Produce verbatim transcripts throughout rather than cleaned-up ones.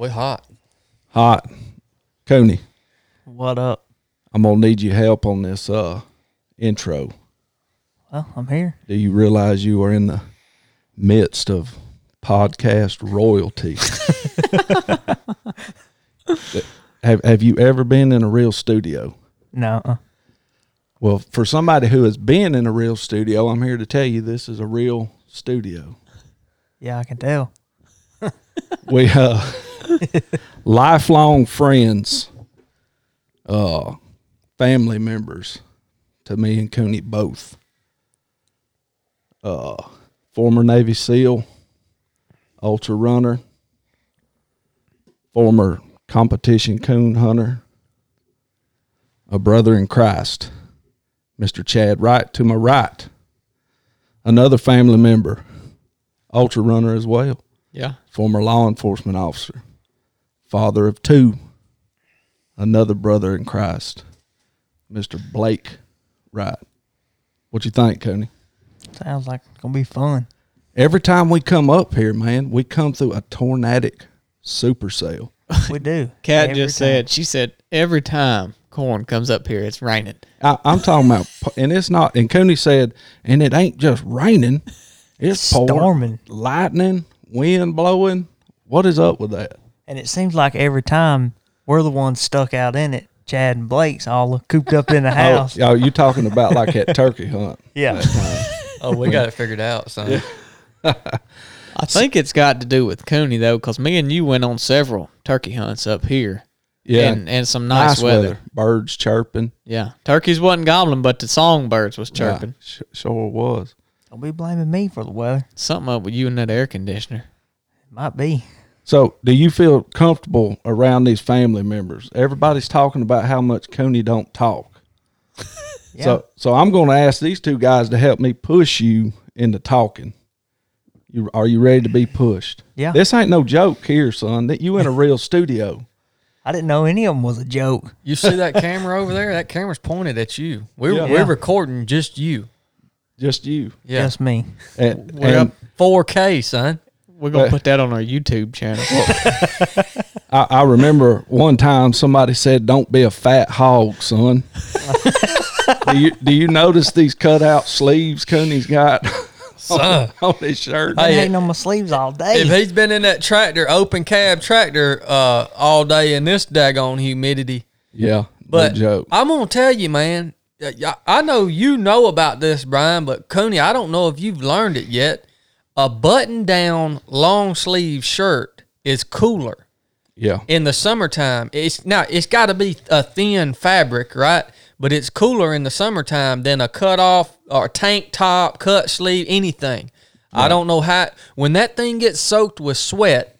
We're hot. Hot. Cooney. What up? I'm going to need your help on this uh, intro. Well, I'm here. Do you realize you are in the midst of podcast royalty? have, have you ever been in a real studio? No. Well, for somebody who has been in a real studio, I'm here to tell you this is a real studio. Yeah, I can tell. We uh, lifelong friends, uh, family members to me and Cooney both. Uh, former Navy SEAL, ultra runner, former competition coon hunter, a brother in Christ, Mister Chad Wright to my right, another family member, ultra runner as well. Yeah. Former law enforcement officer, father of two, another brother in Christ, Mister Blake Wright. What you think, Cooney? Sounds like it's going to be fun. Every time we come up here, man, we come through a tornadic supercell. We do. Kat every just time. said, she said, every time corn comes up here, it's raining. I, I'm talking about, and it's not, and Cooney said, and it ain't just raining, it's storming, pouring, lightning, wind blowing. What is up with that? And it seems like every time we're the ones stuck out in it. Chad and Blake's all cooped up in the house. Oh, oh you talking about like that turkey hunt. Yeah. Oh, we got it figured out, son. Yeah. I think it's got to do with Cooney, though, because me and you went on several turkey hunts up here. Yeah. And, and some nice, nice weather. weather. Birds chirping. Yeah. Turkeys wasn't gobbling, but the songbirds was chirping. Yeah, sure was. Don't be blaming me for the weather. Something up with you and that air conditioner. It might be. So, do you feel comfortable around these family members? Everybody's talking about how much Cooney don't talk. Yeah. So, so I'm going to ask these two guys to help me push you into talking. You, are you ready to be pushed? Yeah. This ain't no joke here, son. That you in a real studio. I didn't know any of them was a joke. You see that camera over there? That camera's pointed at you. We're yeah. we're yeah. recording just you. Just you. Yeah. Just me. And, we're and, up four K, son. We're going to put that on our YouTube channel. I, I remember one time somebody said, don't be a fat hog, son. Do you, do you notice these cutout sleeves Cooney's got Son. on, on his shirt? I've been hey, hitting on my sleeves all day. If he's been in that tractor, open cab tractor, uh, all day in this daggone humidity. Yeah, but no joke. I'm going to tell you, man, I know you know about this, Brian, but Cooney, I don't know if you've learned it yet. A button-down, long-sleeve shirt is cooler. Yeah. In the summertime, it's now it's got to be a thin fabric, right? But it's cooler in the summertime than a cut-off or tank top, cut sleeve, anything. Right. I don't know how. When that thing gets soaked with sweat,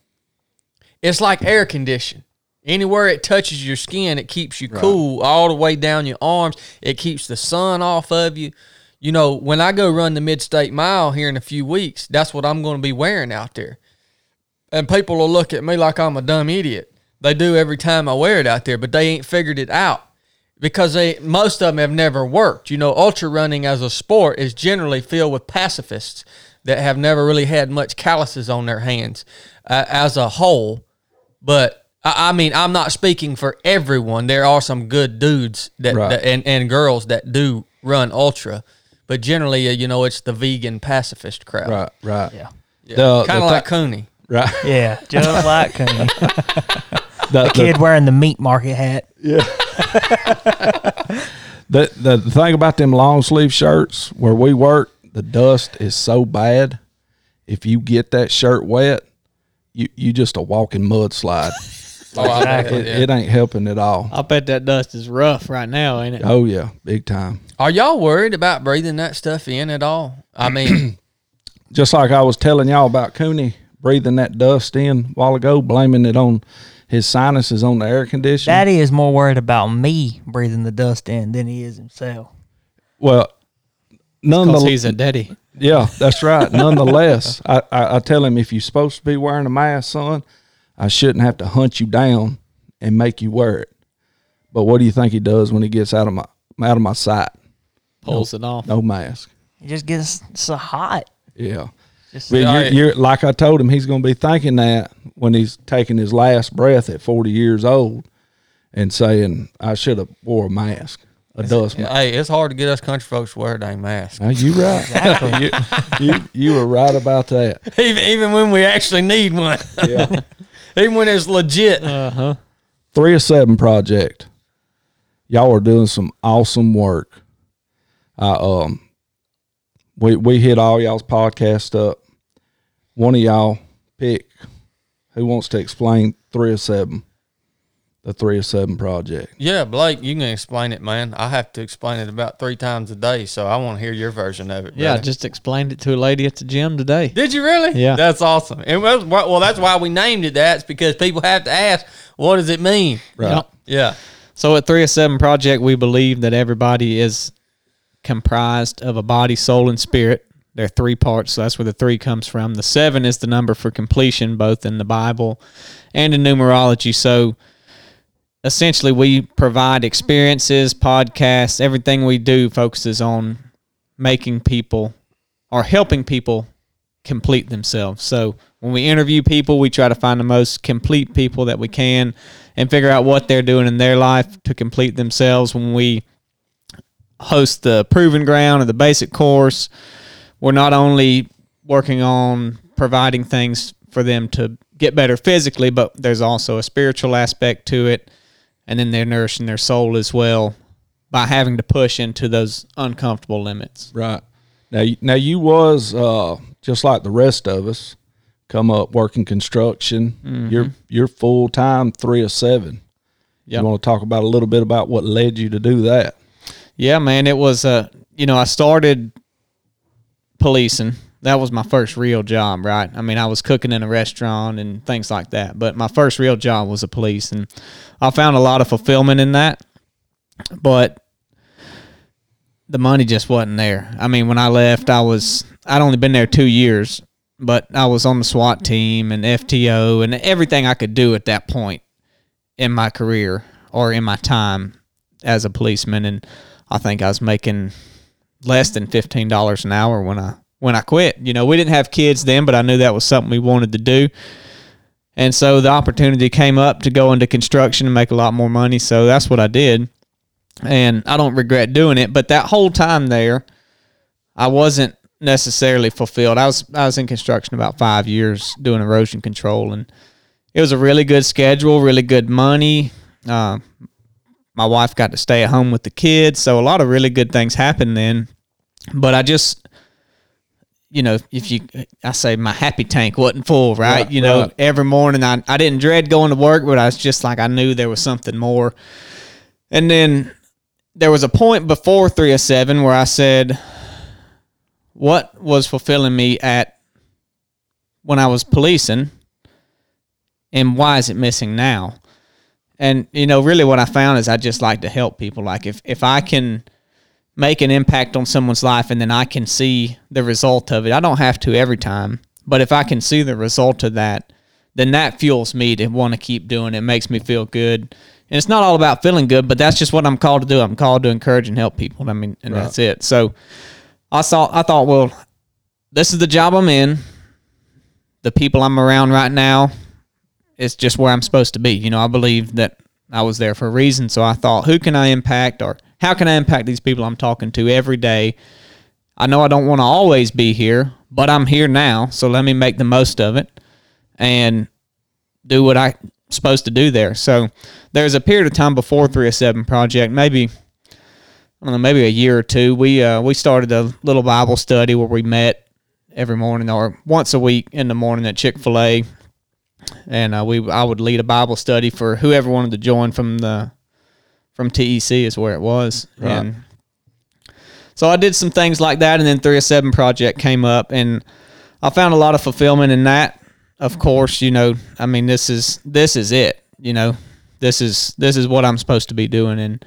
it's like air conditioning. Anywhere it touches your skin, it keeps you right. cool all the way down your arms. It keeps the sun off of you. You know, when I go run the Mid-State Mile here in a few weeks, that's what I'm going to be wearing out there. And people will look at me like I'm a dumb idiot. They do every time I wear it out there, but they ain't figured it out. Because they, most of them have never worked. You know, ultra running as a sport is generally filled with pacifists that have never really had much calluses on their hands uh, as a whole. But, I, I mean, I'm not speaking for everyone. There are some good dudes that, right. that and, and girls that do run ultra. But generally, uh, you know, it's the vegan pacifist crowd. Right, right. Yeah. yeah. Kind of like Cooney. Right. Yeah, just like Cooney. The, the kid the, wearing the meat market hat. Yeah. the, the the thing about them long sleeve shirts where we work, the dust is so bad. If you get that shirt wet, you you just a walking mudslide. Oh, exactly. it, it ain't helping at all. I bet that dust is rough right now, ain't it? Oh yeah, big time. Are y'all worried about breathing that stuff in at all? I mean, just like I was telling y'all about Cooney breathing that dust in a while ago, blaming it on his sinuses on the air conditioning. Daddy is more worried about me breathing the dust in than he is himself. Well, nonetheless, he's a daddy. Yeah, that's right. Nonetheless, I, I I tell him if you're supposed to be wearing a mask, son, I shouldn't have to hunt you down and make you wear it. But what do you think he does when he gets out of my out of my sight? Pulls no, it off. No mask. It just gets so hot. Yeah. Yes, but you're, you're, like I told him, he's going to be thinking that when he's taking his last breath at forty years old and saying, I should have wore a mask. A dust mask. Hey, it's hard to get us country folks to wear a dang mask. Now, you right. Exactly. you, you, you were right about that. Even, even when we actually need one. Yeah. Even when it's legit. Uh-huh. Three of Seven Project. Y'all are doing some awesome work. I, um, we we hit all y'all's podcast up. One of y'all pick who wants to explain three of seven, the three of seven project. Yeah, Blake, you can explain it, man. I have to explain it about three times a day, so I want to hear your version of it. Brother. Yeah, I just explained it to a lady at the gym today. Did you really? Yeah, that's awesome. It was, well, that's why we named it that. It's because people have to ask, what does it mean? Right. Yep. Yeah. So at three of seven Project, we believe that everybody is comprised of a body, soul, and spirit. There are three parts, so that's where the three comes from. The seven is the number for completion, both in the Bible and in numerology. So essentially, we provide experiences, podcasts, everything we do focuses on making people or helping people complete themselves. So when we interview people, we try to find the most complete people that we can and figure out what they're doing in their life to complete themselves. When we host the Proven Ground or the Basic Course, we're not only working on providing things for them to get better physically, but there's also a spiritual aspect to it, and then they're nourishing their soul as well by having to push into those uncomfortable limits. Right. Now, now you was, uh, just like the rest of us, come up working construction. Mm-hmm. You're you're full-time three of seven. Yep. You want to talk about a little bit about what led you to do that? Yeah, man, it was, uh, you know, I started policing. That was my first real job, right? I mean, I was cooking in a restaurant and things like that, but my first real job was a police, and I found a lot of fulfillment in that, but the money just wasn't there. I mean, when I left, I was, I'd only been there two years, but I was on the SWAT team and F T O and everything I could do at that point in my career or in my time as a policeman, and I think I was making less than fifteen dollars an hour when I when I quit. You know, we didn't have kids then, but I knew that was something we wanted to do. And so the opportunity came up to go into construction and make a lot more money, so that's what I did. And I don't regret doing it, but that whole time there, I wasn't necessarily fulfilled. I was I was in construction about five years doing erosion control, and it was a really good schedule, really good money. Uh, my wife got to stay at home with the kids, so a lot of really good things happened then. But I just, you know, if you, I say my happy tank wasn't full, right? right you know, right. Every morning I, I didn't dread going to work, but I was just like I knew there was something more. And then there was a point before three of seven where I said, what was fulfilling me at when I was policing, and why is it missing now? And, you know, really what I found is I just like to help people. Like if, if I can make an impact on someone's life and then I can see the result of it, I don't have to every time, but if I can see the result of that, then that fuels me to want to keep doing it. It makes me feel good. And it's not all about feeling good, but that's just what I'm called to do. I'm called to encourage and help people. I mean, and right. That's it. So I saw, I thought, well, this is the job I'm in. The people I'm around right now, it's just where I'm supposed to be. You know, I believe that I was there for a reason. So I thought, who can I impact, or how can I impact these people I'm talking to every day? I know I don't want to always be here, but I'm here now. So let me make the most of it and do what I supposed to do there. So there's a period of time before three oh seven Project, maybe, I don't know, maybe a year or two. We uh, we started a little Bible study where we met every morning or once a week in the morning at Chick-fil-A, and uh, we I would lead a Bible study for whoever wanted to join from the from T E C is where it was. Right. And so I did some things like that, and then three oh seven Project came up, and I found a lot of fulfillment in that. Of course, you know, I mean, this is this is it, you know. This is this is what I'm supposed to be doing. And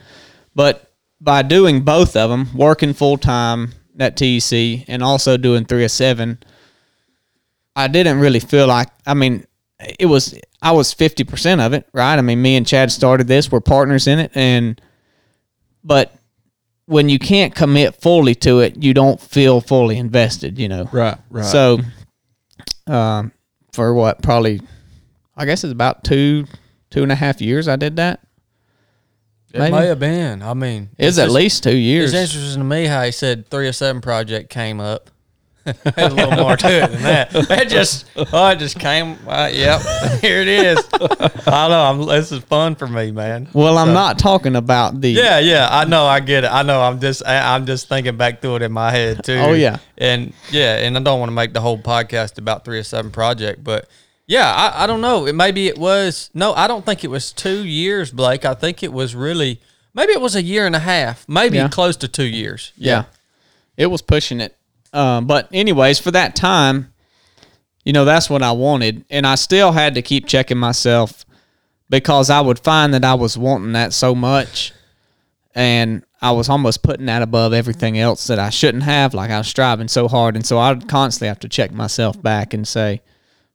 but by doing both of them, working full-time at T E C and also doing three oh seven, I didn't really feel like, I mean, it was, I was fifty percent of it, right? I mean, me and Chad started this, we're partners in it, and but when you can't commit fully to it, you don't feel fully invested, you know. Right, right. So um, for what, probably, I guess it's about two, two and a half years I did that. It Maybe. may have been. I mean, it's at just, least two years. It's interesting to me how he said three of seven Project came up. Had a little more to it than that. That just, oh, it just came. Uh, yep, here it is. I know. I'm, this is fun for me, man. Well, I'm so, not talking about the. Yeah, yeah. I know. I get it. I know. I'm just, I, I'm just thinking back through it in my head too. Oh yeah. And yeah, and I don't want to make the whole podcast about three of seven Project, but. Yeah, I, I don't know. It, maybe it was – no, I don't think it was two years, Blake. I think it was really – maybe it was a year and a half, maybe yeah. close to two years. Yeah. yeah. It was pushing it. Um, but anyways, for that time, you know, that's what I wanted. And I still had to keep checking myself because I would find that I was wanting that so much. And I was almost putting that above everything else that I shouldn't have. Like I was striving so hard. And so I would constantly have to check myself back and say,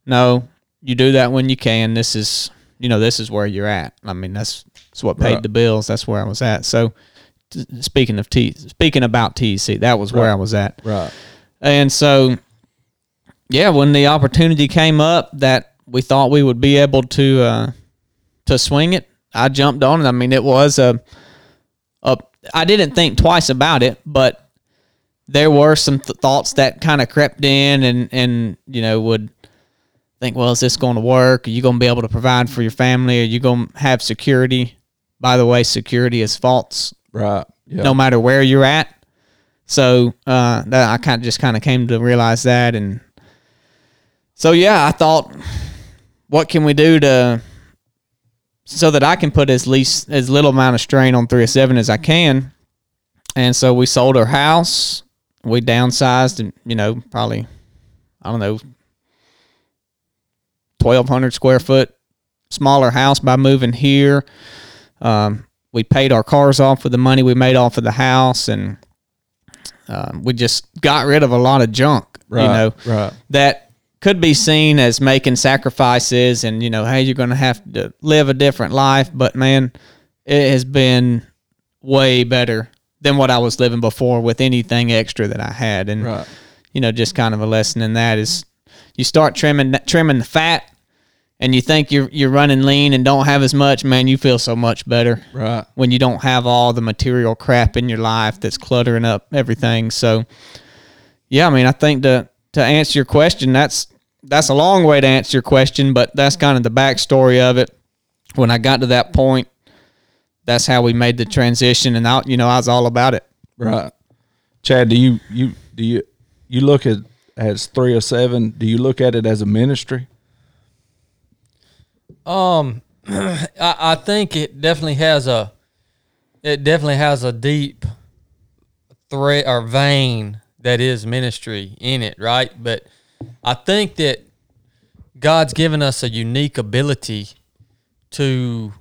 no – you do that when you can. This is, you know, this is where you're at. I mean, that's, that's what paid right. the bills. That's where I was at. So, t- speaking of T, speaking about T E C, that was right. where I was at. Right. And so, yeah, when the opportunity came up that we thought we would be able to uh, to swing it, I jumped on it. I mean, it was a, a I didn't think twice about it, but there were some th- thoughts that kind of crept in, and and you know would. Think, well, is this going to work? Are you going to be able to provide for your family? Are you going to have security? By the way, security is false, right? Yeah. No matter where you're at. So uh, that I kind of just kind of came to realize that, and so yeah, I thought, what can we do to so that I can put as least as little amount of strain on three of seven as I can? And so we sold our house, we downsized, and you know, probably I don't know. twelve hundred square foot smaller house by moving here. Um, we paid our cars off with the money we made off of the house, and um, we just got rid of a lot of junk, right, you know, right. that could be seen as making sacrifices and, you know, hey, you're going to have to live a different life. But, man, it has been way better than what I was living before with anything extra that I had. And, right. you know, just kind of a lesson in that is, you start trimming trimming the fat, and you think you're you're running lean and don't have as much. Man, you feel so much better right. when you don't have all the material crap in your life that's cluttering up everything. So, yeah, I mean, I think to to answer your question, that's that's a long way to answer your question, but that's kind of the backstory of it. When I got to that point, that's how we made the transition, and I, you know, I was all about it. Right, Chad, do you you do you you look at as three of seven, do you look at it as a ministry? Um, I, I think it definitely has a, it definitely has a deep thread or vein that is ministry in it, right? But I think that God's given us a unique ability to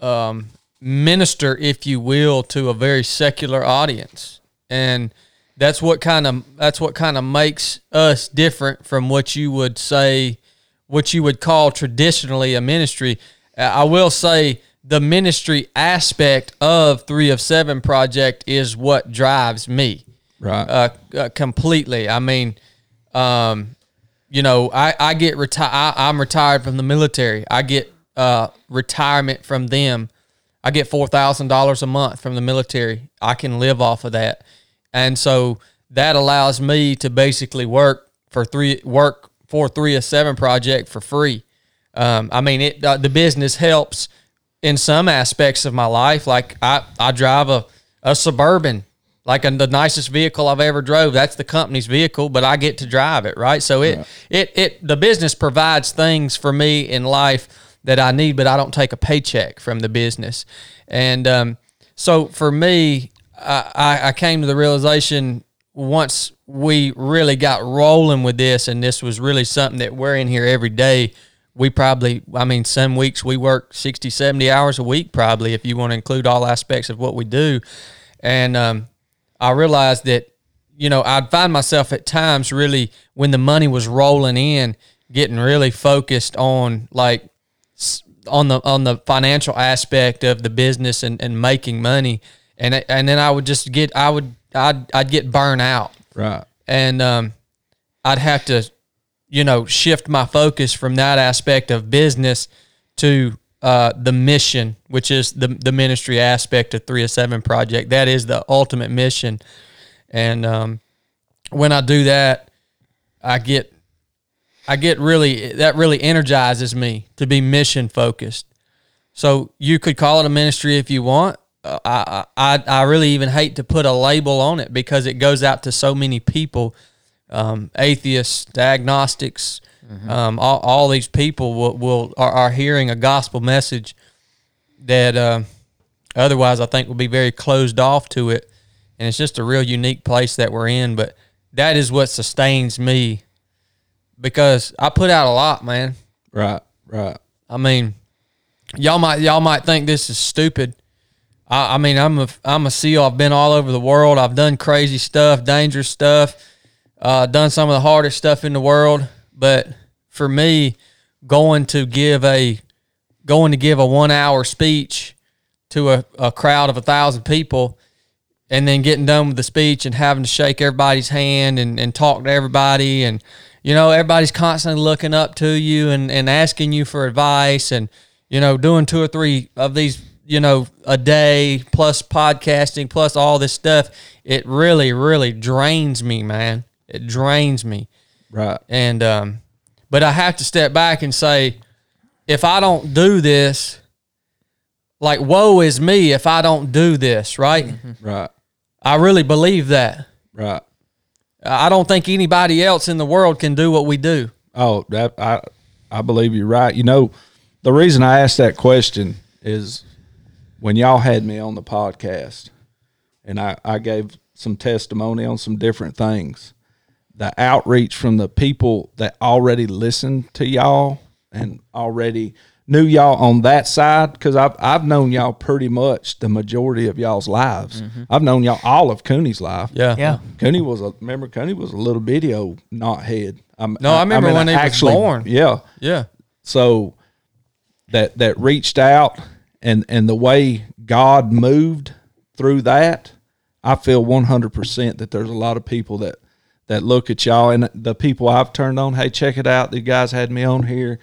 um, minister, if you will, to a very secular audience, and That's what kind of that's what kind of makes us different from what you would say, what you would call traditionally a ministry. I will say the ministry aspect of three of seven Project is what drives me, right? Uh, uh, completely. I mean, um, you know, I I get reti- I, I'm retired from the military. I get uh, retirement from them. I get four thousand dollars a month from the military. I can live off of that. And so that allows me to basically work for three work for three of seven Project for free. Um, I mean, it uh, the business helps in some aspects of my life. Like I, I drive a, a Suburban, like a, the nicest vehicle I've ever drove. That's the company's vehicle, but I get to drive it, right? So it, yeah. it, it the business provides things for me in life that I need, but I don't take a paycheck from the business. And um, so for me... I, I came to the realization once we really got rolling with this, and this was really something that we're in here every day. We probably, I mean, some weeks we work sixty, seventy hours a week probably, if you want to include all aspects of what we do. And um, I realized that, you know, I'd find myself at times really when the money was rolling in, getting really focused on like on the on the financial aspect of the business and, and making money. And and then I would just get I would I'd I'd get burned out, right? And um, I'd have to you know, shift my focus from that aspect of business to uh, the mission, which is the the ministry aspect of three of seven Project. That is the ultimate mission. And um, when I do that, I get I get really, that really energizes me to be mission focused. So you could call it a ministry if you want. Uh, I, I I really even hate to put a label on it because it goes out to so many people, um, atheists, to agnostics, mm-hmm. um, all, all these people will, will are, are hearing a gospel message that uh, otherwise I think will be very closed off to it. And it's just a real unique place that we're in. But that is what sustains me, because I put out a lot, man. Right, right. I mean, y'all might y'all might think this is stupid. I, I mean, I'm a I'm a SEAL. I've been all over the world. I've done crazy stuff, dangerous stuff, uh, done some of the hardest stuff in the world. But for me, going to give a going to give a one hour speech to a, a crowd of a thousand people, and then getting done with the speech and having to shake everybody's hand and, and talk to everybody, and you know, everybody's constantly looking up to you and, and asking you for advice, and, you know, doing two or three of these, you know, a day, plus podcasting, plus all this stuff. It really, really drains me, man. It drains me. Right. And, um, but I have to step back and say, if I don't do this, like, woe is me if I don't do this, right? Mm-hmm. Right. I really believe that. Right. I don't think anybody else in the world can do what we do. Oh, that, I I believe you're right. You know, the reason I asked that question is when y'all had me on the podcast and I, I gave some testimony on some different things, the outreach from the people that already listened to y'all and already knew y'all on that side, because I've, I've known y'all pretty much the majority of y'all's lives. Mm-hmm. I've known y'all all of Cooney's life. Yeah. Yeah. Cooney was a, remember, Cooney was a little bitty old knothead. I'm, no, I, I remember I mean, when I he actually, was born. Yeah. Yeah. So that, that reached out and, and the way God moved through that, I feel one hundred percent that there's a lot of people that, that look at y'all and the people I've turned on, hey, check it out. The guys had me on here,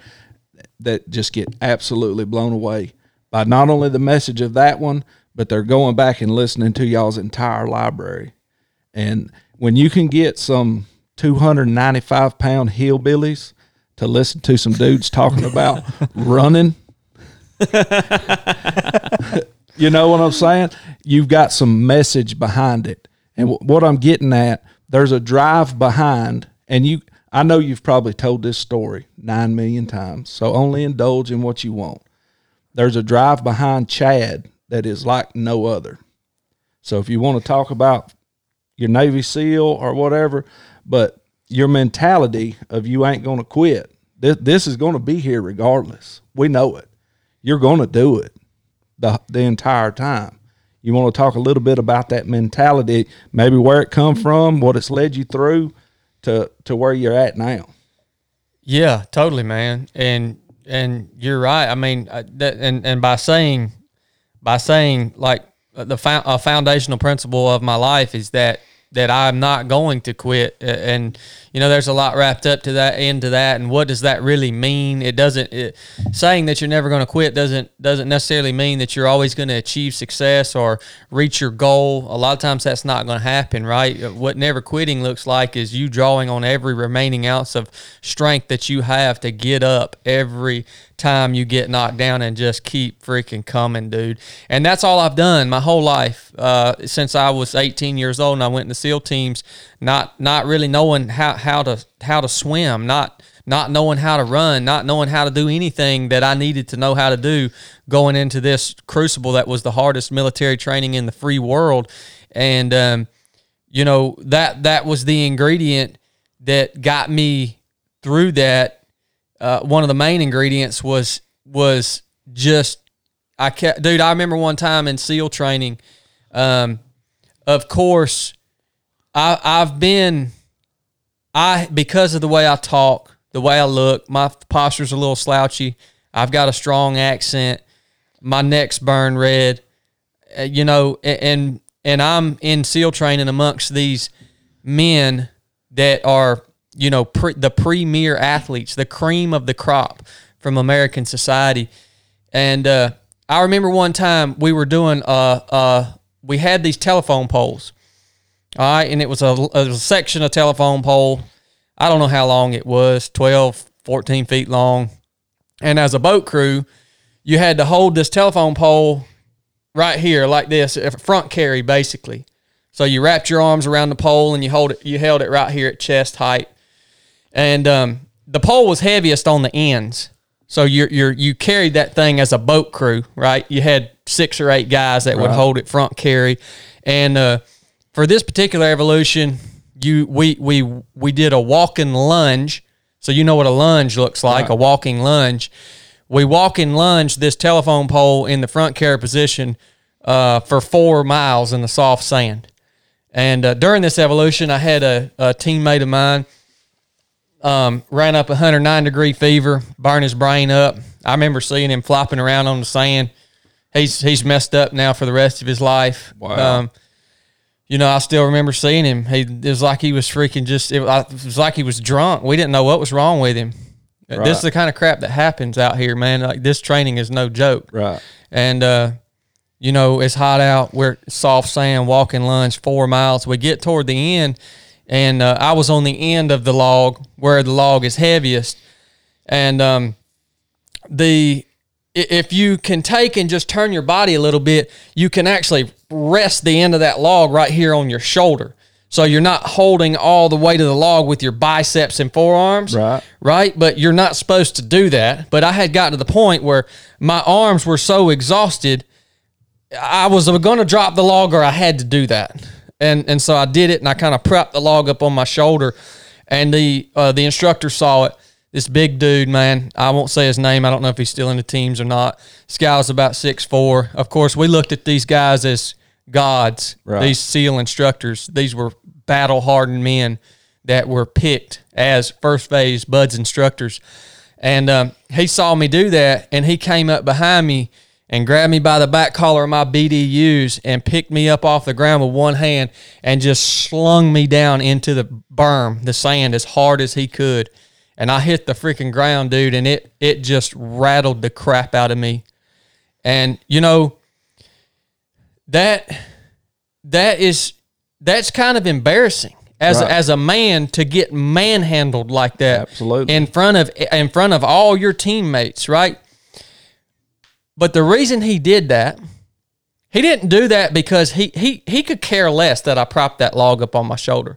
that just get absolutely blown away by not only the message of that one, but they're going back and listening to y'all's entire library. And when you can get some two hundred ninety-five pound hillbillies to listen to some dudes talking about running, you know what I'm saying? You've got some message behind it. And w- what I'm getting at, there's a drive behind, and you, I know you've probably told this story nine million times, so only indulge in what you want. There's a drive behind Chad that is like no other. So if you want to talk about your Navy SEAL or whatever, but your mentality of you ain't going to quit, this, this is going to be here regardless. We know it. You're going to do it the, the entire time. You want to talk a little bit about that mentality, maybe where it come from, what it's led you through, to to where you're at now. Yeah, totally, man. And and you're right. I mean, uh, that, and and by saying by saying like uh, the fo- a foundational principle of my life is that that I'm not going to quit. Uh, and you know, there's a lot wrapped up to that into that. And what does that really mean? It doesn't. It, saying that you're never going to quit doesn't doesn't necessarily mean that you're always going to achieve success or reach your goal. A lot of times that's not going to happen, right? What never quitting looks like is you drawing on every remaining ounce of strength that you have to get up every time you get knocked down and just keep freaking coming, dude. And that's all I've done my whole life uh, since I was eighteen years old, and I went in the SEAL teams, not not really knowing how how to how to swim, not not knowing how to run, not knowing how to do anything that I needed to know how to do going into this crucible that was the hardest military training in the free world. And um, you know, that that was the ingredient that got me through that. Uh, one of the main ingredients was was just I kept, dude. I remember one time in SEAL training. Um, of course, I, I've been I because of the way I talk, the way I look, my posture's a little slouchy. I've got a strong accent. My neck's burned red. Uh, you know, and and I'm in SEAL training amongst these men that are you know, pre, the premier athletes, the cream of the crop from American society. And uh, I remember one time we were doing, uh, uh, we had these telephone poles, all right, and it was a, it was a section of telephone pole. I don't know how long it was, twelve, fourteen feet long. And as a boat crew, you had to hold this telephone pole right here like this, a front carry basically. So you wrapped your arms around the pole and you hold it. You held it right here at chest height, and um, the pole was heaviest on the ends. So you you you carried that thing as a boat crew, right? You had six or eight guys that would right. hold it front carry, and uh, for this particular evolution, you we we we did a walking lunge. So you know what a lunge looks like, right. a walking lunge. We walk and lunge this telephone pole in the front carry position uh, for four miles in the soft sand. And uh, during this evolution, I had a, a teammate of mine um, ran up a one oh nine degree fever, burned his brain up. I remember seeing him flopping around on the sand. He's he's messed up now for the rest of his life. Wow. Um, you know, I still remember seeing him. He it was like he was freaking just. It, it was like he was drunk. We didn't know what was wrong with him. Right. This is the kind of crap that happens out here, man. Like this training is no joke. Right. And uh, you know, it's hot out. We're soft sand, walking lunge, four miles. We get toward the end, and uh, I was on the end of the log where the log is heaviest. And um, the if you can take and just turn your body a little bit, you can actually rest the end of that log right here on your shoulder. So you're not holding all the weight of the log with your biceps and forearms, right? Right. But you're not supposed to do that. But I had gotten to the point where my arms were so exhausted, I was going to drop the log, or I had to do that. And and so I did it, and I kind of propped the log up on my shoulder. And the uh, the instructor saw it. This big dude, man, I won't say his name. I don't know if he's still in the teams or not. This guy was about six foot four. Of course, we looked at these guys as gods, right. These SEAL instructors. These were battle-hardened men that were picked as first phase BUDS instructors. And um, he saw me do that, and he came up behind me and grabbed me by the back collar of my B D Us and picked me up off the ground with one hand and just slung me down into the berm, the sand, as hard as he could. And I hit the freaking ground, dude, and it it just rattled the crap out of me. And, you know, That, that is, that's kind of embarrassing as right. as a man to get manhandled like that, absolutely, in front of in front of all your teammates, right? But the reason he did that, he didn't do that because he he he could care less that I propped that log up on my shoulder.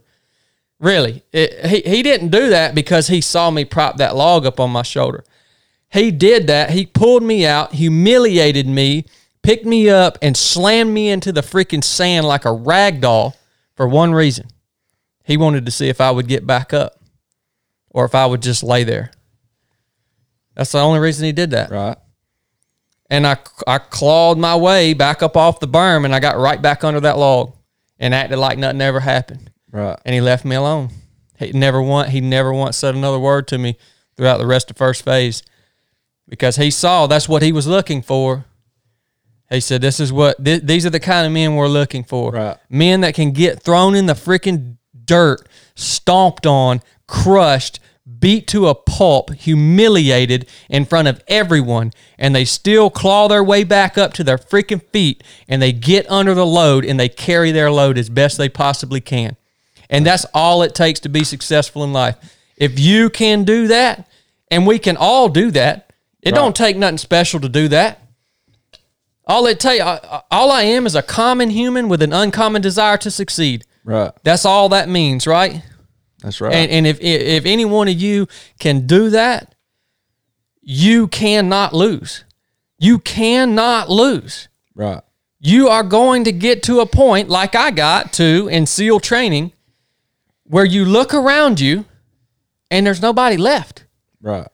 Really, it, he he didn't do that because he saw me prop that log up on my shoulder. He did that. He pulled me out, humiliated me, picked me up, and slammed me into the freaking sand like a rag doll for one reason. He wanted to see if I would get back up or if I would just lay there. That's the only reason he did that. Right. And I, I clawed my way back up off the berm, and I got right back under that log and acted like nothing ever happened. Right. And he left me alone. He never once, he never once said another word to me throughout the rest of first phase, because he saw that's what he was looking for. He said, this is what, th these are the kind of men we're looking for. Right. Men that can get thrown in the freaking dirt, stomped on, crushed, beat to a pulp, humiliated in front of everyone, and they still claw their way back up to their freaking feet, and they get under the load, and they carry their load as best they possibly can. And that's all it takes to be successful in life. If you can do that, and we can all do that, it right. don't take nothing special to do that. All it tell you, all I am is a common human with an uncommon desire to succeed. Right. That's all that means, right? That's right. And, and if, if any one of you can do that, you cannot lose. You cannot lose. Right. You are going to get to a point like I got to in SEAL training where you look around you and there's nobody left. Right.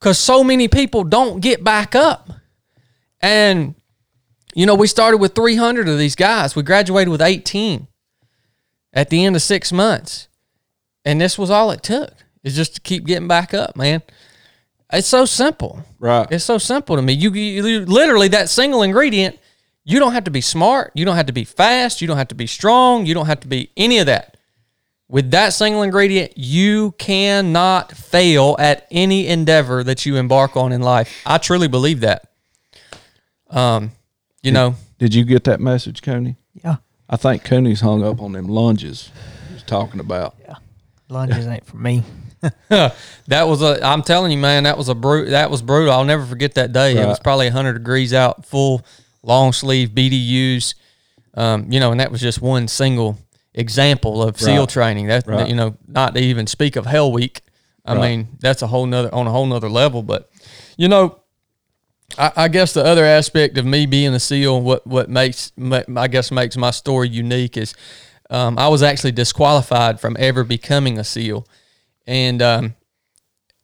Because so many people don't get back up. And you know, we started with three hundred of these guys. We graduated with eighteen at the end of six months. And this was all it took, is just to keep getting back up, man. It's so simple. Right. It's so simple to me. You, you literally, that single ingredient, you don't have to be smart. You don't have to be fast. You don't have to be strong. You don't have to be any of that. With that single ingredient, you cannot fail at any endeavor that you embark on in life. I truly believe that. Um, you did, know. Did you get that message, Coney? Yeah. I think Coney's hung up on them lunges he was talking about. Yeah. Lunges ain't for me. That was a, I'm telling you, man, that was a bru- that was brutal. I'll never forget that day. Right. It was probably one hundred degrees out, full long sleeve B D Us. Um, you know, and that was just one single example of SEAL right. training. That, right. you know, not to even speak of Hell Week. I right. mean, that's a whole nother, on a whole nother level. But, you know, I, I guess the other aspect of me being a SEAL, what, what makes, I guess makes my story unique is um, I was actually disqualified from ever becoming a SEAL. And, um,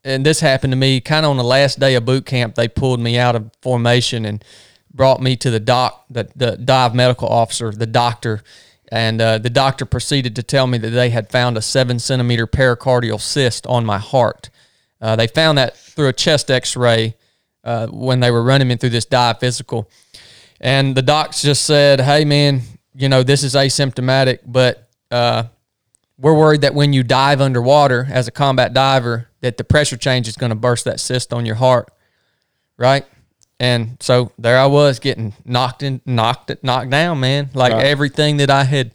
and this happened to me kind of on the last day of boot camp. They pulled me out of formation and brought me to the doc, the, the dive medical officer, the doctor. And uh, the doctor proceeded to tell me that they had found a seven-centimeter pericardial cyst on my heart. Uh, they found that through a chest x-ray uh, when they were running me through this dive physical. And the docs just said, hey, man, you know, this is asymptomatic, but uh, we're worried that when you dive underwater as a combat diver that the pressure change is going to burst that cyst on your heart, right? And so there I was getting knocked in, knocked, knocked down, man. Like right. everything that I had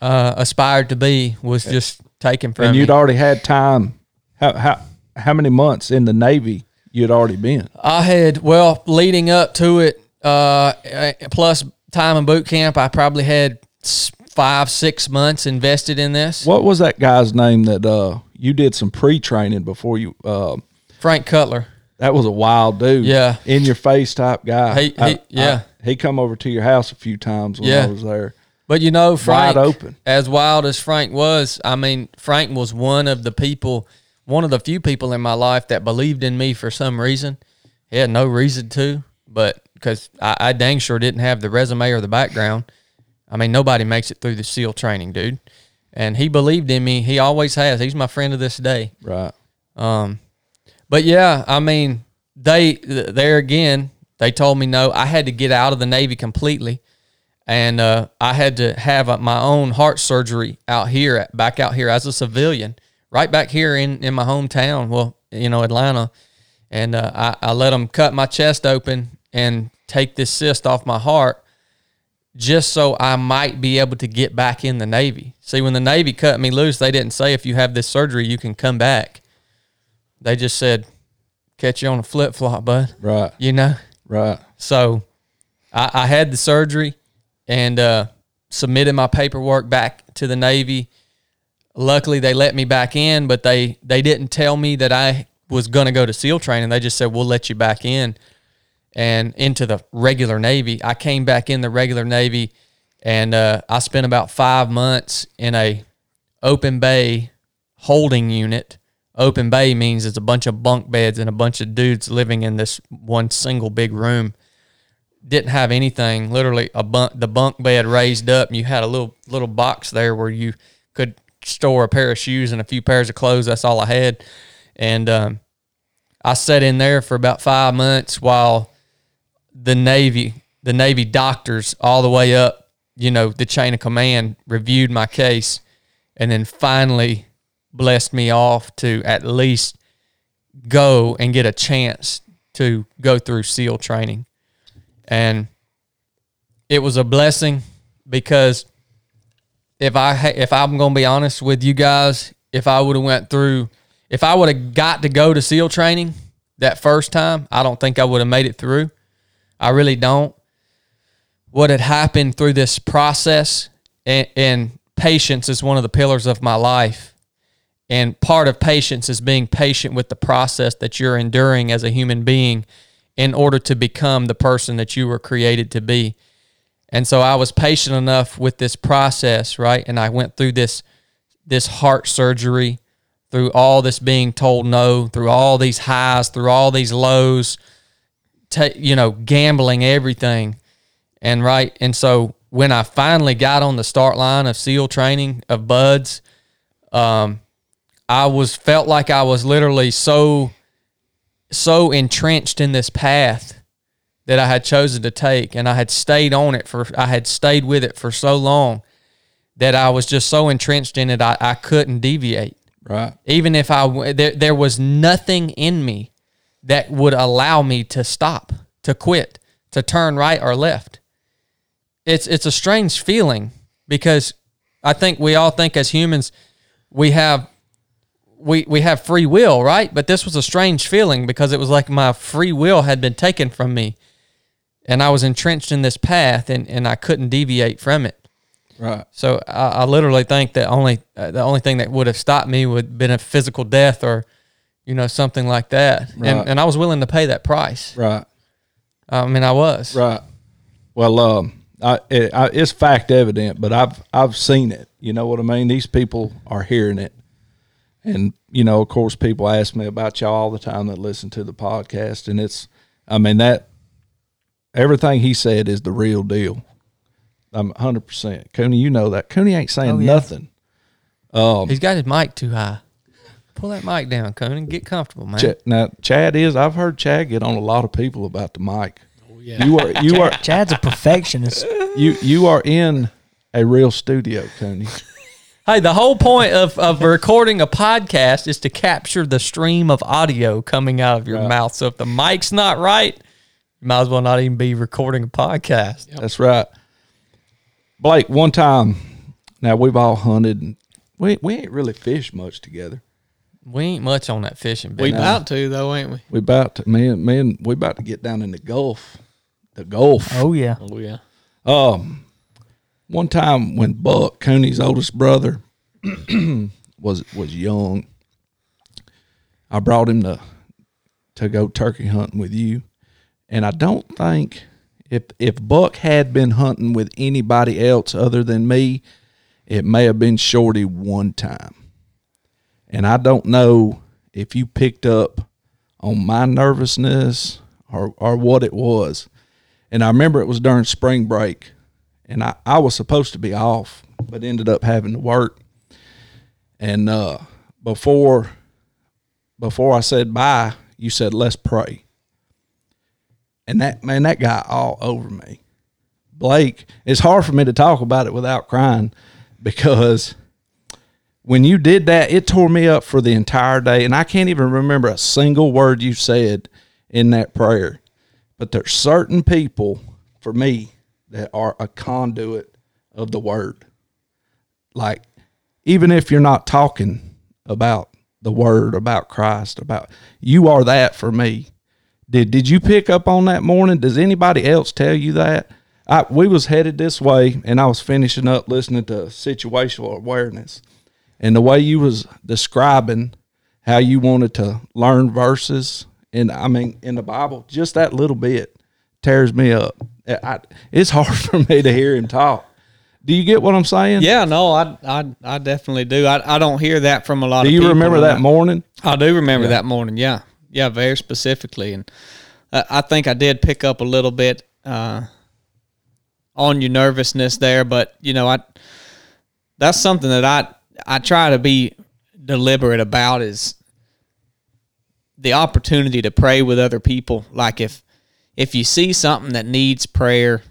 uh, aspired to be was yeah. just taken from me. And you'd me. already had time. How how how many months in the Navy you'd already been? I had well, leading up to it, uh, plus time in boot camp, I probably had five six months invested in this. What was that guy's name that uh, you did some pre-training before you? Uh, Frank Cutler. That was a wild dude. Yeah. In your face type guy. He, he I, yeah. I, he come over to your house a few times when yeah. I was there. But you know, Frank, wide open. As wild as Frank was, I mean, Frank was one of the people, one of the few people in my life that believed in me for some reason. He had no reason to, but because I, I dang sure didn't have the resume or the background. I mean, nobody makes it through the SEAL training, dude. And he believed in me. He always has. He's my friend to this day. Right. Um, But yeah, I mean, they there again, they told me no. I had to get out of the Navy completely, and uh, I had to have a, my own heart surgery out here, back out here as a civilian, right back here in, in my hometown, well, you know, Atlanta. And uh, I, I let them cut my chest open and take this cyst off my heart just so I might be able to get back in the Navy. See, when the Navy cut me loose, they didn't say if you have this surgery, you can come back. They just said, catch you on a flip-flop, bud. Right. You know? Right. So I, I had the surgery and uh, submitted my paperwork back to the Navy. Luckily, they let me back in, but they, they didn't tell me that I was going to go to SEAL training. They just said, we'll let you back in and into the regular Navy. I came back in the regular Navy, and uh, I spent about five months in a open bay holding unit. Open bay means it's a bunch of bunk beds and a bunch of dudes living in this one single big room. Didn't have anything, literally a bunk, the bunk bed raised up, and you had a little little box there where you could store a pair of shoes and a few pairs of clothes. That's all I had. And um, I sat in there for about five months while the Navy, the Navy doctors all the way up, you know, the chain of command reviewed my case and then finally blessed me off to at least go and get a chance to go through SEAL training. And it was a blessing because if I if I'm going to be honest with you guys, if I would have went through, if I would have got to go to SEAL training that first time, I don't think I would have made it through. I really don't. What had happened through this process, and, and patience is one of the pillars of my life. And part of patience is being patient with the process that you're enduring as a human being in order to become the person that you were created to be. And so I was patient enough with this process, right? And I went through this this heart surgery, through all this being told no, through all these highs, through all these lows, t- you know, gambling, everything. And right, and so when I finally got on the start line of SEAL training, of BUDS, um, I was felt like I was literally so, so entrenched in this path that I had chosen to take, and I had stayed on it for, I had stayed with it for so long that I was just so entrenched in it, I, I couldn't deviate. Right. Even if I, there, there was nothing in me that would allow me to stop, to quit, to turn right or left. It's, it's a strange feeling, because I think we all think as humans, we have, we, we have free will, right? But this was a strange feeling, because it was like my free will had been taken from me, and I was entrenched in this path, and, and I couldn't deviate from it. Right. So I, I literally think that only uh, the only thing that would have stopped me would have been a physical death, or, you know, something like that. Right. And, and I was willing to pay that price. Right. I mean, I was. Right. Well, um, I, it, I, it's fact evident, but I've I've seen it. You know what I mean? These people are hearing it. And, you know, of course, people ask me about y'all all the time that listen to the podcast. And it's, I mean, that everything he said is the real deal. I'm one hundred percent. Cooney, you know that. Cooney ain't saying oh, yeah. nothing. Um, He's got his mic too high. Pull that mic down, Cooney. Get comfortable, man. Ch now, Chad is. I've heard Chad get on a lot of people about the mic. Oh, yeah. You are. You are. Chad's a perfectionist. You you are in a real studio, Cooney. Hey, the whole point of, of recording a podcast is to capture the stream of audio coming out of your right. mouth. So if the mic's not right, you might as well not even be recording a podcast. Yep. That's right. Blake, one time, now we've all hunted, and we, we ain't really fished much together. We ain't much on that fishing business. We about to, though, ain't we? We about to, man, man, we about to get down in the Gulf. The Gulf. Oh, yeah. Oh, yeah. Um, one time when Buck, Cooney's oldest brother, was was young, I brought him to, to go turkey hunting with you, and I don't think... If if Buck had been hunting with anybody else other than me, it may have been Shorty one time. And I don't know if you picked up on my nervousness or, or what it was. And I remember it was during spring break, and I, I was supposed to be off, but ended up having to work. And uh, before, before I said bye, you said, let's pray. And that, man, that guy all over me. Blake, it's hard for me to talk about it without crying, because when you did that, it tore me up for the entire day. And I can't even remember a single word you said in that prayer. But there's certain people, for me, that are a conduit of the word. Like, even if you're not talking about the word, about Christ, about, you are that for me. Did, did you pick up on that morning? Does anybody else tell you that? I, we was headed this way, and I was finishing up listening to Situational Awareness. And the way you was describing how you wanted to learn verses, and I mean, in the Bible, just that little bit tears me up. I, it's hard for me to hear him talk. Do you get what I'm saying? Yeah, no, I I, I definitely do. I, I don't hear that from a lot of people. Do you remember that morning? I do remember that morning, yeah. Yeah, very specifically, and uh, I think I did pick up a little bit uh, on your nervousness there. But you know, I that's something that I I try to be deliberate about, is the opportunity to pray with other people. Like if if you see something that needs prayer,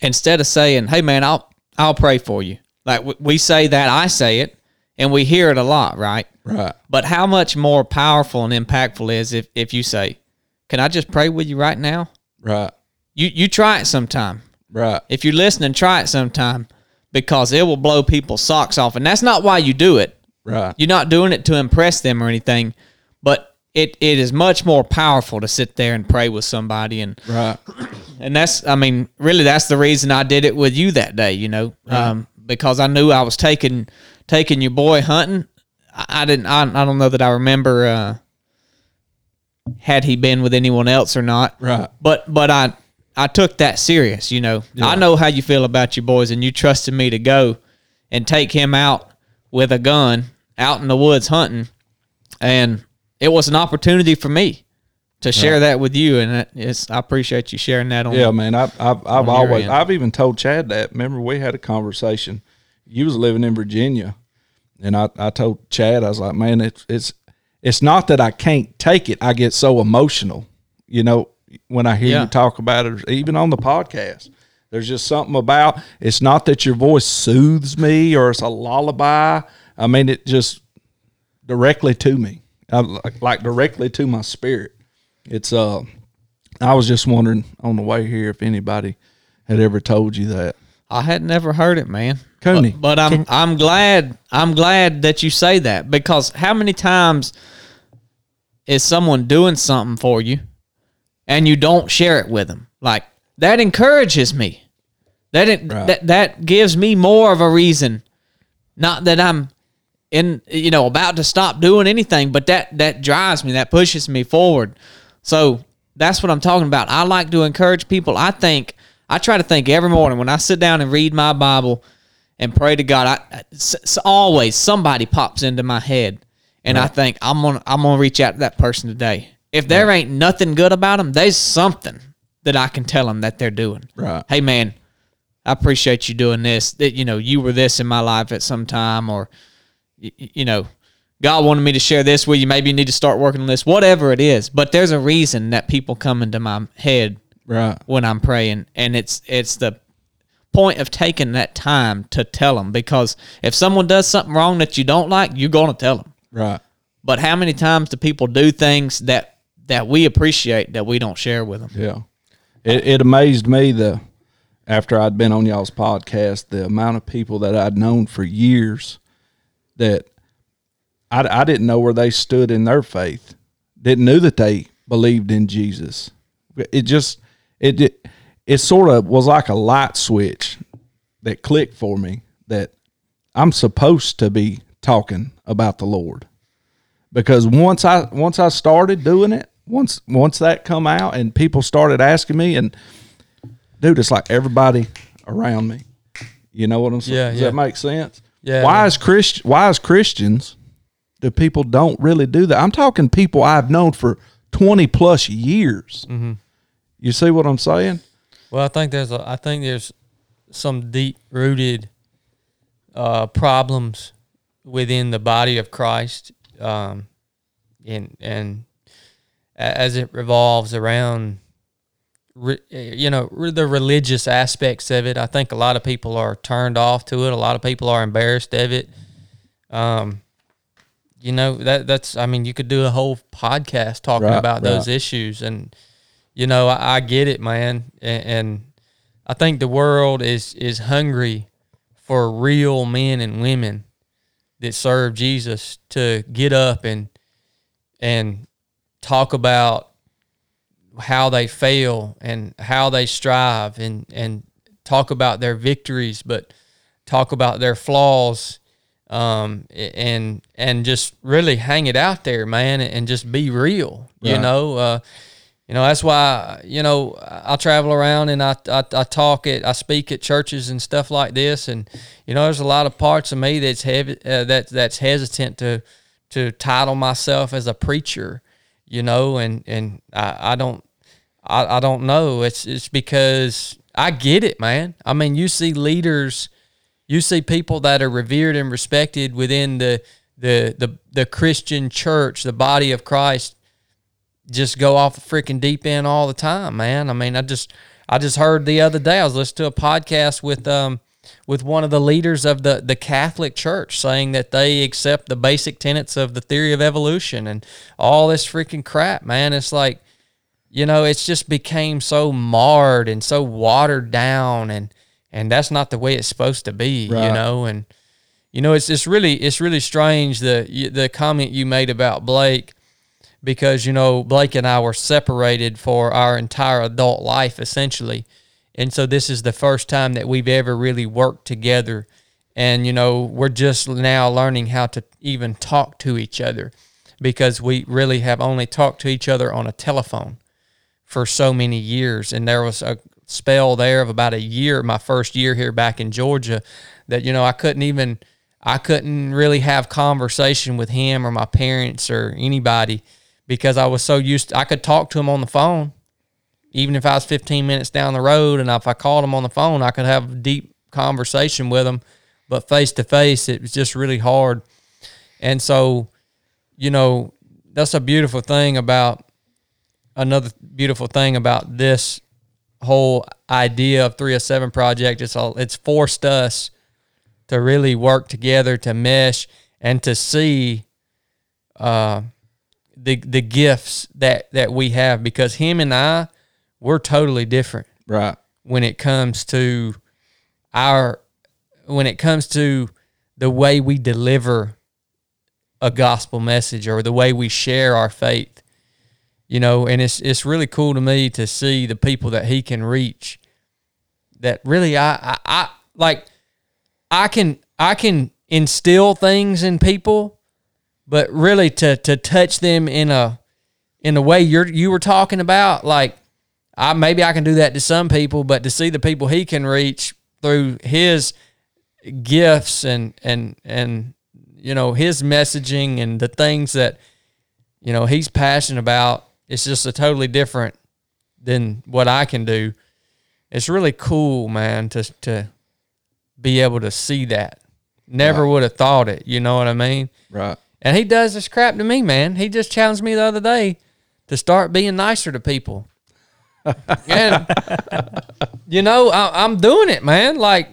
instead of saying, "Hey, man, I'll I'll pray for you," like w we say that, I say it, and we hear it a lot, right? Right. But how much more powerful and impactful is if, if you say, can I just pray with you right now? Right. You you try it sometime. Right. If you're listening, try it sometime, because it will blow people's socks off. And that's not why you do it. Right. You're not doing it to impress them or anything, but it, it is much more powerful to sit there and pray with somebody. And right. And that's, I mean, really that's the reason I did it with you that day, you know, right. um, because I knew I was taking, taking your boy hunting. I didn't. I, I don't know that I remember uh, had he been with anyone else or not. Right. But but I I took that serious. You know, yeah. I know how you feel about your boys, and you trusted me to go and take him out with a gun out in the woods hunting, and it was an opportunity for me to share right. that with you. And it's, I appreciate you sharing that. On yeah, man. I've I've, I've always I've even told Chad that. Remember, we had a conversation. You was living in Virginia. And I, I told Chad, I was like, man, it's, it's, it's not that I can't take it. I get so emotional, you know, when I hear yeah. you talk about it, even on the podcast. There's just something about, it's not that your voice soothes me or it's a lullaby. I mean, it just directly to me, I, like, like directly to my spirit. It's, uh, I was just wondering on the way here if anybody had ever told you that. I had never heard it, man. Coney. But, but I'm, I'm glad, I'm glad that you say that, because how many times is someone doing something for you and you don't share it with them? Like, that encourages me. That, it, right. that that gives me more of a reason. Not that I'm in, you know, about to stop doing anything, but that that drives me, that pushes me forward. So that's what I'm talking about. I like to encourage people. I think I try to think every morning when I sit down and read my Bible and pray to God. I, it's always somebody pops into my head, and right. I think I'm gonna I'm gonna reach out to that person today. If there right. ain't nothing good about them, there's something that I can tell them that they're doing. Right. Hey, man, I appreciate you doing this. That, you know, you were this in my life at some time, or, you, you know, God wanted me to share this with you. Maybe you need to start working on this, whatever it is. But there's a reason that people come into my head right. when I'm praying. And it's, it's the point of taking that time to tell them, because if someone does something wrong that you don't like, you're going to tell them. Right. But how many times do people do things that, that we appreciate that we don't share with them? Yeah. It, it amazed me, the after I'd been on y'all's podcast, the amount of people that I'd known for years that I, I didn't know where they stood in their faith, didn't know that they believed in Jesus. It just it it, it sort of was like a light switch that clicked for me, that I'm supposed to be talking about the Lord, because once I once I started doing it. Once once that come out and people started asking me, and dude, it's like everybody around me. You know what I'm saying? Yeah, Does yeah. that make sense? Yeah. Why as Christ why as Christians do people don't really do that? I'm talking people I've known for twenty plus years. Mm-hmm. You see what I'm saying? Well, I think there's a I think there's some deep rooted uh, problems within the body of Christ, um, and and. as it revolves around, you know, the religious aspects of it. I think a lot of people are turned off to it. A lot of people are embarrassed of it. Um, you know, that that's, I mean, you could do a whole podcast talking right, about right. those issues. And, you know, I, I get it, man. And, and I think the world is, is hungry for real men and women that serve Jesus to get up and, and, talk about how they fail and how they strive, and, and talk about their victories, but talk about their flaws, um, and and just really hang it out there, man, and just be real. Right. You know, uh, you know that's why you know I travel around and I, I I talk at I speak at churches and stuff like this, and you know there's a lot of parts of me that's heavy, uh, that that's hesitant to to title myself as a preacher. You know, and, and I, I don't, I, I don't know. It's, it's because I get it, man. I mean, you see leaders, you see people that are revered and respected within the, the, the, the Christian church, the body of Christ, just go off the freaking deep end all the time, man. I mean, I just, I just heard the other day, I was listening to a podcast with, um, with one of the leaders of the, the Catholic Church, saying that they accept the basic tenets of the theory of evolution and all this freaking crap, man. It's like, you know, it's just became so marred and so watered down, and, and that's not the way it's supposed to be, right. you know? And, you know, it's, it's really, it's really strange, the, the comment you made about Blake, because, you know, Blake and I were separated for our entire adult life, essentially. And so this is the first time that we've ever really worked together. And, you know, we're just now learning how to even talk to each other, because we really have only talked to each other on a telephone for so many years. And there was a spell there of about a year, my first year here back in Georgia, that, you know, I couldn't even, I couldn't really have conversation with him or my parents or anybody, because I was so used to, I could talk to him on the phone. Even if I was fifteen minutes down the road, and if I called him on the phone, I could have a deep conversation with him. But face-to-face, it was just really hard. And so, you know, that's a beautiful thing about, another beautiful thing about this whole idea of three of seven Project, it's all, it's forced us to really work together, to mesh, and to see uh, the the gifts that, that we have. Because him and I, we're totally different, right? When it comes to our, when it comes to the way we deliver a gospel message or the way we share our faith, you know. And it's it's really cool to me to see the people that he can reach. That really, I I, I like. I can I can instill things in people, but really to to touch them in a in the way you're you were talking about, like I maybe I can do that to some people, but to see the people he can reach through his gifts and and and you know, his messaging and the things that, you know, he's passionate about, it's just a totally different than what I can do. It's really cool, man, to to be able to see that. Never right. would have thought it, you know what I mean? Right. And he does this crap to me, man. He just challenged me the other day to start being nicer to people. And you know, I, I'm doing it, man. Like,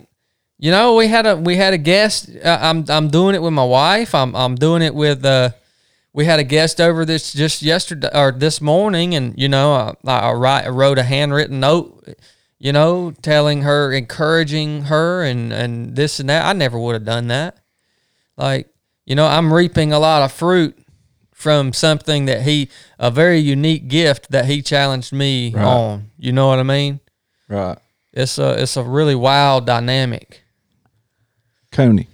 you know, we had a we had a guest. Uh, I'm I'm doing it with my wife. I'm I'm doing it with. Uh, we had a guest over this just yesterday or this morning, and you know, I, I, write, I wrote a handwritten note, you know, telling her, encouraging her, and, and this and that. I never would have done that. Like, you know, I'm reaping a lot of fruit from something that he, a very unique gift that he challenged me right. on. You know what I mean? Right. It's a it's a really wild dynamic. Coney.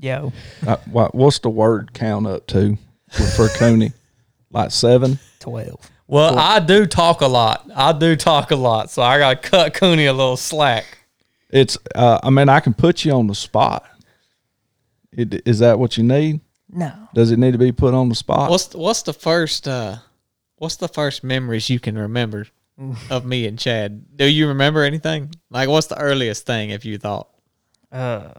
Yo. Uh, what's the word count up to for Coney? Like seven? Twelve. Well, I do talk a lot. I do talk a lot, so I got to cut Cooney a little slack. It's, uh, I mean, I can put you on the spot. It, is that what you need? No. Does it need to be put on the spot? What's the, what's the first, uh, what's the first memories you can remember of me and Chad? Do you remember anything? Like, what's the earliest thing if you thought? Uh,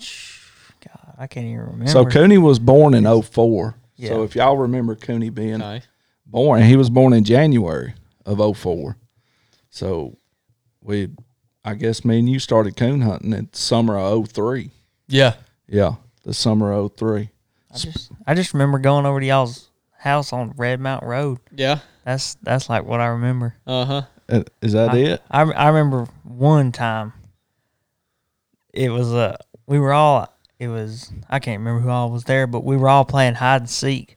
God, I can't even remember. So Cooney was born in oh four. Yeah. So if y'all remember Cooney being. Okay. Born, he was born in January of oh four, so we, I guess, me and you started coon hunting in summer of oh three. Yeah, yeah, the summer of oh three. I just, I just remember going over to y'all's house on Red Mountain Road. Yeah, that's that's like what I remember. Uh-huh. Uh, is that I, it? I I remember one time. It was a uh, we were all it was I can't remember who all was there, but we were all playing hide and seek.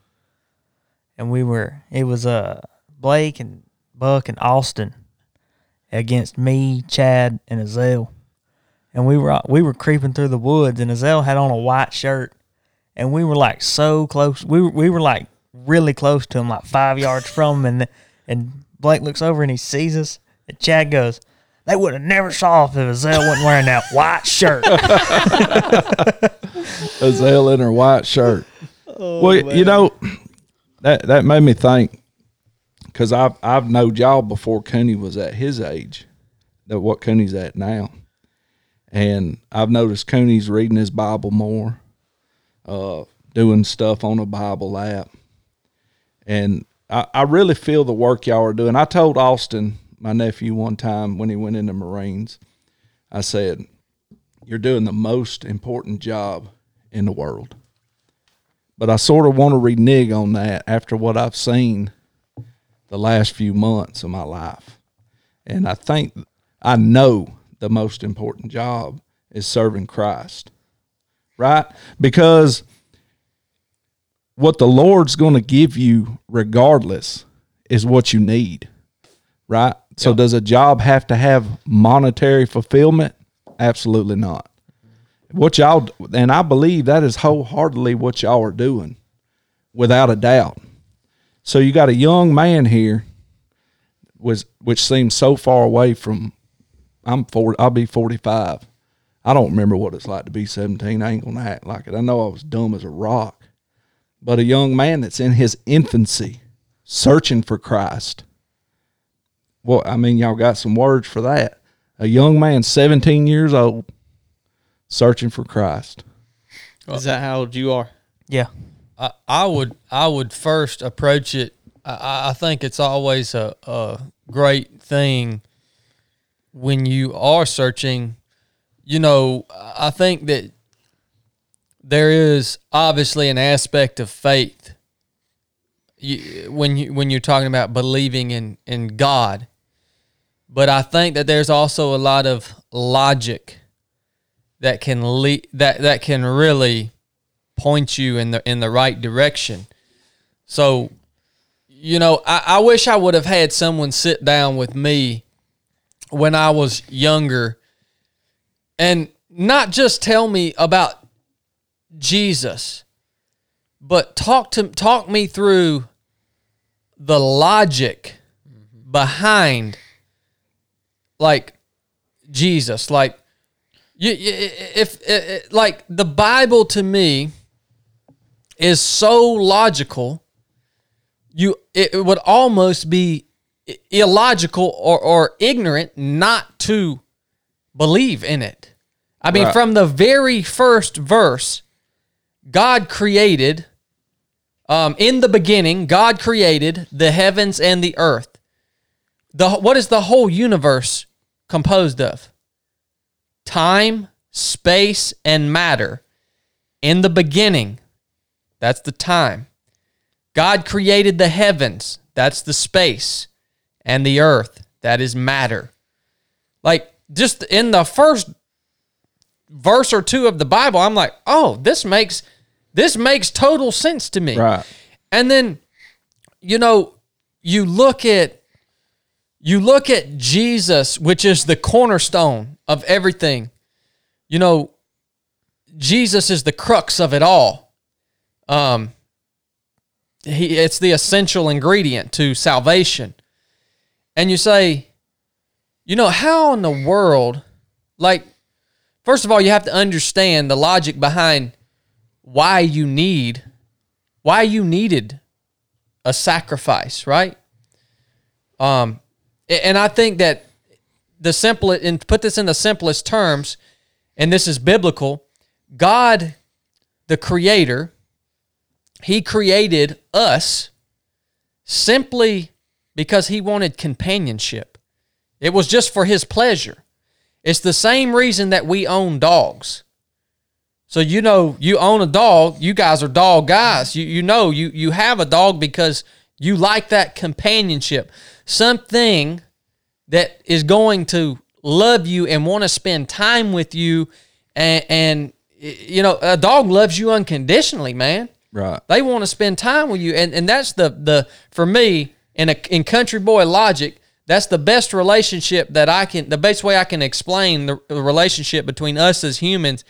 And we were, it was uh, Blake and Buck and Austin against me, Chad, and Azelle. And we were we were creeping through the woods, and Azelle had on a white shirt. And we were, like, so close. We were, we were like, really close to him, like five yards from him. And, and Blake looks over, and he sees us. And Chad goes, "They would have never saw if Azelle wasn't wearing that white shirt." Azelle in her white shirt. Oh, well, man. You know... That that made me think, because I've, I've known y'all before Cooney was at his age, that what Cooney's at now. And I've noticed Cooney's reading his Bible more, uh, doing stuff on a Bible app. And I, I really feel the work y'all are doing. I told Austin, my nephew, one time when he went in the Marines, I said, "You're doing the most important job in the world." But I sort of want to renege on that after what I've seen the last few months of my life. And I think, I know the most important job is serving Christ, right? Because what the Lord's going to give you regardless is what you need, right? Yep. So does a job have to have monetary fulfillment? Absolutely not. What y'all, and I believe that is wholeheartedly what y'all are doing, without a doubt. So you got a young man here, was which seems so far away from. I'm forty. I'll be forty-five. I don't remember what it's like to be seventeen. I ain't gonna act like it. I know I was dumb as a rock, but a young man that's in his infancy, searching for Christ. Well, I mean, y'all got some words for that. A young man, seventeen years old. Searching for Christ. Is that how old you are? Yeah. I, I would I would first approach it. I, I think it's always a, a great thing when you are searching, you know, I think that there is obviously an aspect of faith you, when you when you're talking about believing in in God, but I think that there's also a lot of logic that can le- that that can really point you in the in the right direction. So, you know, I, I wish I would have had someone sit down with me when I was younger and not just tell me about Jesus, but talk to talk me through the logic mm-hmm. behind, like, Jesus. Like, you, if, if like the Bible to me is so logical, you it would almost be illogical or, or ignorant not to believe in it. I mean, right. From the very first verse, God created, um, in the beginning, God created the heavens and the earth. The what is the whole universe composed of? Time, space, and matter. In the beginning, that's the time. God created the heavens, that's the space, and the earth, that is matter. Like, just in the first verse or two of the Bible, I'm like, oh, this makes this makes total sense to me. Right. And then, you know, you look at you look at Jesus, which is the cornerstone of everything. You know, Jesus is the crux of it all. Um He, it's the essential ingredient to salvation. And you say, you know, how in the world, like, first of all, you have to understand the logic behind why you need, why you needed a sacrifice, right? Um, and I think that the simplest, and put this in the simplest terms, and this is biblical, God, the Creator, He created us simply because He wanted companionship. It was just for His pleasure. It's the same reason that we own dogs. So, you know, you own a dog, you guys are dog guys. You you know, you, you have a dog because you like that companionship. Something that is going to love you and want to spend time with you. And, and you know, a dog loves you unconditionally, man. Right. They want to spend time with you. And and that's the, the for me, in a, in country boy logic, that's the best relationship that I can, the best way I can explain the, the relationship between us as humans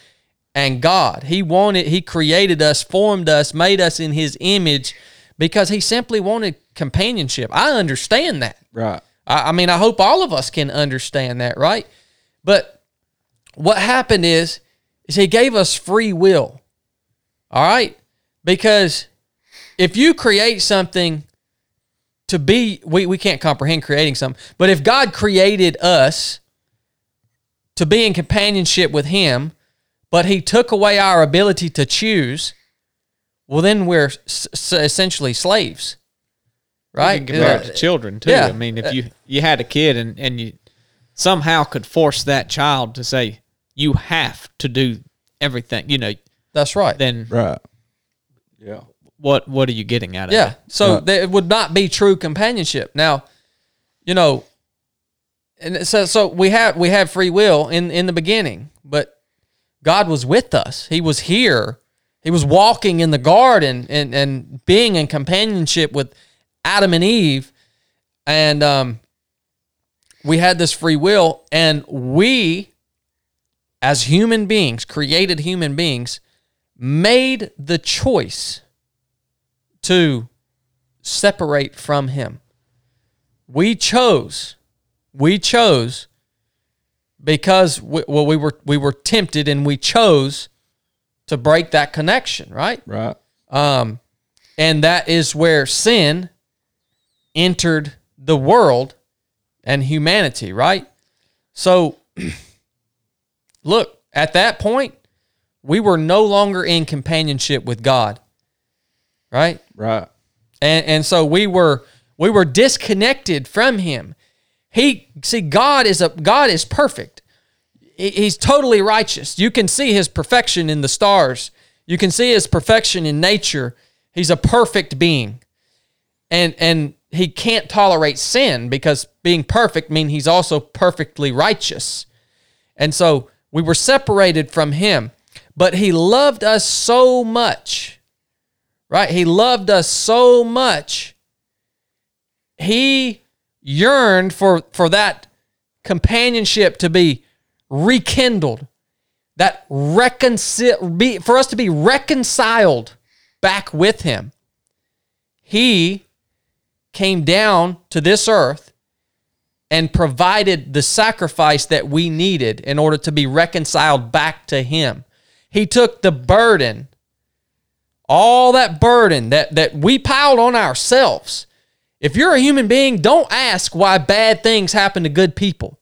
and God. He wanted, He created us, formed us, made us in His image because He simply wanted companionship. I understand that. Right. I, I mean, I hope all of us can understand that, right? But what happened is, is He gave us free will, all right? Because if you create something to be, we, we can't comprehend creating something, but if God created us to be in companionship with Him, but He took away our ability to choose, well, then we're s- essentially slaves, right? You can compare uh, it to children, too. Yeah. I mean, if you, you had a kid and, and you somehow could force that child to say, you have to do everything, you know. That's right. Then right. Yeah. What What are you getting out of yeah. it? Yeah. So right. It would not be true companionship. Now, you know, and so so we have we have free will in in the beginning, but God was with us. He was here. He was walking in the garden and and being in companionship with Adam and Eve, and um, we had this free will, and we, as human beings, created human beings, made the choice to separate from Him. We chose, we chose because we, well, we were we were tempted and we chose to break that connection, right? Right. Um, and that is where sin entered the world and humanity, right? So, look, at that point, we were no longer in companionship with God, right? Right. And and so we were we were disconnected from Him. He see God is a God is perfect. He's totally righteous. You can see his perfection in the stars. You can see his perfection in nature. He's a perfect being. And and he can't tolerate sin, because being perfect means he's also perfectly righteous. And so we were separated from him, but he loved us so much, right? He loved us so much. He yearned for, for that companionship to be rekindled, that reconcil- be, for us to be reconciled back with him. He came down to this earth and provided the sacrifice that we needed in order to be reconciled back to him. He took the burden, all that burden that, that we piled on ourselves. If you're a human being, don't ask why bad things happen to good people.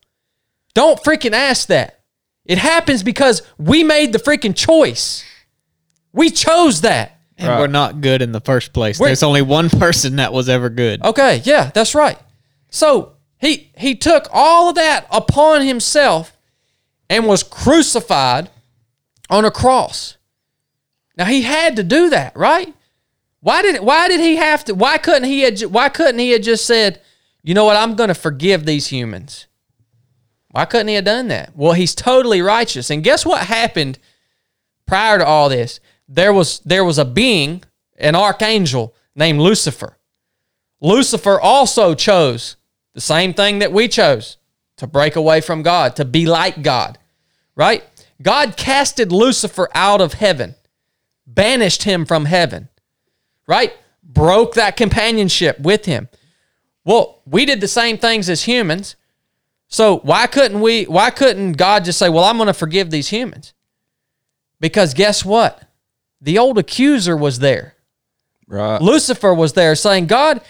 Don't freaking ask that. It happens because we made the freaking choice. We chose that. And right. We're not good in the first place. We're, There's only one person that was ever good. Okay, yeah, that's right. So he he took all of that upon himself and was crucified on a cross. Now he had to do that, right? Why did why did he have to? Why couldn't he had, why couldn't he have just said, "You know what? I'm going to forgive these humans." Why couldn't he have done that? Well, he's totally righteous. And guess what happened prior to all this? There was, there was a being, an archangel named Lucifer. Lucifer also chose the same thing that we chose, to break away from God, to be like God, right? God casted Lucifer out of heaven, banished him from heaven, right? Broke that companionship with him. Well, we did the same things as humans. So why couldn't we, why couldn't God just say, well, I'm going to forgive these humans? Because guess what? The old accuser was there. Right. Lucifer was there saying, God,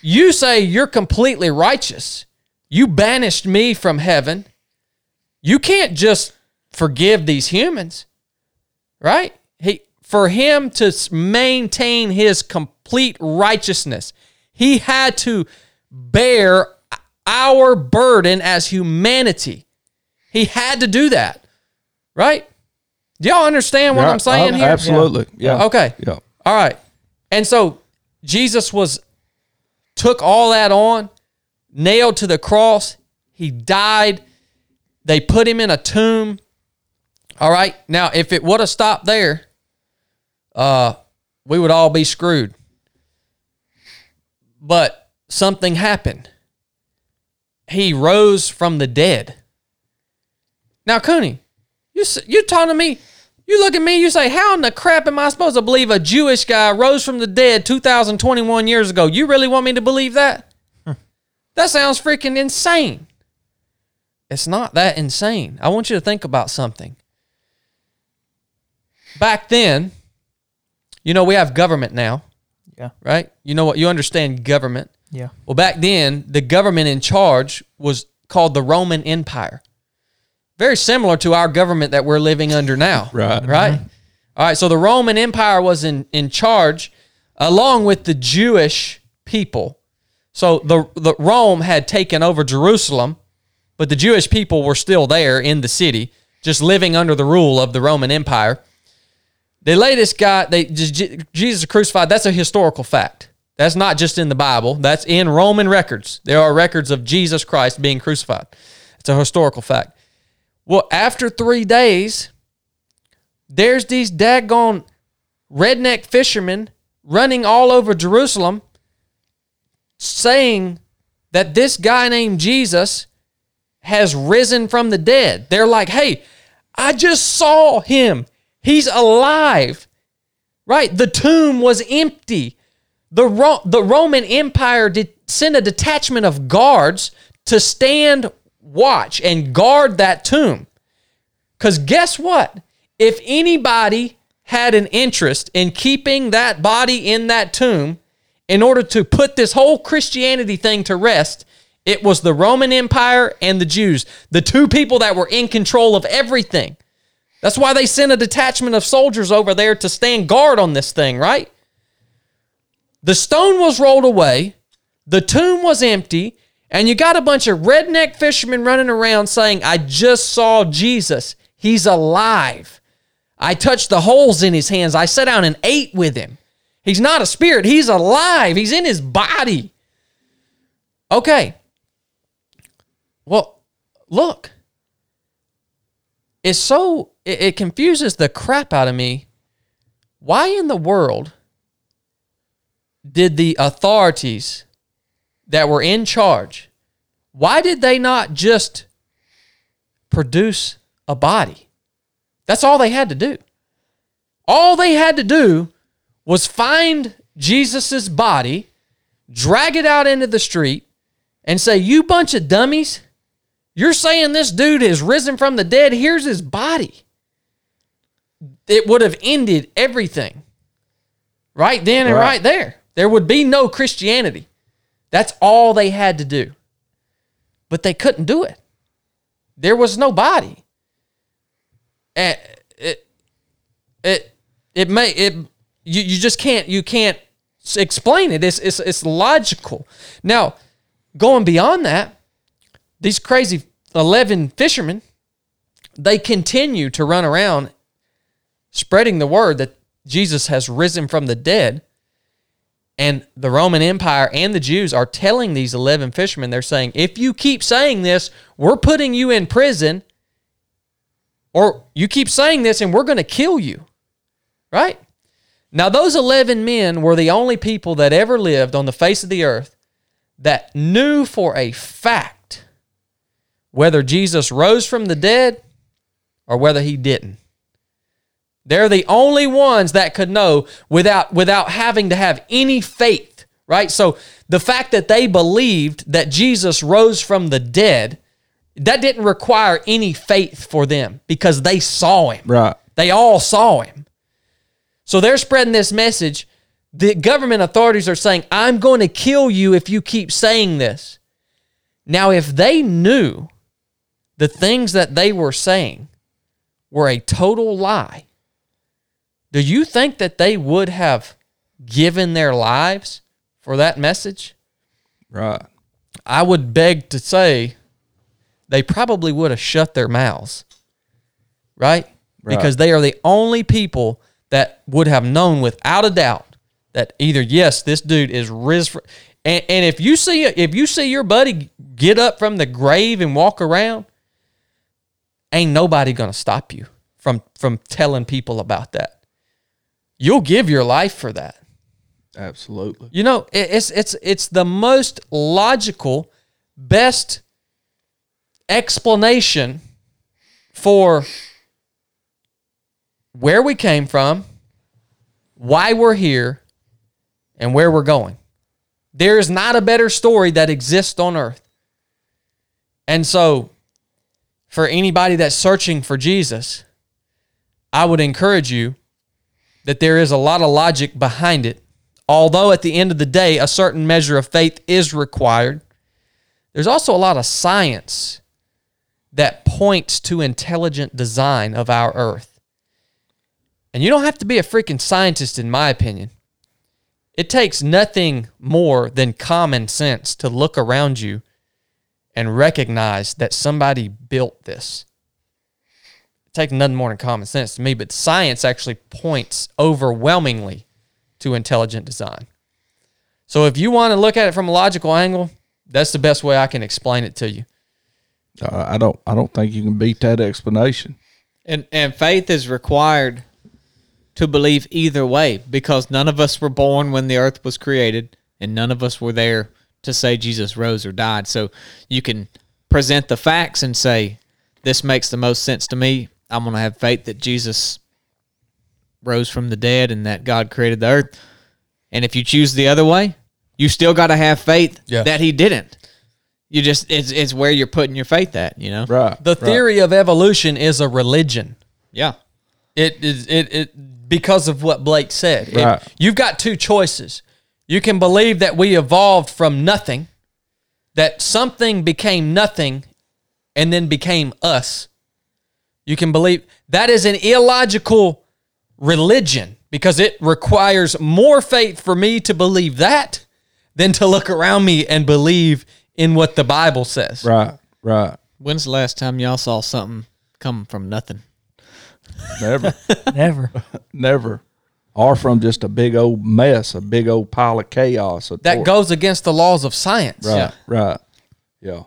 you say you're completely righteous. You banished me from heaven. You can't just forgive these humans, right? He, for him to maintain his complete righteousness, he had to bear our burden as humanity. He had to do that, right? Do y'all understand what yeah, I'm saying I, here? Absolutely. Yeah. yeah. Okay. Yeah. All right. And so Jesus was took all that on, nailed to the cross. He died. They put him in a tomb. All right. Now, if it would have stopped there, uh, we would all be screwed. But something happened. He rose from the dead. Now, Cooney, you, you're talking to me. You look at me, you say, how in the crap am I supposed to believe a Jewish guy rose from the dead two thousand twenty-one years ago? You really want me to believe that? Huh. That sounds freaking insane. It's not that insane. I want you to think about something. Back then, you know, we have government now. Yeah. Right? You know what? You understand government. Yeah. Well, back then, the government in charge was called the Roman Empire. Very similar to our government that we're living under now. Right. Right? Mm-hmm. All right, so the Roman Empire was in, in charge along with the Jewish people. So the, the Rome had taken over Jerusalem, but the Jewish people were still there in the city, just living under the rule of the Roman Empire. The latest guy, they Jesus crucified, that's a historical fact. That's not just in the Bible. That's in Roman records. There are records of Jesus Christ being crucified. It's a historical fact. Well, after three days, there's these daggone redneck fishermen running all over Jerusalem saying that this guy named Jesus has risen from the dead. They're like, hey, I just saw him. He's alive, right? The tomb was empty. The, Ro- the Roman Empire did send a detachment of guards to stand watch and guard that tomb. Because guess what? If anybody had an interest in keeping that body in that tomb in order to put this whole Christianity thing to rest, it was the Roman Empire and the Jews, the two people that were in control of everything. That's why they sent a detachment of soldiers over there to stand guard on this thing, right? The stone was rolled away, the tomb was empty, And you got a bunch of redneck fishermen running around saying, I just saw Jesus. He's alive. I touched the holes in his hands. I sat down and ate with him. He's not a spirit. He's alive. He's in his body. Okay. Well, look. It's so, it, it confuses the crap out of me. Why in the world did the authorities that were in charge, why did they not just produce a body? That's all they had to do. All they had to do was find Jesus's body, drag it out into the street, and say, you bunch of dummies, you're saying this dude is risen from the dead, here's his body. It would have ended everything right then and right, right there. There would be no Christianity. That's all they had to do. But they couldn't do it. There was no body. And it, it, it may, it, you, you just can't, you can't explain it. It's, it's, it's logical. Now, going beyond that, these crazy eleven fishermen, they continue to run around spreading the word that Jesus has risen from the dead. And the Roman Empire and the Jews are telling these eleven fishermen, they're saying, if you keep saying this, we're putting you in prison, or you keep saying this and we're going to kill you, right? Now, those eleven men were the only people that ever lived on the face of the earth that knew for a fact whether Jesus rose from the dead or whether he didn't. They're the only ones that could know without, without having to have any faith, right? So the fact that they believed that Jesus rose from the dead, that didn't require any faith for them because they saw him. Right. They all saw him. So they're spreading this message. The government authorities are saying, I'm going to kill you if you keep saying this. Now, if they knew the things that they were saying were a total lie, do you think that they would have given their lives for that message? Right. I would beg to say they probably would have shut their mouths, right? Right. Because they are the only people that would have known without a doubt that either, yes, this dude is risen. And, and if you see if you see your buddy get up from the grave and walk around, ain't nobody going to stop you from, from telling people about that. You'll give your life for that. Absolutely. You know, it's it's it's the most logical, best explanation for where we came from, why we're here, and where we're going. There is not a better story that exists on earth. And so, for anybody that's searching for Jesus, I would encourage you that there is a lot of logic behind it. Although at the end of the day, a certain measure of faith is required, there's also a lot of science that points to intelligent design of our earth. And you don't have to be a freaking scientist, in my opinion. It takes nothing more than common sense to look around you and recognize that somebody built this. Taking nothing more than common sense to me, but science actually points overwhelmingly to intelligent design. So if you want to look at it from a logical angle, that's the best way I can explain it to you. Uh, I don't, I don't think you can beat that explanation. And and faith is required to believe either way, because none of us were born when the earth was created, and none of us were there to say Jesus rose or died. So you can present the facts and say, this makes the most sense to me. I'm going to have faith that Jesus rose from the dead and that God created the earth. And if you choose the other way, you still got to have faith yeah. that he didn't. You just it's, it's where you're putting your faith at, you know? Right. The theory right. of evolution is a religion. Yeah. It is it, it because of what Blake said. Right. It, you've got two choices. You can believe that we evolved from nothing, that something became nothing and then became us. You can believe that is an illogical religion because it requires more faith for me to believe that than to look around me and believe in what the Bible says. Right, right. When's the last time y'all saw something come from nothing? Never. Never. Never. Or from just a big old mess, a big old pile of chaos. That torture. Goes against the laws of science. Right, yeah. right. Yeah.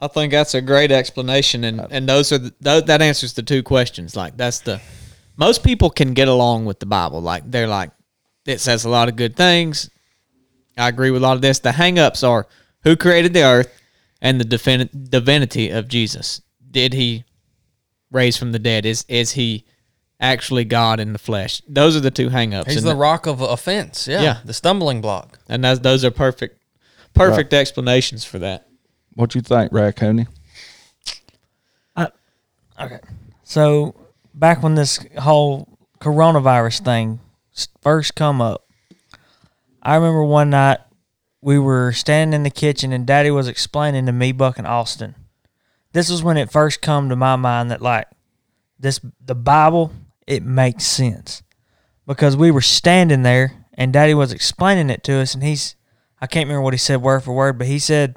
I think that's a great explanation, and, and those are the, th that answers the two questions. Like, that's the most people can get along with the Bible. Like, they're like, it says a lot of good things. I agree with a lot of this. The hang-ups are who created the earth and the divinity of Jesus. Did he raise from the dead? Is is he actually God in the flesh? Those are the two hang-ups. He's the that, rock of offense. Yeah, yeah, the stumbling block. And that's, those are perfect, perfect right. explanations for that. What you think, Racconi? Uh, okay. So back when this whole coronavirus thing first come up, I remember one night we were standing in the kitchen and Daddy was explaining to me, Buck, and Austin. This was when it first come to my mind that, like, this the Bible, it makes sense. Because we were standing there and Daddy was explaining it to us, and he's, I can't remember what he said word for word, but he said,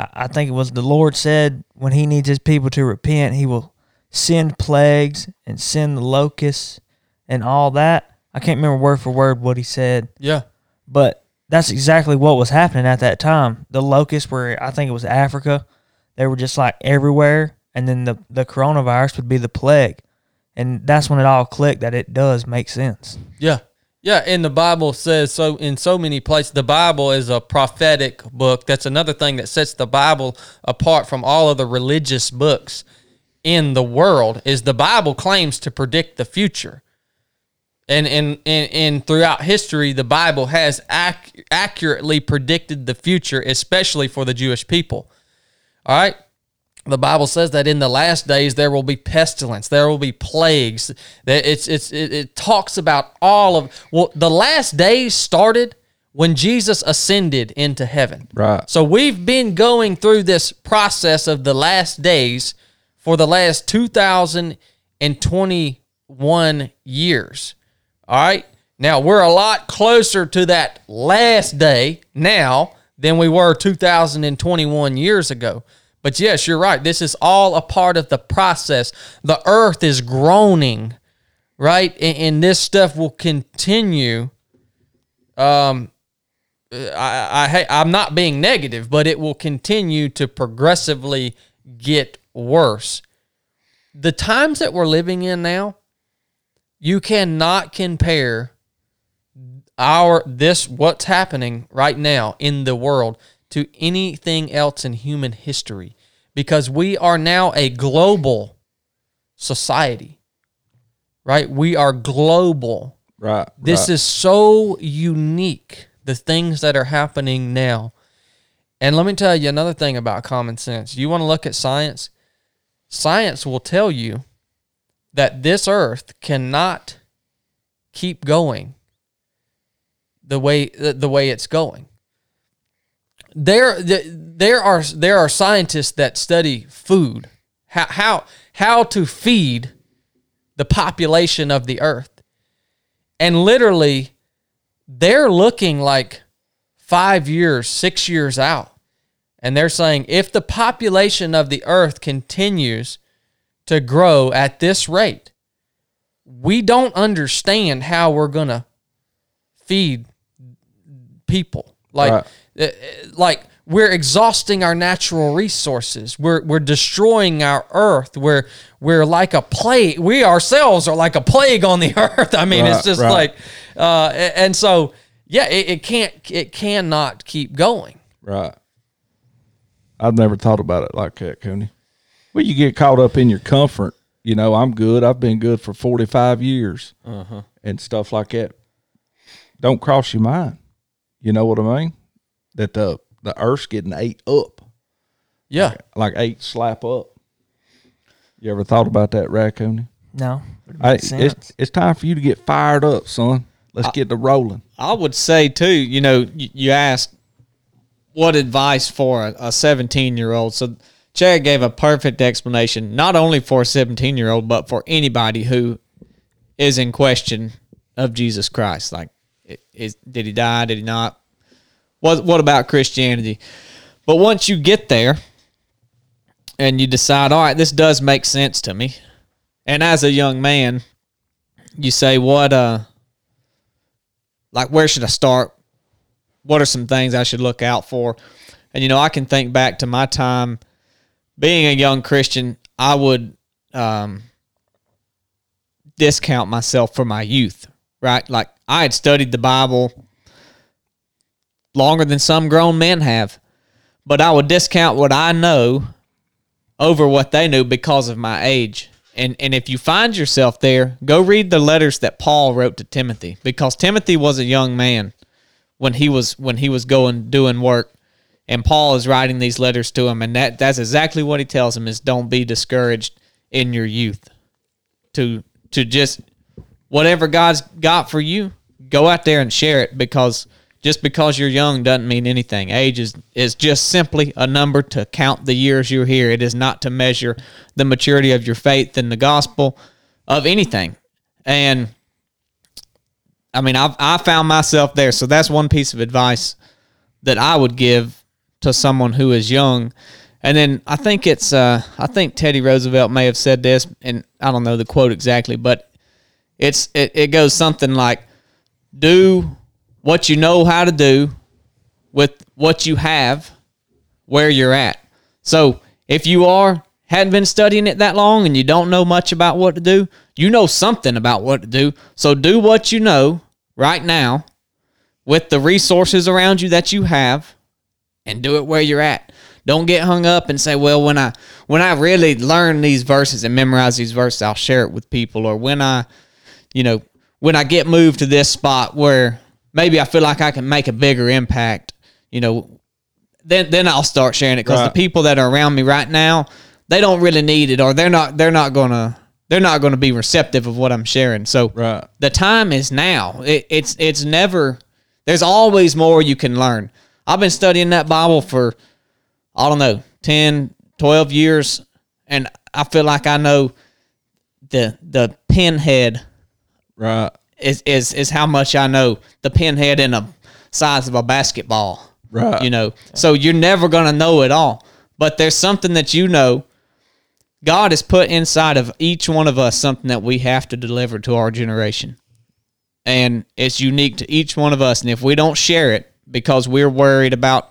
I think it was the Lord said when he needs his people to repent, he will send plagues and send the locusts and all that. I can't remember word for word what he said. Yeah. But that's exactly what was happening at that time. The locusts were, I think it was Africa. They were just like everywhere. And then the, the coronavirus would be the plague. And that's when it all clicked that it does make sense. Yeah. Yeah, and the Bible says so in so many places. The Bible is a prophetic book. That's another thing that sets the Bible apart from all of the religious books in the world, is the Bible claims to predict the future. And, and, and, and throughout history, the Bible has ac accurately predicted the future, especially for the Jewish people. All right? The Bible says that in the last days there will be pestilence, there will be plagues. That it's it's it, it talks about all of well, the last days started when Jesus ascended into heaven. Right. So we've been going through this process of the last days for the last two thousand twenty-one years. All right? Now we're a lot closer to that last day now than we were two thousand twenty-one years ago. But yes, you're right. This is all a part of the process. The earth is groaning, right? And, and this stuff will continue. Um, I, I, I'm not being negative, but it will continue to progressively get worse. The times that we're living in now, you cannot compare our this what's happening right now in the world to anything else in human history, because we are now a global society, right? We are global. Right. This right. is so unique, the things that are happening now. And let me tell you another thing about common sense. You want to look at science? Science will tell you that this earth cannot keep going the way the way it's going. There, there are there are scientists that study food, how how how to feed the population of the earth, and literally, they're looking like five years, six years out, and they're saying if the population of the earth continues to grow at this rate, we don't understand how we're gonna feed people. Like. Right. Like, we're exhausting our natural resources. We're we're destroying our earth. We're we're like a plague. We ourselves are like a plague on the earth. I mean, right, it's just right. like, uh, and so yeah, it, it can't it cannot keep going. Right. I've never thought about it like that, Cooney. Well, you get caught up in your comfort. You know, I'm good. I've been good for forty-five years, uh-huh. and stuff like that. Don't cross your mind. You know what I mean? That the the earth's getting ate up, yeah, like, like ate slap up. You ever thought about that, Raccoon? No, I, it's it's time for you to get fired up, son. Let's I, get the rolling. I would say too, you know, you, you asked what advice for a, a seventeen-year-old. So Chad gave a perfect explanation, not only for a seventeen-year-old, but for anybody who is in question of Jesus Christ. Like, is did he die? Did he not? What, what about Christianity? But once you get there and you decide, all right, this does make sense to me. And as a young man, you say, what, uh, like, where should I start? What are some things I should look out for? And, you know, I can think back to my time being a young Christian. I would um, discount myself for my youth, right? Like, I had studied the Bible longer than some grown men have, but I would discount what I know over what they knew because of my age. And and if you find yourself there, go read the letters that Paul wrote to Timothy, because Timothy was a young man when he was when he was going doing work, and Paul is writing these letters to him, and that that's exactly what he tells him is don't be discouraged in your youth. To to just whatever God's got for you, go out there and share it, because just because you're young doesn't mean anything. Age is, is just simply a number to count the years you're here. It is not to measure the maturity of your faith and the gospel of anything. And, I mean, I've, I found myself there. So that's one piece of advice that I would give to someone who is young. And then I think it's, uh, I think Teddy Roosevelt may have said this, and I don't know the quote exactly, but it's it, it goes something like, do what you know how to do with what you have, where you're at. So if you are, hadn't been studying it that long and you don't know much about what to do, you know something about what to do. So do what you know right now with the resources around you that you have, and do it where you're at. Don't get hung up and say, well, when I when I really learn these verses and memorize these verses, I'll share it with people. Or when I, you know, when I get moved to this spot where maybe I feel like I can make a bigger impact, you know, then then I'll start sharing it, because right. The people that are around me right now, they don't really need it, or they're not they're not gonna they're not gonna be receptive of what I'm sharing. So right. The time is now. It, it's it's never. There's always more you can learn. I've been studying that Bible for, I don't know, ten, twelve years, and I feel like I know the the pinhead. Right. Is, is is how much I know the pinhead in a size of a basketball, right? You know, so you're never gonna know it all, but there's something that you know. God has put inside of each one of us something that we have to deliver to our generation, and it's unique to each one of us. And if we don't share it because we're worried about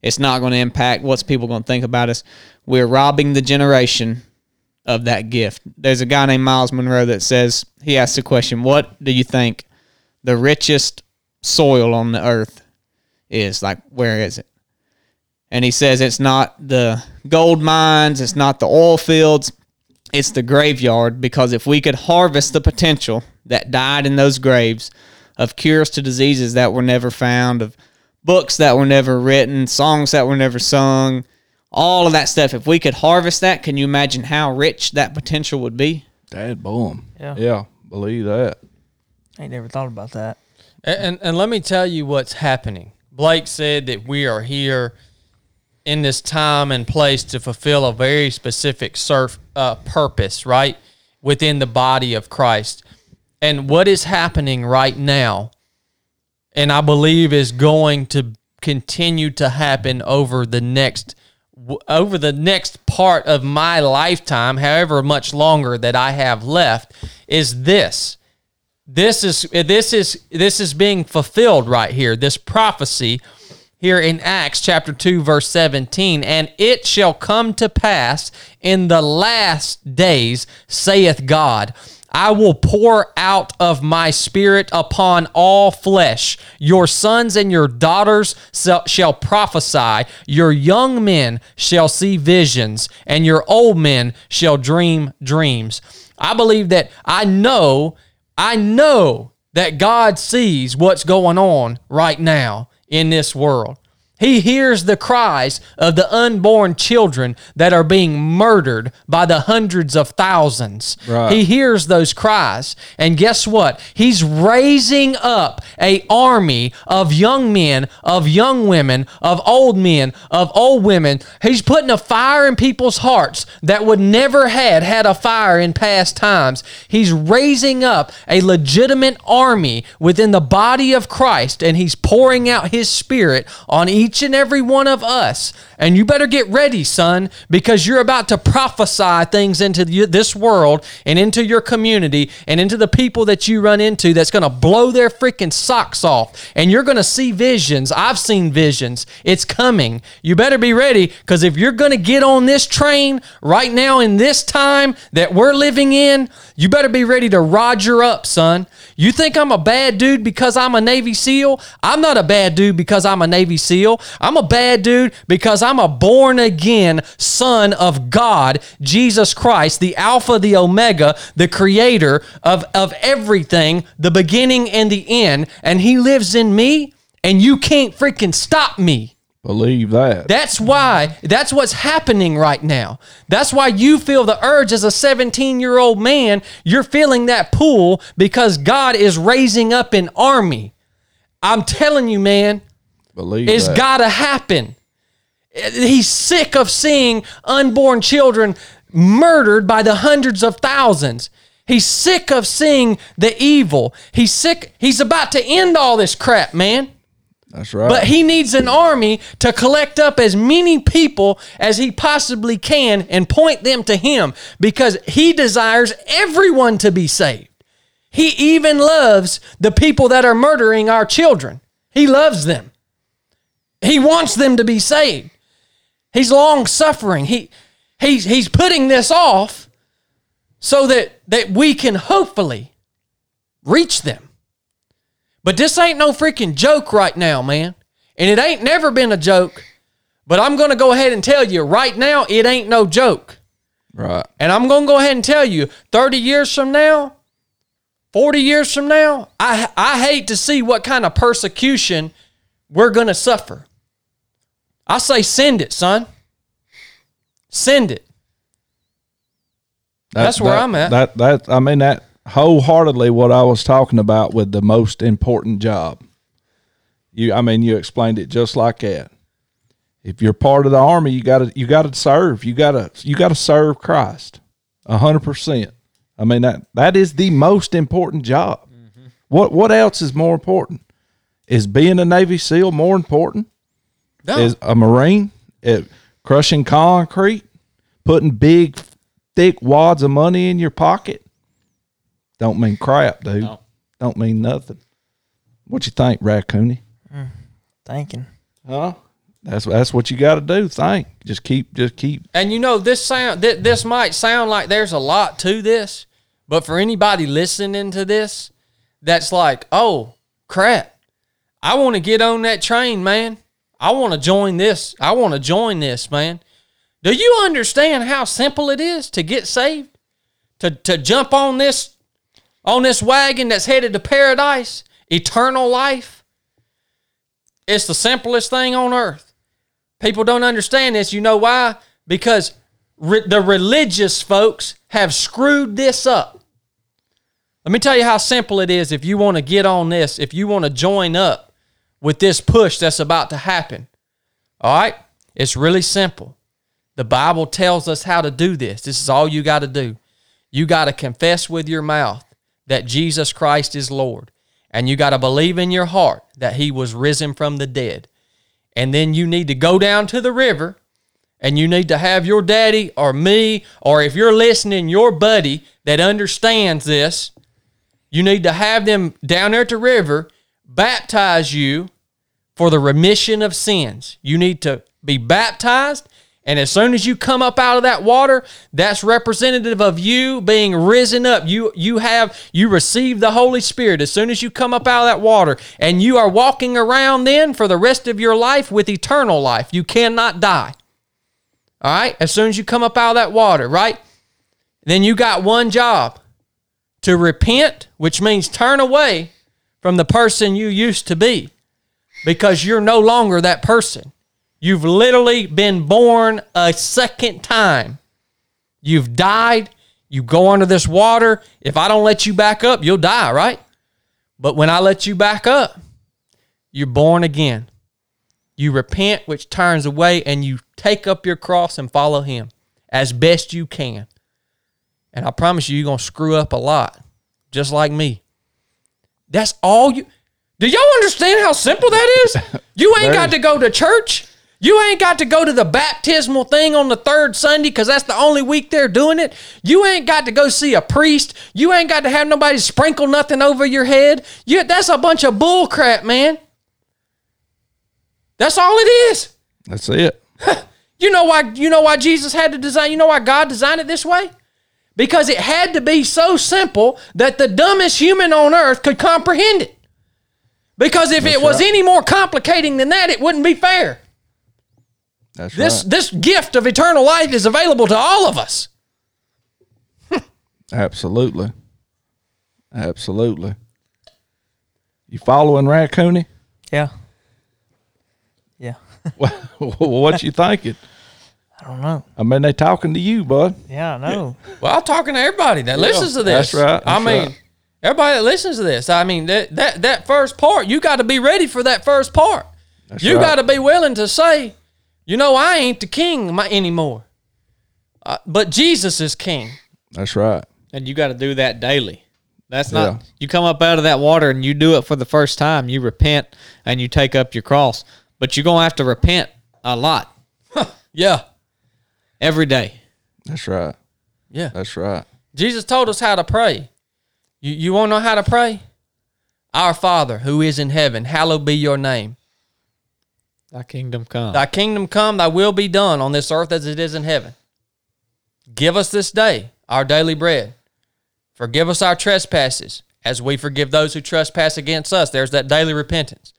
it's not going to impact, what's people going to think about us, we're robbing the generation of that gift. There's a guy named Miles Monroe that says, he asked the question, what do you think the richest soil on the earth is? Like, where is it? And he says it's not the gold mines, it's not the oil fields, it's the graveyard, because if we could harvest the potential that died in those graves, of cures to diseases that were never found, of books that were never written, songs that were never sung, all of that stuff, if we could harvest that, can you imagine how rich that potential would be? Dad, boom. Yeah. Yeah, believe that. I ain't never thought about that. And, and and let me tell you what's happening. Blake said that we are here in this time and place to fulfill a very specific surf, uh, purpose, right, within the body of Christ. And what is happening right now, and I believe is going to continue to happen over the next over the next part of my lifetime, however much longer that I have left, is this. This is this is this is being fulfilled right here. This prophecy here in Acts chapter two verse seventeen, and it shall come to pass in the last days, saith God, I will pour out of my spirit upon all flesh. Your sons and your daughters shall prophesy. Your young men shall see visions, and your old men shall dream dreams. I believe that I know, I know that God sees what's going on right now in this world. He hears the cries of the unborn children that are being murdered by the hundreds of thousands. Right. He hears those cries. And guess what? He's raising up an army of young men, of young women, of old men, of old women. He's putting a fire in people's hearts that would never had had a fire in past times. He's raising up a legitimate army within the body of Christ, and he's pouring out his spirit on each each and every one of us. And you better get ready, son, because you're about to prophesy things into this world and into your community and into the people that you run into that's going to blow their freaking socks off. And you're going to see visions. I've seen visions. It's coming. You better be ready, because if you're going to get on this train right now in this time that we're living in, you better be ready to Roger up, son. You think I'm a bad dude because I'm a Navy SEAL? I'm not a bad dude because I'm a Navy SEAL. I'm a bad dude because I'm a born-again son of God, Jesus Christ, the Alpha, the Omega, the creator of, of everything, the beginning and the end, and he lives in me, and you can't freaking stop me. Believe that. That's why, that's what's happening right now. That's why you feel the urge as a seventeen-year-old man. You're feeling that pull because God is raising up an army. I'm telling you, man, Believe it's got to happen. He's sick of seeing unborn children murdered by the hundreds of thousands. He's sick of seeing the evil. He's sick. He's about to end all this crap, man. That's right. But he needs an army to collect up as many people as he possibly can and point them to him, because he desires everyone to be saved. He even loves the people that are murdering our children. He loves them. He wants them to be saved. He's long-suffering. He, he's, he's putting this off so that, that we can hopefully reach them. But this ain't no freaking joke right now, man. And it ain't never been a joke. But I'm going to go ahead and tell you right now, it ain't no joke. Right. And I'm going to go ahead and tell you, thirty years from now, forty years from now, I, I hate to see what kind of persecution we're going to suffer. I say send it, son. Send it. That, That's where that, I'm at. That, that, I mean, that... wholeheartedly what I was talking about with the most important job. You, I mean, you explained it just like that. If you're part of the army, you gotta, you gotta serve. You gotta, you gotta serve Christ a hundred percent. I mean, that, that is the most important job. Mm-hmm. What, what else is more important? Is being a Navy SEAL more important? No. Is a Marine, it, crushing concrete, putting big, thick wads of money in your pocket? Don't mean crap, dude. No. Don't mean nothing. What you think, Raccoony? Mm, thinking. Huh? That's that's what you got to do. Think. Just keep. Just keep. And you know, this sound. Th this might sound like there's a lot to this, but for anybody listening to this, that's like, oh crap, I want to get on that train, man. I want to join this. I want to join this, man. Do you understand how simple it is to get saved? To to jump on this. On this wagon that's headed to paradise, eternal life. It's the simplest thing on earth. People don't understand this. You know why? Because re the religious folks have screwed this up. Let me tell you how simple it is if you want to get on this, if you want to join up with this push that's about to happen. All right? It's really simple. The Bible tells us how to do this. This is all you got to do. You got to confess with your mouth that Jesus Christ is Lord. And you got to believe in your heart that he was risen from the dead. And then you need to go down to the river and you need to have your daddy or me, or if you're listening, your buddy that understands this, you need to have them down there at the river baptize you for the remission of sins. You need to be baptized. And as soon as you come up out of that water, that's representative of you being risen up. You, you have, you receive the Holy Spirit as soon as you come up out of that water. And you are walking around then for the rest of your life with eternal life. You cannot die. All right? As soon as you come up out of that water, right? Then you got one job. To repent, which means turn away from the person you used to be, because you're no longer that person. You've literally been born a second time. You've died. You go under this water. If I don't let you back up, you'll die, right? But when I let you back up, you're born again. You repent, which turns away, and you take up your cross and follow him as best you can. And I promise you, you're going to screw up a lot, just like me. That's all you... Do y'all understand how simple that is? You ain't got to go to church. You ain't got to go to the baptismal thing on the third Sunday because that's the only week they're doing it. You ain't got to go see a priest. You ain't got to have nobody sprinkle nothing over your head. You, that's a bunch of bullcrap, man. That's all it is. That's it. You know why, you know why Jesus had to design, you know why God designed it this way? Because it had to be so simple that the dumbest human on earth could comprehend it. Because if that's it was right. any more complicating than that, it wouldn't be fair. That's this, right. This gift of eternal life is available to all of us. Absolutely. Absolutely. You following Raccoony? Yeah. Yeah. What you thinking? I don't know. I mean, they talking to you, bud. Yeah, I know. Well, I'm talking to everybody that yeah. listens to this. That's right. That's I mean, right. everybody that listens to this. I mean, that that, that first part, you got to be ready for that first part. That's you right. got to be willing to say, you know, I ain't the king my, anymore, uh, but Jesus is king. That's right. And you got to do that daily. That's not, yeah. you come up out of that water and you do it for the first time. You repent and you take up your cross. But you're going to have to repent a lot. Huh, yeah. Every day. That's right. Yeah. That's right. Jesus told us how to pray. You, you want to know how to pray? Our Father, who is in heaven, hallowed be your name. Thy kingdom come. Thy kingdom come, thy will be done on this earth as it is in heaven. Give us this day our daily bread. Forgive us our trespasses as we forgive those who trespass against us. There's that daily repentance.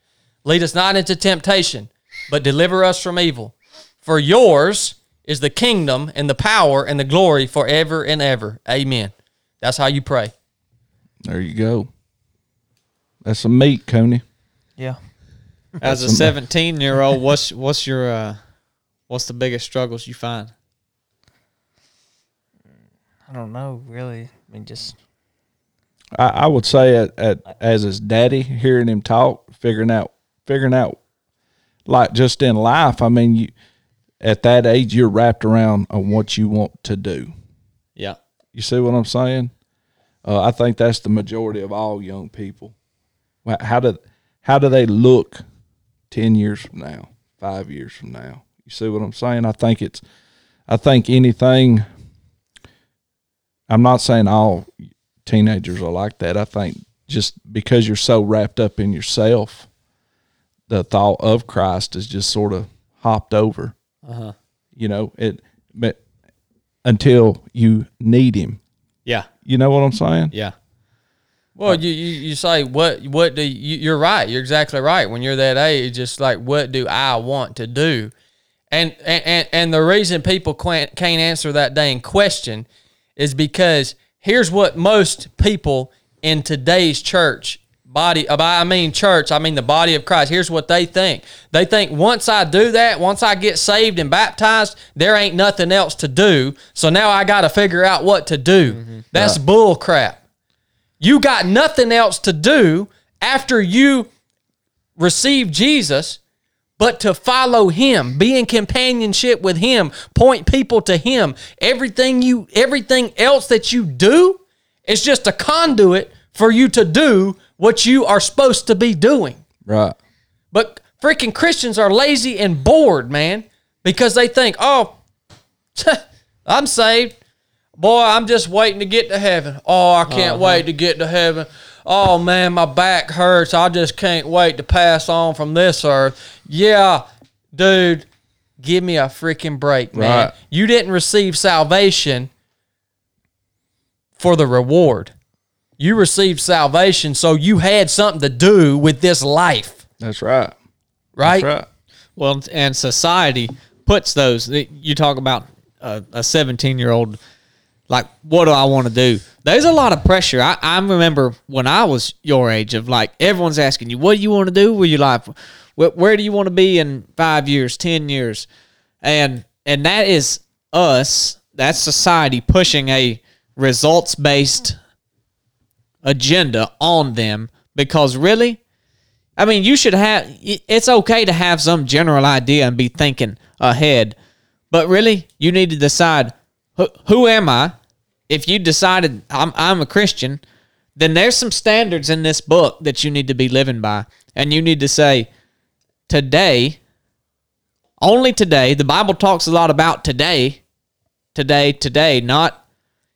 Lead us not into temptation, but deliver us from evil. For yours is the kingdom and the power and the glory forever and ever. Amen. That's how you pray. There you go. That's some meat, Coney. Yeah. As a seventeen-year-old, what's what's your uh, what's the biggest struggles you find? I don't know, really. I mean, just. I, I would say at, at as his daddy, hearing him talk, figuring out. Figuring out, like just in life, I mean, you at that age, you're wrapped around on what you want to do. Yeah. You see what I'm saying? Uh, I think that's the majority of all young people. How do, how do they look ten years from now, five years from now? You see what I'm saying? I think it's, I think anything, I'm not saying all teenagers are like that. I think just because you're so wrapped up in yourself, the thought of Christ is just sort of hopped over, uh-huh. you know, it, but until you need him. Yeah. You know what I'm saying? Yeah. Well, uh, you, you, you say, what, what do you, you're right. You're exactly right. When you're that age, just like, what do I want to do? And, and, and the reason people can't answer that dang question is because here's what most people in today's church Body, I mean church, I mean the body of Christ. Here's what they think. They think once I do that, once I get saved and baptized, there ain't nothing else to do. So now I got to figure out what to do. Mm-hmm. That's right. Bull crap. You got nothing else to do after you receive Jesus but to follow him, be in companionship with him, point people to him. Everything you, everything else that you do is just a conduit for you to do what you are supposed to be doing. Right. But freaking Christians are lazy and bored, man, because they think, oh, I'm saved. Boy, I'm just waiting to get to heaven. Oh, I can't uh-huh. wait to get to heaven. Oh, man, my back hurts. I just can't wait to pass on from this earth. Yeah, dude, give me a freaking break, man. Right. You didn't receive salvation for the reward. You received salvation, so you had something to do with this life. That's right. Right? That's right. Well, and society puts those. You talk about a seventeen-year-old, like, what do I want to do? There's a lot of pressure. I, I remember when I was your age of, like, everyone's asking you, what do you want to do with your life? Where, where do you want to be in five years, ten years? And, and that is us, that's society pushing a results-based agenda on them, because really, I mean, you should have, it's okay to have some general idea and be thinking ahead, but really you need to decide who, who am I? If you decided I'm, I'm a Christian, then there's some standards in this book that you need to be living by. And you need to say, today, only today, the Bible talks a lot about today, today, today, not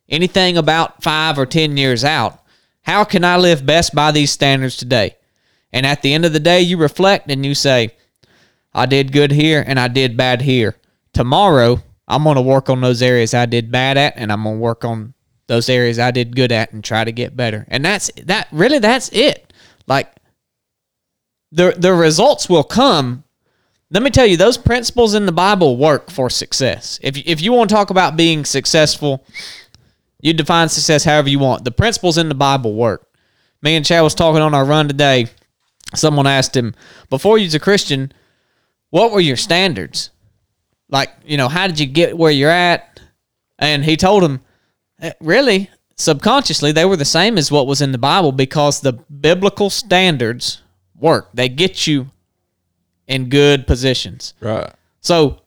anything about five or ten years out. How can I live best by these standards today? And at the end of the day, you reflect and you say, I did good here and I did bad here. Tomorrow, I'm going to work on those areas I did bad at, and I'm going to work on those areas I did good at and try to get better. And that's that. Really, that's it. Like, the the results will come. Let me tell you, those principles in the Bible work for success. If, if you want to talk about being successful, you define success however you want. The principles in the Bible work. Me and Chad was talking on our run today. Someone asked him, before you was a Christian, what were your standards? Like, you know, how did you get where you're at? And he told him, really, subconsciously, they were the same as what was in the Bible, because the biblical standards work. They get you in good positions. Right. So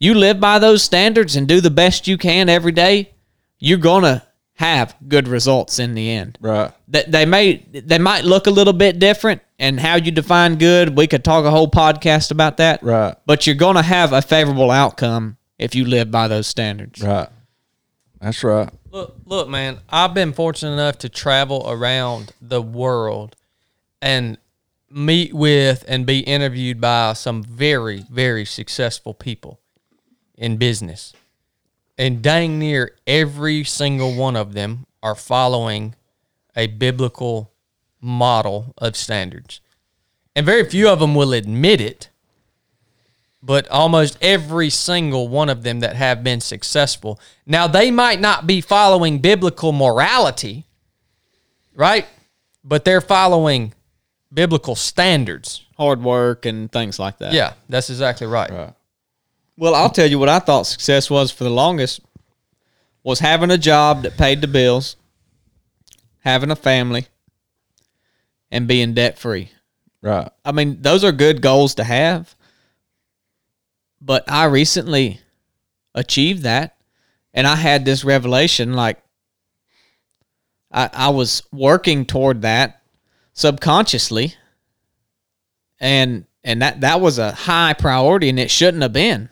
you live by those standards and do the best you can every day, you're going to have good results in the end. Right. That they may they might look a little bit different, and how you define good, we could talk a whole podcast about that. Right. But you're going to have a favorable outcome if you live by those standards. Right. That's right. Look, look, man, I've been fortunate enough to travel around the world and meet with and be interviewed by some very, very successful people in business. And dang near every single one of them are following a biblical model of standards. And very few of them will admit it, but almost every single one of them that have been successful. Now, they might not be following biblical morality, right? But they're following biblical standards. Hard work and things like that. Yeah, that's exactly right. Right. Well, I'll tell you what I thought success was for the longest, was having a job that paid the bills, having a family, and being debt-free. Right. I mean, those are good goals to have, but I recently achieved that, and I had this revelation, like, I, I was working toward that subconsciously, and and that, that was a high priority, and it shouldn't have been.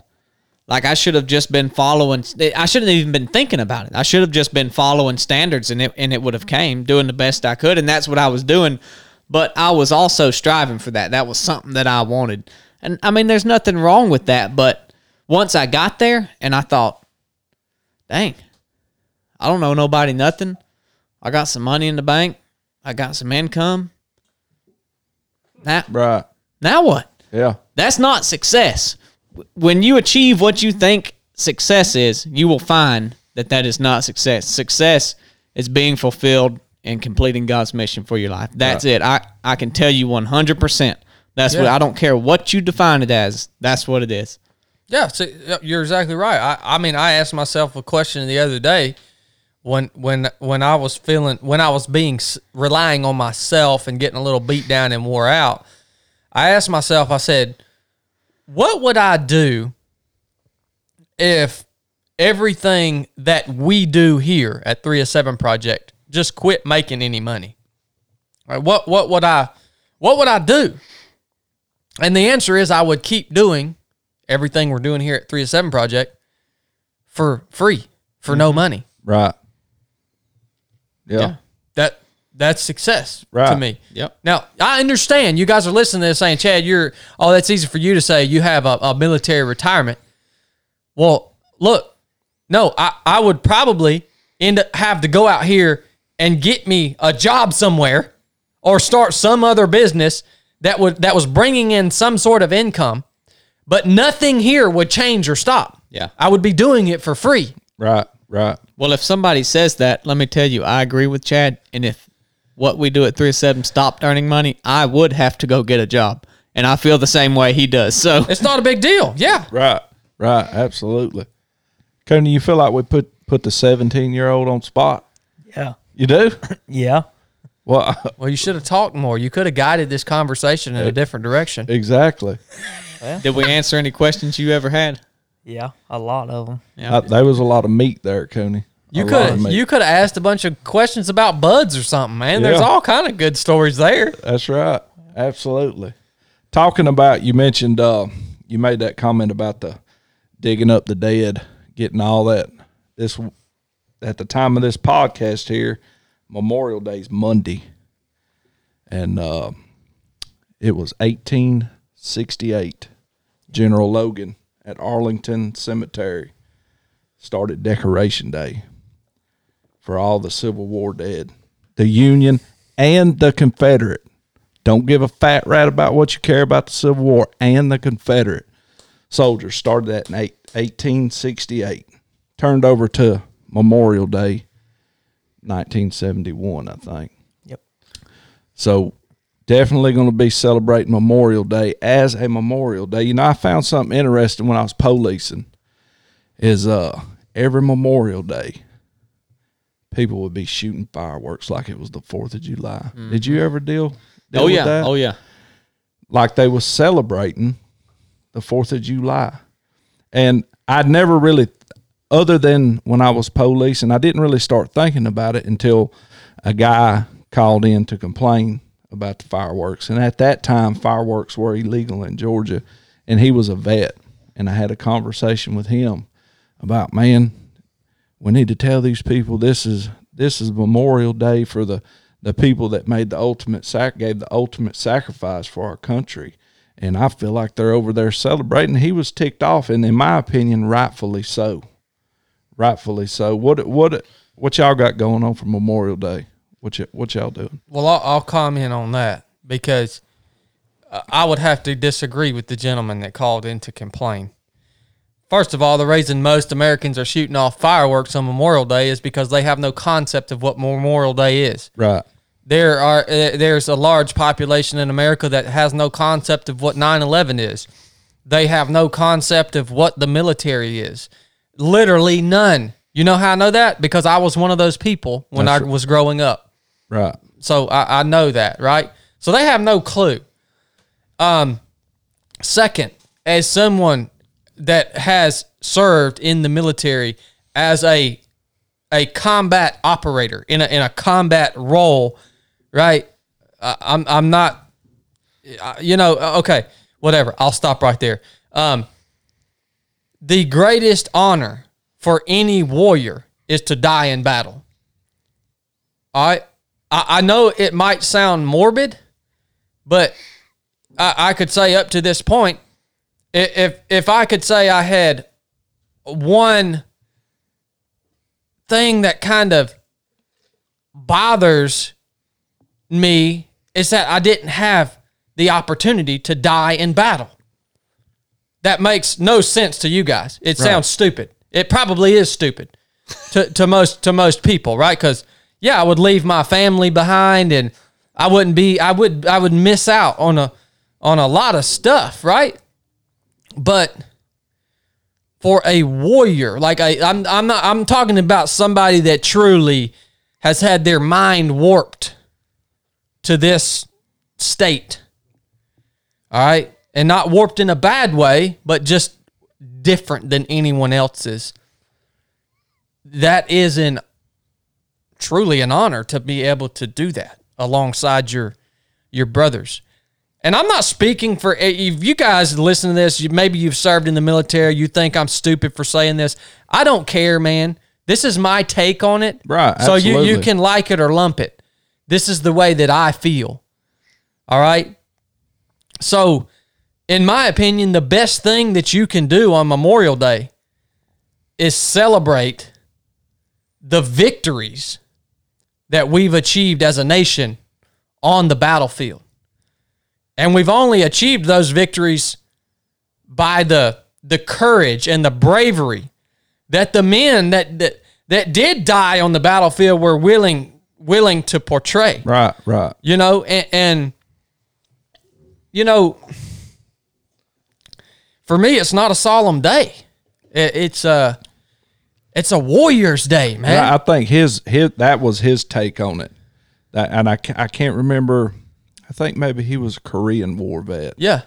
Like, I should have just been following. I shouldn't have even been thinking about it. I should have just been following standards, and it and it would have came, doing the best I could, and that's what I was doing. But I was also striving for that. That was something that I wanted. And, I mean, there's nothing wrong with that, but once I got there, and I thought, dang, I don't owe nobody nothing. I got some money in the bank. I got some income. That, right. Now what? Yeah. That's not success. When you achieve what you think success is, you will find that that is not success. Success is being fulfilled and completing God's mission for your life. That's right. it. I, I can tell you one hundred percent. That's yeah. what, I don't care what you define it as. That's what it is. Yeah, so you're exactly right. I, I mean, I asked myself a question the other day when when when I was feeling, when I was being relying on myself and getting a little beat down and wore out. I asked myself, I said, what would I do if everything that we do here at three of seven Project just quit making any money? Right, what what would I what would I do? And the answer is, I would keep doing everything we're doing here at three of seven Project for free, for mm-hmm. no money. Right. Yeah. yeah. That That's success right. to me. Yep. Now, I understand you guys are listening to this saying, Chad, you're, oh, that's easy for you to say. You have a, a military retirement. Well, look, no, I, I would probably end up have to go out here and get me a job somewhere or start some other business that would that was bringing in some sort of income, but nothing here would change or stop. Yeah. I would be doing it for free. Right, right. Well, if somebody says that, let me tell you, I agree with Chad, and if what we do at three of seven stopped earning money, I would have to go get a job. And I feel the same way he does. So it's not a big deal. Yeah. Right. Right. Absolutely. Cody, you feel like we put, put the seventeen-year-old on spot? Yeah. You do? Yeah. Well, I, well, you should have talked more. You could have guided this conversation in it, a different direction. Exactly. Well. Did we answer any questions you ever had? Yeah, a lot of them. Yeah. I, there was a lot of meat there, Coney. You could you could have asked a bunch of questions about BUDS or something, man. Yeah. There's all kind of good stories there. That's right. Absolutely. Talking about, you mentioned, uh, you made that comment about the digging up the dead, getting all that. This at the time of this podcast here, Memorial Day's Monday, and uh, it was eighteen sixty-eight. General Logan at Arlington Cemetery started Decoration Day for all the Civil War dead. The Union and the Confederate. Don't give a fat rat about what you care about the Civil War, and the Confederate soldiers started that in eighteen sixty-eight. Turned over to Memorial Day, nineteen seventy-one, I think. Yep. So definitely going to be celebrating Memorial Day as a Memorial Day. You know, I found something interesting when I was policing is uh, every Memorial Day, people would be shooting fireworks like it was the fourth of July. Mm-hmm. Did you ever deal, deal oh, with yeah. that? Oh, yeah. Like they were celebrating the fourth of July. And I'd never really, other than when I was policing, I didn't really start thinking about it until a guy called in to complain about the fireworks. And at that time, fireworks were illegal in Georgia, and he was a vet. And I had a conversation with him about, man, we need to tell these people this is this is Memorial Day for the the people that made the ultimate sac gave the ultimate sacrifice for our country. And I feel like they're over there celebrating. He was ticked off, and in my opinion, rightfully so. Rightfully so. What what what y'all got going on for Memorial Day? What, y- what y'all doing? Well, I'll, I'll comment on that because uh, I would have to disagree with the gentleman that called in to complain. First of all, the reason most Americans are shooting off fireworks on Memorial Day is because they have no concept of what Memorial Day is. Right. There are uh, there's a large population in America that has no concept of what nine eleven is. They have no concept of what the military is. Literally none. You know how I know that? Because I was one of those people when That's I was growing up. Right. So I, I know that, right? So they have no clue. Um, second, as someone that has served in the military as a a combat operator in a in a combat role, right? I, I'm I'm not, you know, okay, whatever. I'll stop right there. Um, the greatest honor for any warrior is to die in battle. All right. I know it might sound morbid, but I could say up to this point, if if I could say I had one thing that kind of bothers me, it's that I didn't have the opportunity to die in battle. That makes no sense to you guys. It sounds right. Stupid. It probably is stupid to, to most to most people, right? Because yeah, I would leave my family behind, and I wouldn't be. I would. I would miss out on a on a lot of stuff, right? But for a warrior, like I, I'm, I'm not. I'm talking about somebody that truly has had their mind warped to this state. All right, and not warped in a bad way, but just different than anyone else's. That is an truly an honor to be able to do that alongside your your brothers. And I'm not speaking for, if you guys listen to this, you, maybe you've served in the military, you think I'm stupid for saying this. I don't care, man. This is my take on it. Right, so you, you can like it or lump it. This is the way that I feel. All right? So, in my opinion, the best thing that you can do on Memorial Day is celebrate the victories that we've achieved as a nation on the battlefield. And we've only achieved those victories by the the courage and the bravery that the men that that, that did die on the battlefield were willing willing to portray. Right, right. You know, and, and you know, for me, it's not a solemn day. It, it's a uh, It's a warrior's day, man. Yeah, I think his his that was his take on it, that, and I, I can't remember. I think maybe he was a Korean War vet. Yeah,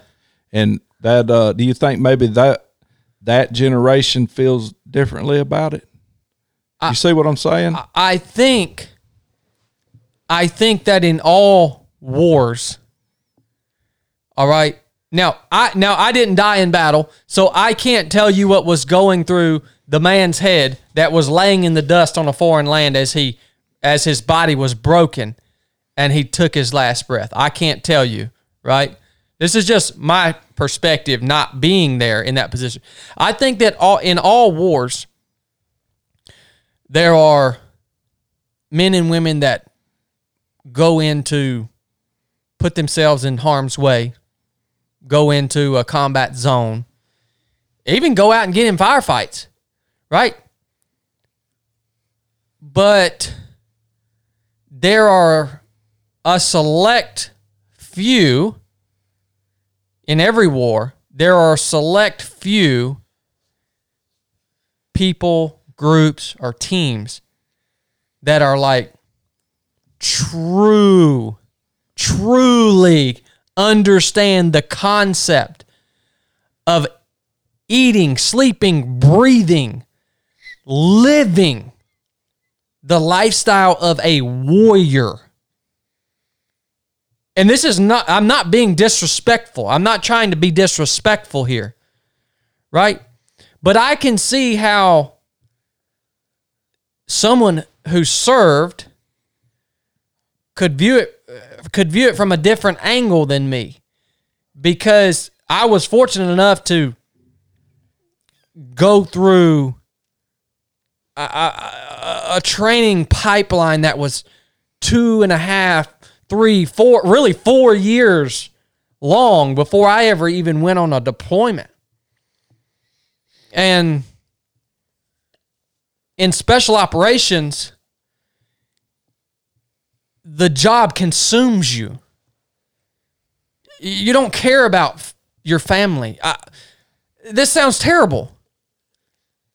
and that. Uh, do you think maybe that that generation feels differently about it? I, you see what I'm saying? I, I think, I think that in all wars, all right. Now I now I didn't die in battle, so I can't tell you what was going through the man's head that was laying in the dust on a foreign land as he, as his body was broken, and he took his last breath. I can't tell you, right? This is just my perspective, not being there in that position. I think that all, in all wars, there are men and women that go in to put themselves in harm's way, go into a combat zone, even go out and get in firefights, right? But there are a select few in every war. There are select few people, groups, or teams that are like true, truly understand the concept of eating, sleeping, breathing, living the lifestyle of a warrior. And this is not, I'm not being disrespectful. I'm not trying to be disrespectful here, right? But I can see how someone who served could view it could view it from a different angle than me, because I was fortunate enough to go through a, a, a training pipeline that was two and a half, three, four, really four years long before I ever even went on a deployment. And in special operations, the job consumes you. You don't care about f- your family. I, this sounds terrible.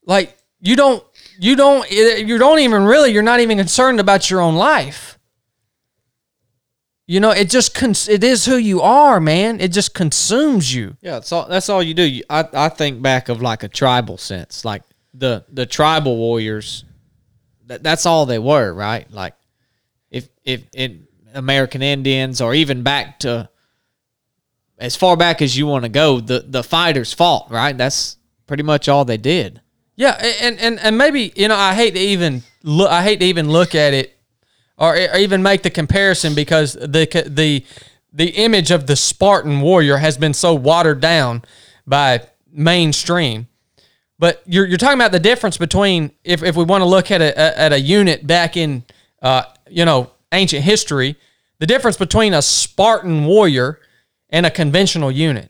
Like you don't, you don't, you don't even really, you're not even concerned about your own life. You know, it just, cons- it is who you are, man. It just consumes you. Yeah. It's all, that's all you do. You, I, I think back of like a tribal sense, like the, the tribal warriors, that, that's all they were, right? Like, If if in American Indians, or even back to as far back as you want to go, the, the fighters fought, right? That's pretty much all they did. Yeah, and, and, and maybe, you know, I hate to even look, I hate to even look at it, or, or even make the comparison, because the the the image of the Spartan warrior has been so watered down by mainstream. But you're you're talking about the difference between, if if we want to look at a, a at a unit back in uh, you know, ancient history, the difference between a Spartan warrior and a conventional unit.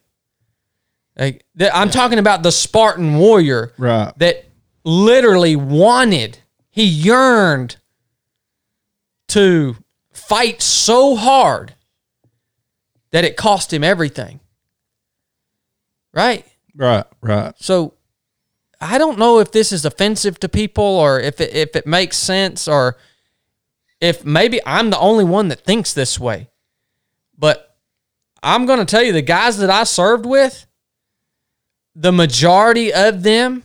Like, I'm talking about the Spartan warrior, right, that literally wanted, he yearned to fight so hard that it cost him everything. Right? Right, right. So I don't know if this is offensive to people, or if it, if it makes sense, or if maybe I'm the only one that thinks this way. But I'm going to tell you, the guys that I served with, the majority of them,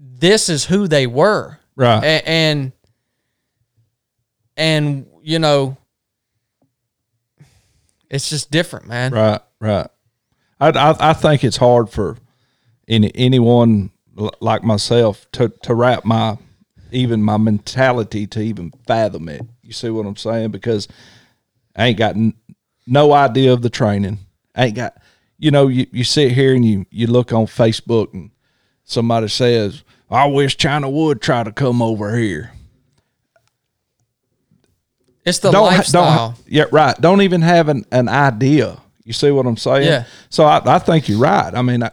this is who they were. Right. A- and, and, you know, it's just different, man. Right, right. I, I, I think it's hard for any anyone like myself to, to wrap my... even my mentality to even fathom it. You see what I'm saying? Because I ain't got n- no idea of the training. I ain't got, you know, you, you sit here and you, you look on Facebook and somebody says, I wish China would try to come over here. It's the don't, lifestyle. Don't, yeah, right. Don't even have an, an idea. You see what I'm saying? Yeah. So I, I think you're right. I mean, I,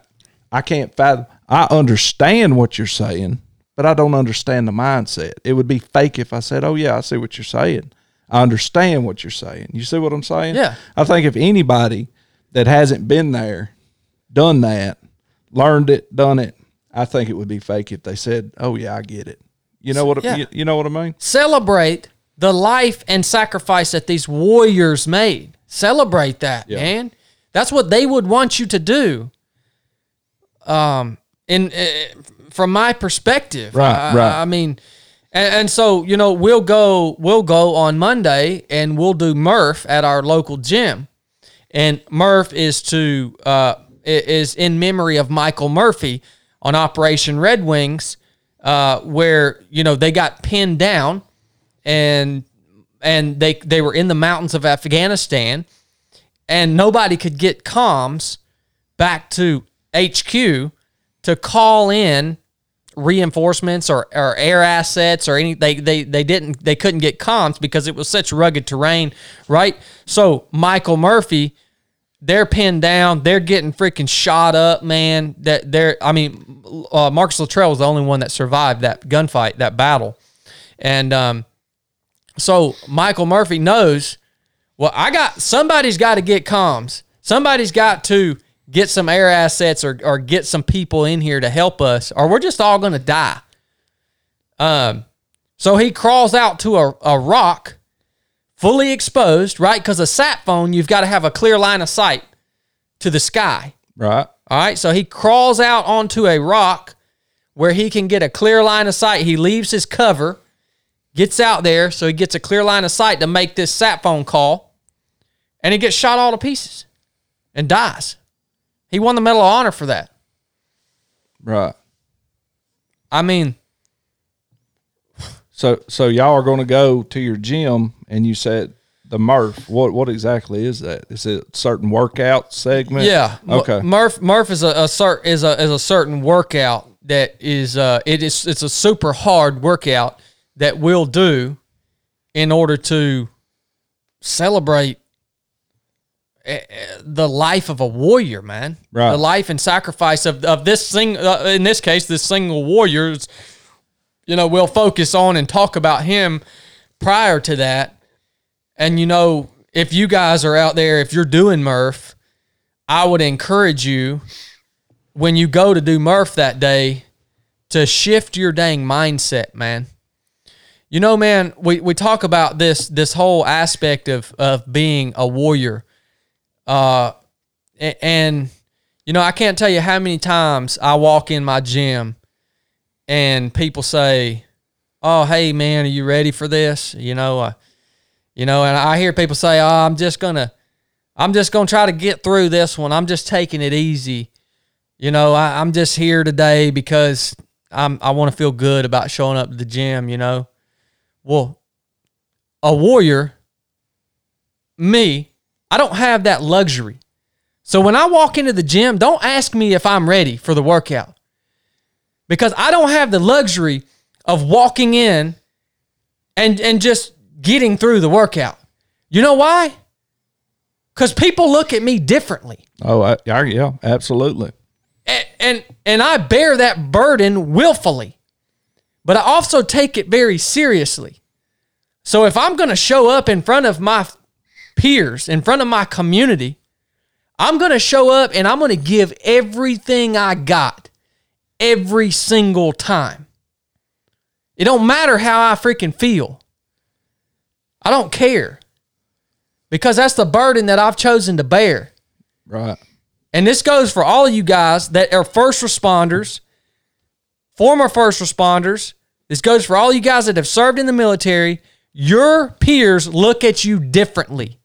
I can't fathom. I understand what you're saying, but I don't understand the mindset. It would be fake if I said, oh, yeah, I see what you're saying. I understand what you're saying. You see what I'm saying? Yeah. I think if anybody that hasn't been there, done that, learned it, done it, I think it would be fake if they said, oh, yeah, I get it. You know what, yeah. you, you know what I mean? Celebrate the life and sacrifice that these warriors made. Celebrate that, yeah. man. That's what they would want you to do. Um. in uh, from my perspective. Right, I, right. I mean, and, and so, you know, we'll go, we'll go on Monday and we'll do Murph at our local gym. And Murph is to uh, is in memory of Michael Murphy on Operation Red Wings, uh, where, you know, they got pinned down and and they they were in the mountains of Afghanistan, and nobody could get comms back to H Q to call in reinforcements or, or air assets or any they, they they didn't they couldn't get comms because it was such rugged terrain, right? So Michael Murphy, they're pinned down, they're getting freaking shot up, man. That they're I mean, uh, Marcus Luttrell was the only one that survived that gunfight, that battle, and um, so Michael Murphy knows, well, I got somebody's got to get comms, somebody's got to get some air assets or, or get some people in here to help us, or we're just all going to die. Um, so he crawls out to a, a rock, fully exposed, right? Because a sat phone, you've got to have a clear line of sight to the sky. Right. All right, so he crawls out onto a rock where he can get a clear line of sight. He leaves his cover, gets out there, so he gets a clear line of sight to make this sat phone call, and he gets shot all to pieces and dies. He won the Medal of Honor for that. Right. I mean. So so y'all are going to go to your gym, and you said the Murph. What what exactly is that? Is it a certain workout segment? Yeah. Okay. Murph Murph is a, a is a is a certain workout that is uh it is it's a super hard workout that we'll do in order to celebrate the life of a warrior, man. Right. The life and sacrifice of of this thing. Uh, in this case, this single warrior's. You know, we'll focus on and talk about him prior to that. And you know, if you guys are out there, if you're doing Murph, I would encourage you when you go to do Murph that day to shift your dang mindset, man. You know, man, we we talk about this this whole aspect of of being a warrior. Uh, and, you know, I can't tell you how many times I walk in my gym and people say, oh, hey, man, are you ready for this? You know, uh, you know, and I hear people say, oh, I'm just going to, I'm just going to try to get through this one. I'm just taking it easy. You know, I, I'm just here today because I'm, I want to feel good about showing up to the gym, you know. Well, a warrior, me, I don't have that luxury. So when I walk into the gym, don't ask me if I'm ready for the workout, because I don't have the luxury of walking in and, and just getting through the workout. You know why? Because people look at me differently. Oh, I, I, yeah, absolutely. And, and, and I bear that burden willfully, but I also take it very seriously. So if I'm going to show up in front of my peers, in front of my community, I'm going to show up and I'm going to give everything I got every single time. It don't matter how I freaking feel. I don't care, because that's the burden that I've chosen to bear. Right. And this goes for all of you guys that are first responders, former first responders. This goes for all you guys that have served in the military. Your peers look at you differently,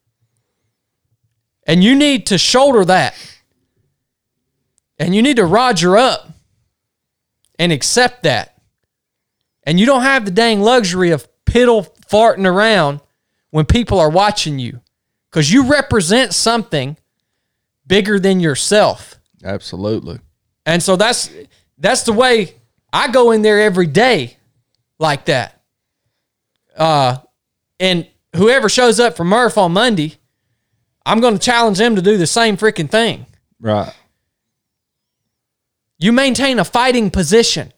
and you need to shoulder that, and you need to Roger up and accept that. And you don't have the dang luxury of piddle farting around when people are watching you, because you represent something bigger than yourself. Absolutely. And so that's that's the way I go in there every day, like that. Uh, and whoever shows up for Murph on Monday, I'm going to challenge them to do the same freaking thing. Right. You maintain a fighting position.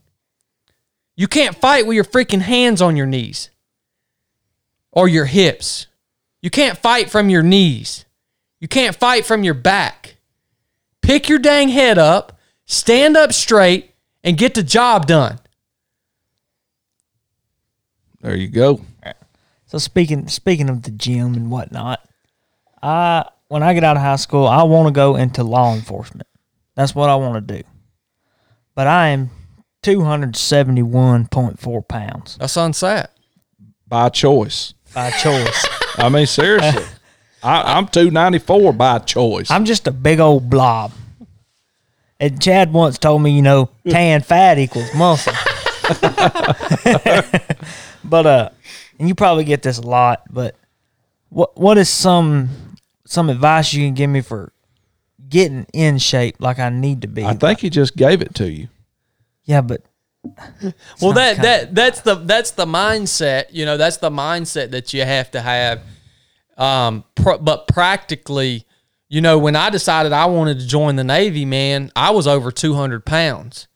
You can't fight with your freaking hands on your knees or your hips. You can't fight from your knees. You can't fight from your back. Pick your dang head up, stand up straight, and get the job done. There you go. So speaking speaking of the gym and whatnot, I when I get out of high school, I want to go into law enforcement. That's what I want to do. but I am two hundred seventy-one point four pounds. That's unsat. By choice. By choice. I mean, seriously. I, I'm two ninety-four by choice. I'm just a big old blob. And Chad once told me, you know, tan fat equals muscle. But, uh, and you probably get this a lot, but what what is some some advice you can give me for getting in shape like I need to be? I think like, he just gave it to you. Yeah, but... Well, that, that that's the that's the mindset, you know, that's the mindset that you have to have. Um, pr- but practically, you know, when I decided I wanted to join the Navy, man, I was over two hundred pounds.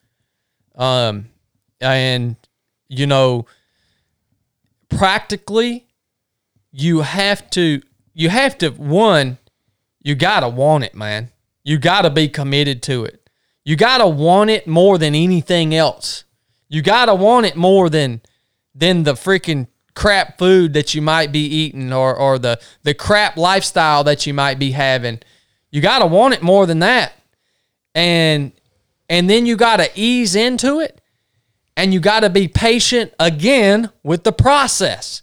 Um, and, you know, practically, you have to, you have to, one, you got to want it, man. You got to be committed to it. You got to want it more than anything else. You got to want it more than than the freaking crap food that you might be eating or or the, the crap lifestyle that you might be having. You got to want it more than that. And and then you got to ease into it, and you got to be patient again with the process,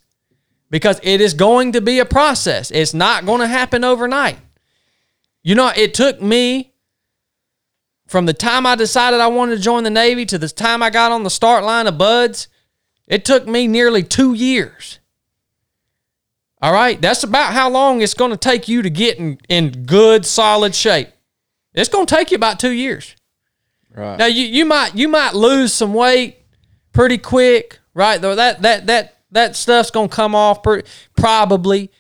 because it is going to be a process. It's not going to happen overnight. You know, it took me from the time I decided I wanted to join the Navy to the time I got on the start line of BUDS, it took me nearly two years. All right? That's about how long it's going to take you to get in, in good, solid shape. It's going to take you about two years. Right. Now, you, you might you might lose some weight pretty quick, right? That, that, that, that stuff's going to come off pretty, probably.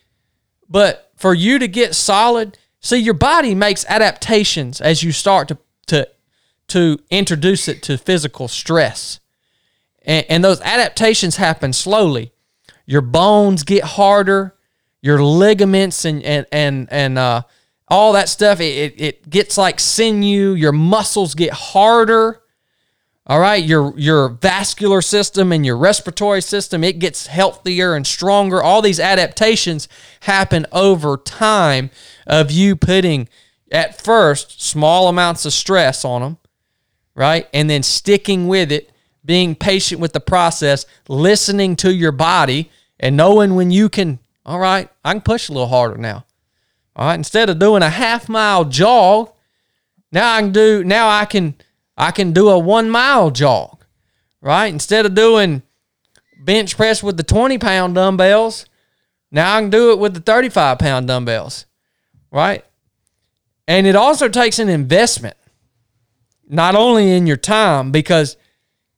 But for you to get solid, see, your body makes adaptations as you start to, to, to introduce it to physical stress. And those adaptations happen slowly. Your bones get harder, your ligaments and and and, and uh, all that stuff, it, it gets like sinew, your muscles get harder, all right? Your, your vascular system and your respiratory system, it gets healthier and stronger. All these adaptations happen over time of you putting, at first, small amounts of stress on them, right? And then sticking with it, being patient with the process, listening to your body, and knowing when you can, all right, I can push a little harder now. All right, instead of doing a half mile jog, now I can do now I can I can do a one mile jog. Right? Instead of doing bench press with the twenty pound dumbbells, now I can do it with the thirty-five pound dumbbells. Right? And it also takes an investment, not only in your time, because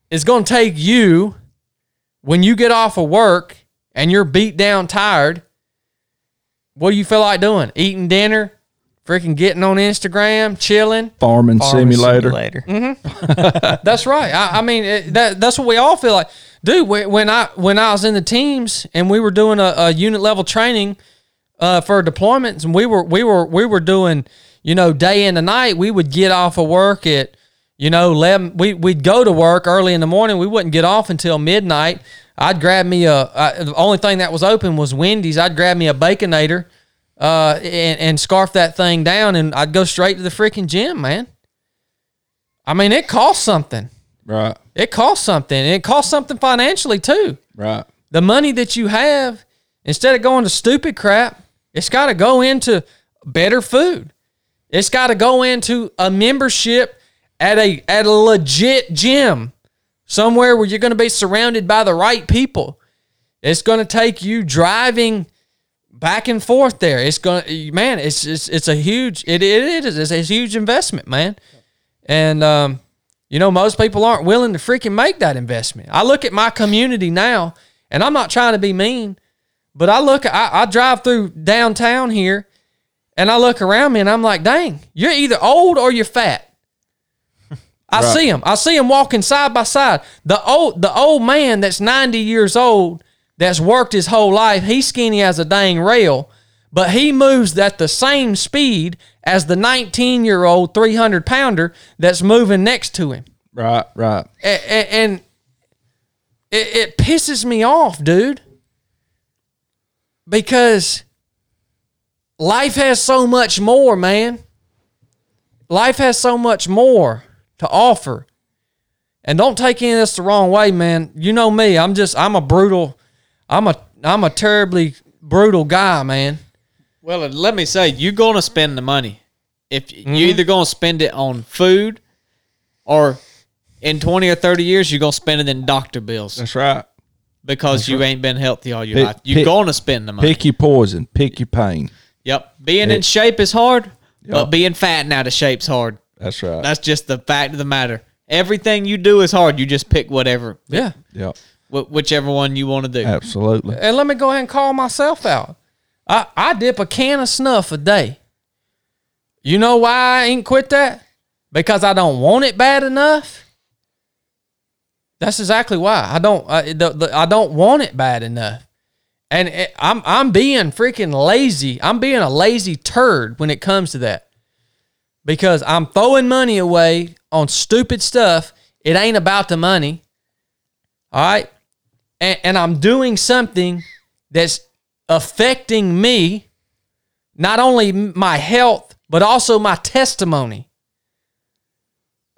it's going to take you, when you get off of work and you're beat down, tired, what do you feel like doing? Eating dinner, freaking getting on Instagram, chilling. Farming, Farming simulator. simulator. Mm-hmm. That's right. I, I mean, it, that, that's what we all feel like. Dude, when I when I was in the teams and we were doing a, a unit level training uh, for deployments, and we were we were we were doing, you know, day into night, we would get off of work at, you know, eleven, we, we'd go to work early in the morning. We wouldn't get off until midnight. I'd grab me a, I, the only thing that was open was Wendy's. I'd grab me a Baconator uh, and, and scarf that thing down, and I'd go straight to the freaking gym, man. I mean, it costs something. Right. It costs something. And it costs something financially, too. Right. The money that you have, instead of going to stupid crap, it's got to go into better food. It's got to go into a membership at a at a legit gym, somewhere where you're going to be surrounded by the right people. It's going to take you driving back and forth there. It's going to, man, it's it's it's a huge it it is it's a huge investment, man. And um, you know, most people aren't willing to freaking make that investment. I look at my community now, and I'm not trying to be mean, but I look I, I drive through downtown here, and I look around me, and I'm like, dang, you're either old or you're fat. I right. see him. I see him walking side by side. The old the old man that's ninety years old, that's worked his whole life, he's skinny as a dang rail, but he moves at the same speed as the nineteen-year-old three hundred pounder that's moving next to him. Right, right. And, and it, it pisses me off, dude, because life has so much more, man. Life has so much more to offer. And don't take any of this the wrong way, man. You know me. I'm just, I'm a brutal, I'm a, I'm a terribly brutal guy, man. Well, let me say, you're going to spend the money. If mm-hmm. You're either going to spend it on food, or in twenty or thirty years, you're going to spend it in doctor bills. That's right. Because That's you right. ain't been healthy all your pick, life. You're pick, going to spend the money. Pick your poison. Pick your pain. Yep. Being it, in shape is hard, yep. but being fat and out of shape's hard. That's right. That's just the fact of the matter. Everything you do is hard. You just pick whatever. Yeah. Yeah. Wh- whichever one you want to do. Absolutely. And let me go ahead and call myself out. I, I dip a can of snuff a day. You know why I ain't quit that? Because I don't want it bad enough. That's exactly why. I don't I, the, the, I don't want it bad enough. And it, I'm I'm being freaking lazy. I'm being a lazy turd when it comes to that. Because I'm throwing money away on stupid stuff. It ain't about the money. All right? And, and I'm doing something that's affecting me, not only my health, but also my testimony.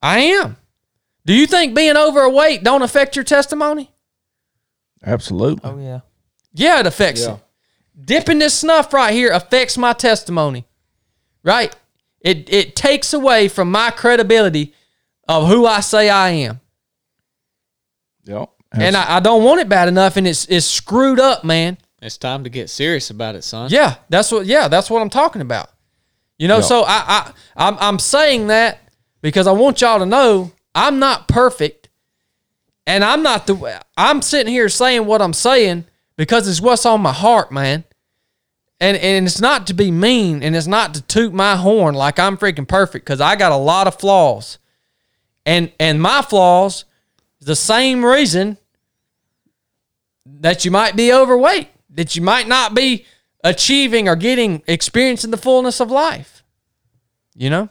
I am. Do you think being overweight don't affect your testimony? Absolutely. Oh, yeah. Yeah, it affects yeah. it. Dipping this snuff right here affects my testimony. Right? It it takes away from my credibility of who I say I am. Yep. And I, I don't want it bad enough, and it's it's screwed up, man. It's time to get serious about it, son. Yeah, that's what yeah, that's what I'm talking about. You know, yep. so I, I I'm I'm saying that because I want y'all to know I'm not perfect, and I'm not the I'm sitting here saying what I'm saying because it's what's on my heart, man. And and it's not to be mean, and it's not to toot my horn like I'm freaking perfect, because I got a lot of flaws. And and my flaws, the same reason that you might be overweight, that you might not be achieving or getting, experiencing the fullness of life. You know?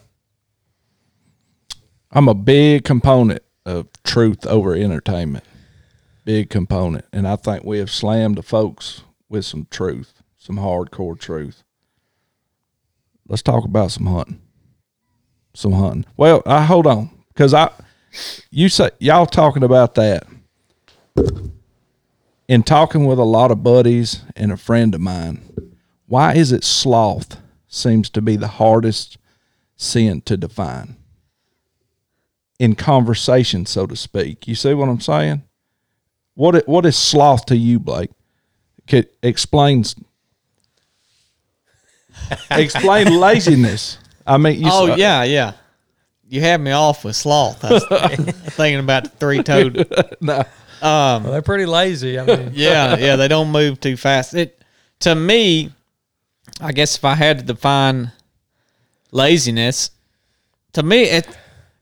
I'm a big component of truth over entertainment. Big component. And I think we have slammed the folks with some truth. Some hardcore truth. Let's talk about some hunting. Some hunting. Well, I hold on, because I, you say y'all talking about that. In talking with a lot of buddies and a friend of mine, why is it sloth seems to be the hardest sin to define in conversation, so to speak? You see what I'm saying? What what is sloth to you, Blake? It explains. Explain laziness. I mean, you oh saw, yeah, yeah. You had me off with sloth. I was thinking about the three-toed. No, um, well, they're pretty lazy. I mean, yeah, yeah, they don't move too fast. It to me, I guess if I had to define laziness, to me, it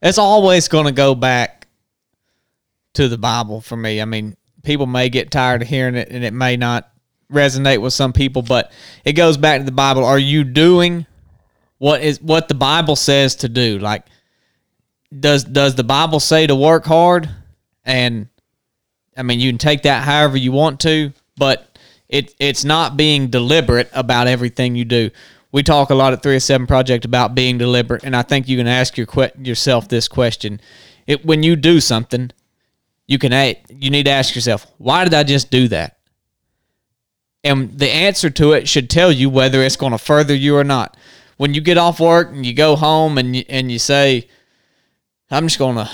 it's always going to go back to the Bible for me. I mean, people may get tired of hearing it, and it may not resonate with some people, but it goes back to the Bible. Are you doing what is what the Bible says to do? Like, does does the Bible say to work hard? And I mean, you can take that however you want to, but it it's not being deliberate about everything you do. We talk a lot at three of seven Project about being deliberate, and I think you can ask your que- yourself this question: it when you do something, you can a- you need to ask yourself, why did I just do that? And the answer to it should tell you whether it's going to further you or not. When you get off work and you go home and you, and you say, I'm just going to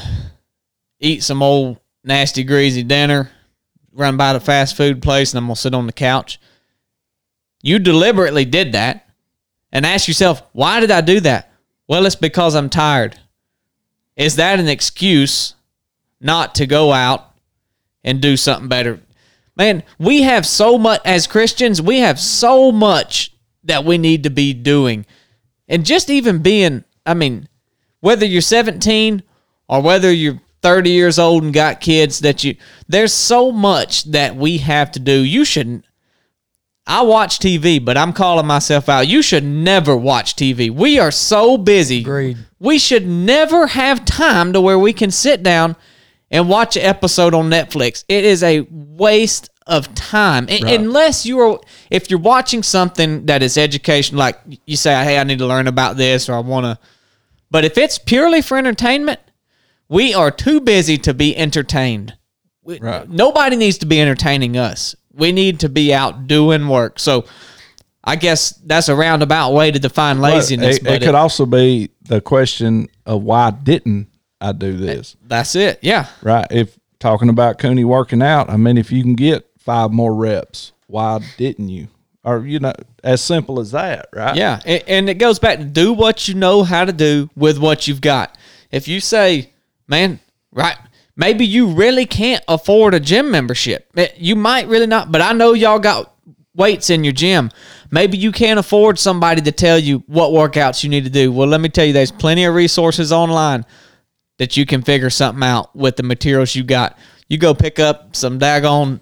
eat some old nasty, greasy dinner, run by the fast food place, and I'm going to sit on the couch. You deliberately did that, and ask yourself, why did I do that? Well, it's because I'm tired. Is that an excuse not to go out and do something better? Man, we have so much, as Christians, we have so much that we need to be doing. And just even being, I mean, whether you're seventeen or whether you're thirty years old and got kids, that you, there's so much that we have to do. You shouldn't, I watch T V, but I'm calling myself out. You should never watch T V. We are so busy. Agreed. We should never have time to where we can sit down and watch an episode on Netflix. It is a waste of time. Right. Unless you're, if you're watching something that is educational, like you say, hey, I need to learn about this, or I want to. But if it's purely for entertainment, We are too busy to be entertained. We, right. Nobody needs to be entertaining us. We need to be out doing work. So I guess that's a roundabout way to define laziness. But it, but it, it could also be the question of why didn't I do this? That's it, yeah. Right. If talking about Cooney working out, I mean, if you can get five more reps, why didn't you? Or, you know, as simple as that, right? Yeah, and, and it goes back to do what you know how to do with what you've got. If you say, man, right, maybe you really can't afford a gym membership. You might really not, but I know y'all got weights in your gym. Maybe you can't afford somebody to tell you what workouts you need to do. Well, let me tell you, there's plenty of resources online that you can figure something out with the materials you got. You go pick up some daggone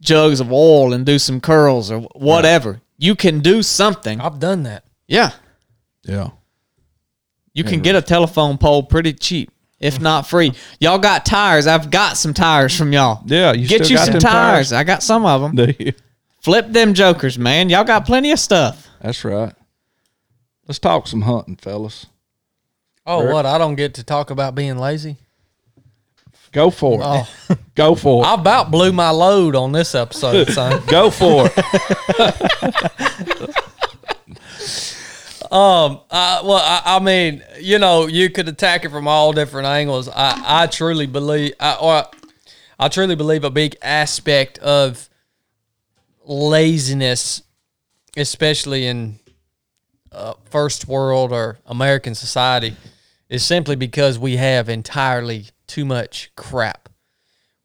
jugs of oil and do some curls or whatever. Right. You can do something. I've done that. Yeah. Yeah. You can get a telephone pole pretty cheap, if not free. Y'all got tires. I've got some tires from y'all. Yeah. You get still you got some tires. tires. I got some of them. Do you? Flip them jokers, man. Y'all got plenty of stuff. That's right. Let's talk some hunting, fellas. Oh, Eric? What? I don't get to talk about being lazy? Go for it. Oh. Go for it. I about blew my load on this episode, son. Go for it. um, I, well, I, I mean, you know, you could attack it from all different angles. I, I truly believe, I, or I truly believe a big aspect of laziness, especially in uh, first world or American society, is simply because we have entirely too much crap.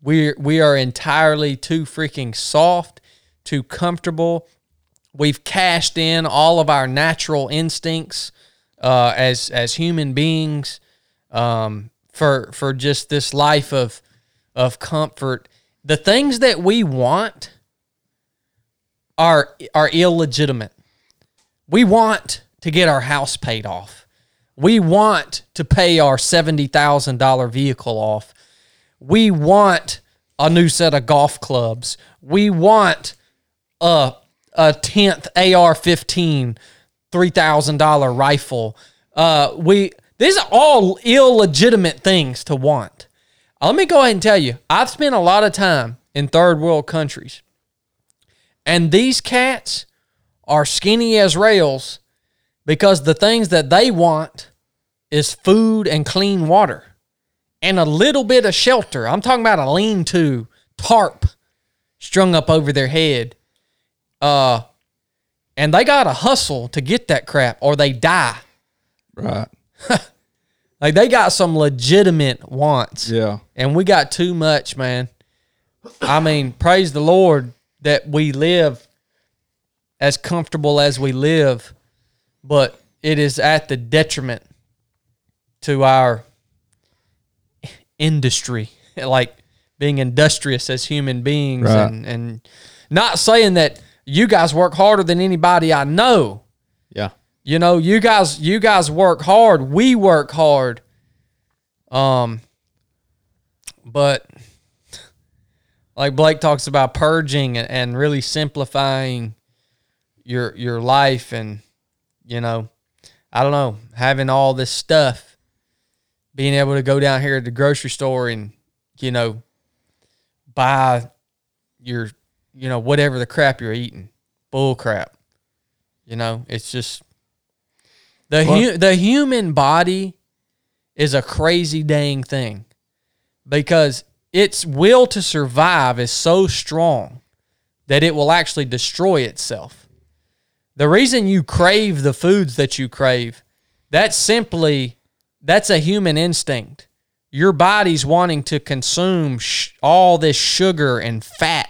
We're, we are entirely too freaking soft, too comfortable. We've cashed in all of our natural instincts uh, as as human beings um, for for just this life of of comfort. The things that we want are are illegitimate. We want to get our house paid off. We want to pay our seventy thousand dollar vehicle off. We want a new set of golf clubs. We want a a tenth A R fifteen three thousand dollar rifle. Uh, we these are all illegitimate things to want. Let me go ahead and tell you, I've spent a lot of time in third world countries, and these cats are skinny as rails because the things that they want is food and clean water and a little bit of shelter. I'm talking about a lean-to tarp strung up over their head. Uh, and they got to hustle to get that crap or they die. Right. Like, they got some legitimate wants. Yeah. And we got too much, man. I mean, praise the Lord that we live as comfortable as we live, but it is at the detriment to our industry, like being industrious as human beings. Right. and, and not saying that you guys work harder than anybody I know. Yeah. You know, you guys you guys work hard. We work hard. Um, but like Blake talks about purging and, and really simplifying your your life and, you know, I don't know, having all this stuff, being able to go down here at the grocery store and, you know, buy your you know, whatever the crap you're eating, bull crap. You know, it's just the hu the human body is a crazy dang thing because its will to survive is so strong that it will actually destroy itself. The reason you crave the foods that you crave, that's simply, that's a human instinct. Your body's wanting to consume sh all this sugar and fat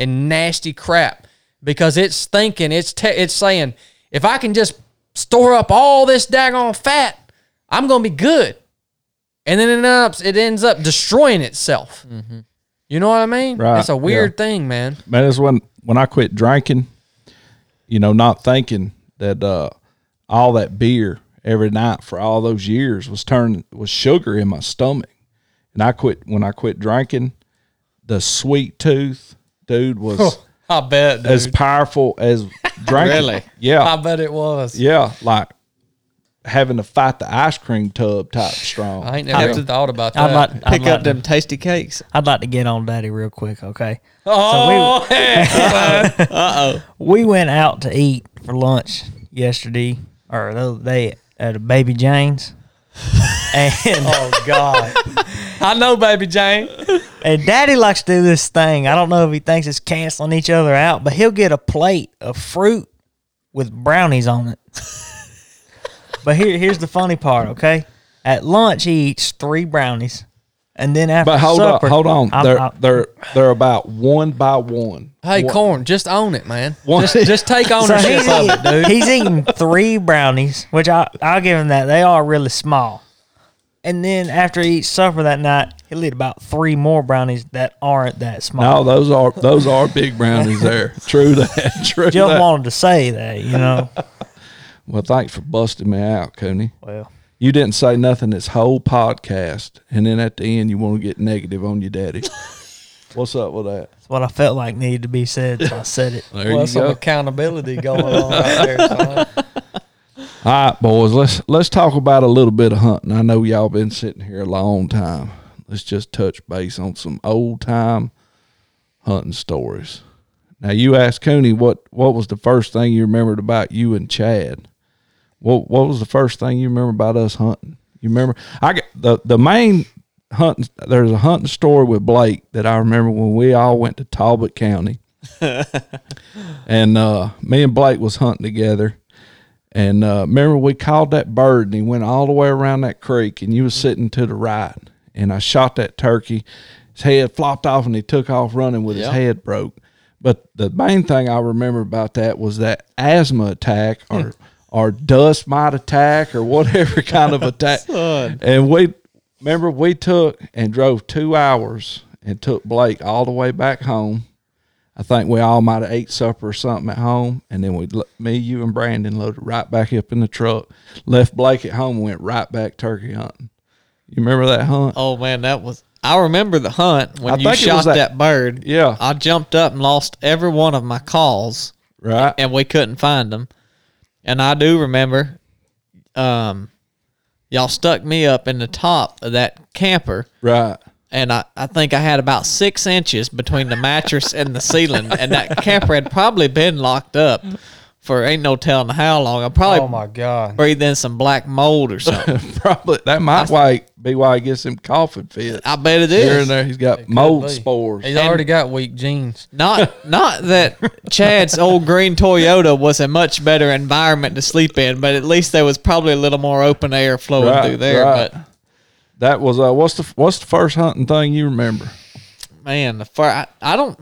and nasty crap because it's thinking, it's te it's saying, if I can just store up all this daggone fat, I'm going to be good. And then it ends up, it ends up destroying itself. Mm-hmm. You know what I mean? Right. That's a weird yeah. thing, man. Man, that's when, when I quit drinking, you know, not thinking that uh, all that beer every night for all those years was turned, was sugar in my stomach. And I quit, when I quit drinking, the sweet tooth, dude, was oh, I bet, dude. as powerful as drinking. Really? Yeah. I bet it was. Yeah. Like, having to fight the ice cream tub type strong. I ain't never I, thought about that. I'd like, Pick I'd like up to, them tasty cakes. I'd like to get on Daddy real quick, okay? Oh, so we, uh-oh. uh-oh. We went out to eat for lunch yesterday, or the other day at a Baby Jane's. And oh, God. I know Baby Jane. And Daddy likes to do this thing. I don't know if he thinks it's canceling each other out, but he'll get a plate of fruit with brownies on it. But here, here's the funny part, okay? At lunch, he eats three brownies, and then after but hold supper, on, hold on, I'm, they're I'm, they're they're about one by one. Hey, one. Corn, just own it, man. One. Just just take ownership so of it, dude. He's eating three brownies, which I I'll give him that. They are really small. And then after he eats supper that night, he'll eat about three more brownies that aren't that small. No, those are those are big brownies there. True that. True. Jill that. wanted to say that, you know. Well, thanks for busting me out, Cooney. Well, you didn't say nothing this whole podcast, and then at the end you want to get negative on your daddy. What's up with that? That's what I felt like needed to be said, so I said it. There well, you some go. Accountability going on right there, son. All right, boys, let's let's talk about a little bit of hunting. I know y'all been sitting here a long time. Let's just touch base on some old time hunting stories. Now, you asked Cooney what what was the first thing you remembered about you and Chad. What what was the first thing you remember about us hunting? You remember? I got the the main hunting. There's a hunting story with Blake that I remember when we all went to Talbot County, and uh, me and Blake was hunting together. And uh, remember, we called that bird, and he went all the way around that creek, and you was sitting to the right, and I shot that turkey. His head flopped off, and he took off running with yep. his head broke. But the main thing I remember about that was that asthma attack, or or dust mite attack, or whatever kind of attack. Son. And we remember we took and drove two hours and took Blake all the way back home. I think we all might have ate supper or something at home, and then we, me, you, and Brandon loaded right back up in the truck, left Blake at home, and went right back turkey hunting. You remember that hunt? Oh man, that was. I remember the hunt when I you shot that, that bird. Yeah, I jumped up and lost every one of my calls. Right, and we couldn't find them. And I do remember, um, y'all stuck me up in the top of that camper. Right. And I, I think I had about six inches between the mattress and the ceiling. And that camper had probably been locked up for ain't no telling how long. I probably oh my God. breathed in some black mold or something. Probably. That might I, why, be why he gets some coughing fits. I bet it is. Here and there, he's got it mold spores. He's and already got weak genes. Not not that Chad's old green Toyota was a much better environment to sleep in, but at least there was probably a little more open air flowing right, through there. Right. But that was uh, what's the what's the first hunting thing you remember? Man, the first I, I don't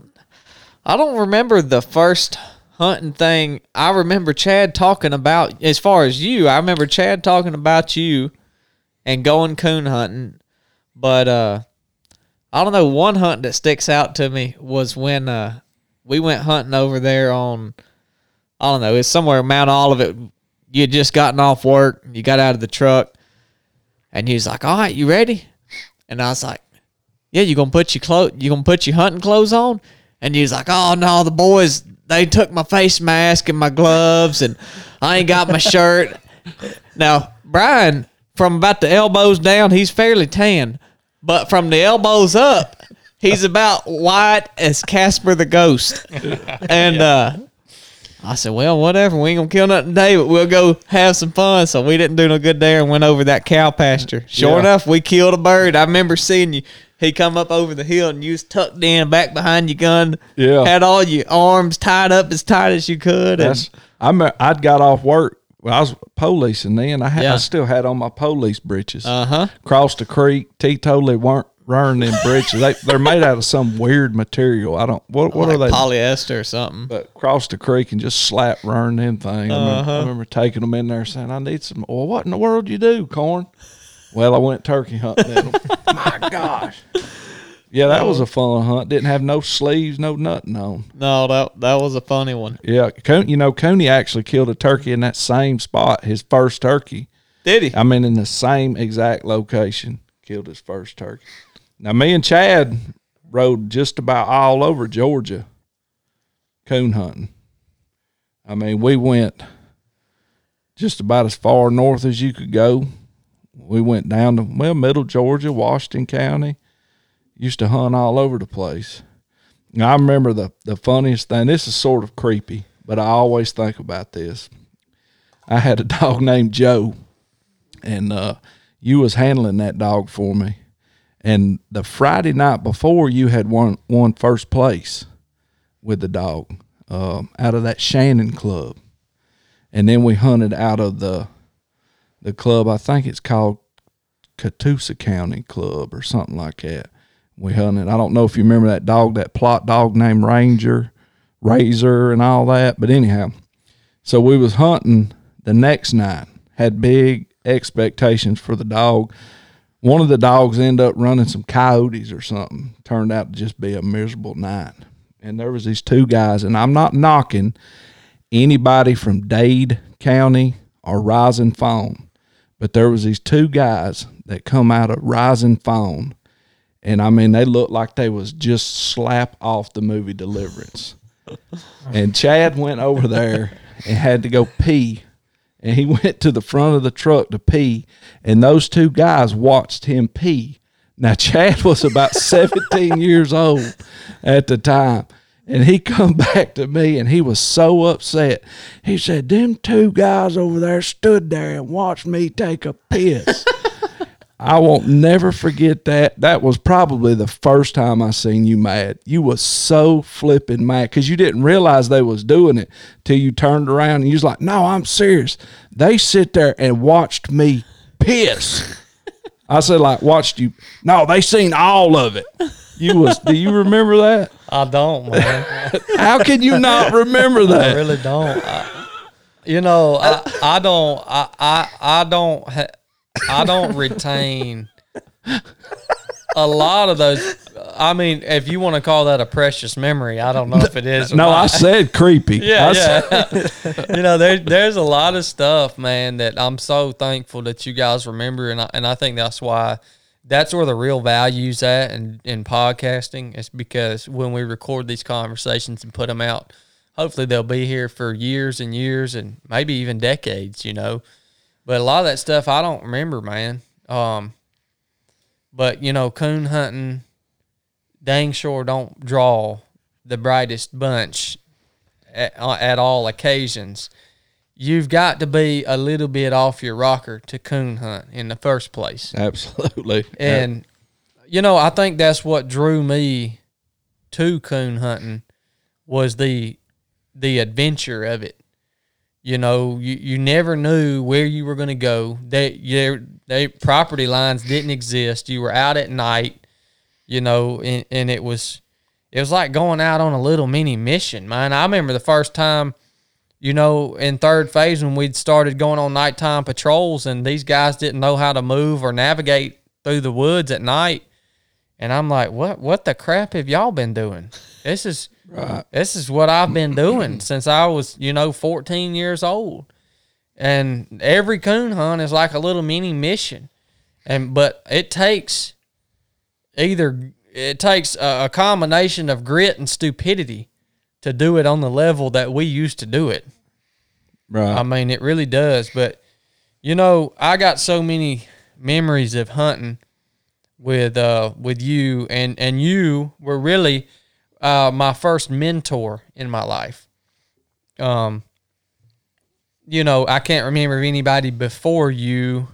I don't remember the first hunting thing. I remember Chad talking about as far as you. I remember Chad talking about you and going coon hunting, but uh, I don't know. One hunt that sticks out to me was when uh, we went hunting over there on I don't know it's somewhere in Mount Olivet. You had just gotten off work, you got out of the truck. And he was like, "All right, you ready?" And I was like, "Yeah, you gonna put your clo- you gonna put your hunting clothes on?" And he was like, "Oh no, the boys they took my face mask and my gloves, and I ain't got my shirt." Now Brian, from about the elbows down, he's fairly tan, but from the elbows up, he's about white as Casper the Ghost. And uh, I said, well, whatever. We ain't going to kill nothing today, but we'll go have some fun. So we didn't do no good there and went over that cow pasture. Sure yeah. enough, we killed a bird. I remember seeing you. He come up over the hill, and you was tucked in back behind your gun. Yeah. Had all your arms tied up as tight as you could. And I I'd got off work. Well, I was policing then. I, had, yeah. I still had on my police breeches. Uh-huh. Crossed the creek. Teetotally weren't wearing them breeches. They, they're made out of some weird material. I don't, what, what like are they? Polyester or something. But crossed the creek and just slap wearing them things. Uh-huh. I, remember, I remember taking them in there saying, I need some, well, what in the world do you do, Corn? Well, I went turkey hunting at them. My gosh. Yeah, that was a fun hunt. Didn't have no sleeves, no nothing on. No, that that was a funny one. Yeah. You know, Cooney actually killed a turkey in that same spot, his first turkey. Did he? I mean, in the same exact location, killed his first turkey. Now, me and Chad rode just about all over Georgia coon hunting. I mean, we went just about as far north as you could go. We went down to, well, middle Georgia, Washington County. Used to hunt all over the place. Now, I remember the, the funniest thing. This is sort of creepy, but I always think about this. I had a dog named Joe, and uh, you was handling that dog for me. And the Friday night before, you had won, won first place with the dog um, out of that Shannon club. And then we hunted out of the the club, I think it's called Catoosa County Club or something like that. We hunted. I don't know if you remember that dog, that plot dog named Ranger, Razor, and all that. But anyhow, so we was hunting the next night, had big expectations for the dog. One of the dogs ended up running some coyotes or something. Turned out to just be a miserable night. And there was these two guys, and I'm not knocking anybody from Dade County or Rising Fawn, but there was these two guys that come out of Rising Fawn, and I mean, they looked like they was just slap off the movie Deliverance. And Chad went over there and had to go pee, and he went to the front of the truck to pee, and those two guys watched him pee. Now, Chad was about seventeen years old at the time. And he come back to me, and he was so upset. He said, them two guys over there stood there and watched me take a piss. I won't never forget that. That was probably the first time I seen you mad. You was so flipping mad because you didn't realize they was doing it till you turned around, and you was like, no, I'm serious. They sit there and watched me piss. I said, like, watched you. No, they seen all of it. You was. Do you remember that? I don't, man. How can you not remember that? I really don't. I, you know, I, I don't. I I, I don't. Ha, I don't retain a lot of those. I mean, if you want to call that a precious memory, I don't know if it is. No, I said creepy. Yeah, I yeah. Said. You know, there there's a lot of stuff, man, that I'm so thankful that you guys remember, and I, and I think that's why. That's where the real value's at in, in podcasting. It's because when we record these conversations and put them out, hopefully they'll be here for years and years and maybe even decades, you know. But a lot of that stuff I don't remember, man. Um, but, you know, coon hunting, dang sure don't draw the brightest bunch at, at all occasions. You've got to be a little bit off your rocker to coon hunt in the first place. Absolutely. And, yeah. you know, I think that's what drew me to coon hunting was the the adventure of it. You know, you, you never knew where you were going to go. They, you, they property lines didn't exist. You were out at night, you know, and, and it was it was like going out on a little mini mission, man. I remember the first time, you know, in third phase when we'd started going on nighttime patrols and these guys didn't know how to move or navigate through the woods at night. And I'm like, what what the crap have y'all been doing? This is right. This is what I've been doing since I was, you know, fourteen years old. And every coon hunt is like a little mini mission. And but it takes either it takes a, a combination of grit and stupidity to do it on the level that we used to do it. Right. I mean, it really does. But, you know, I got so many memories of hunting with uh, with you, and, and you were really uh, my first mentor in my life. Um, you know, I can't remember anybody before you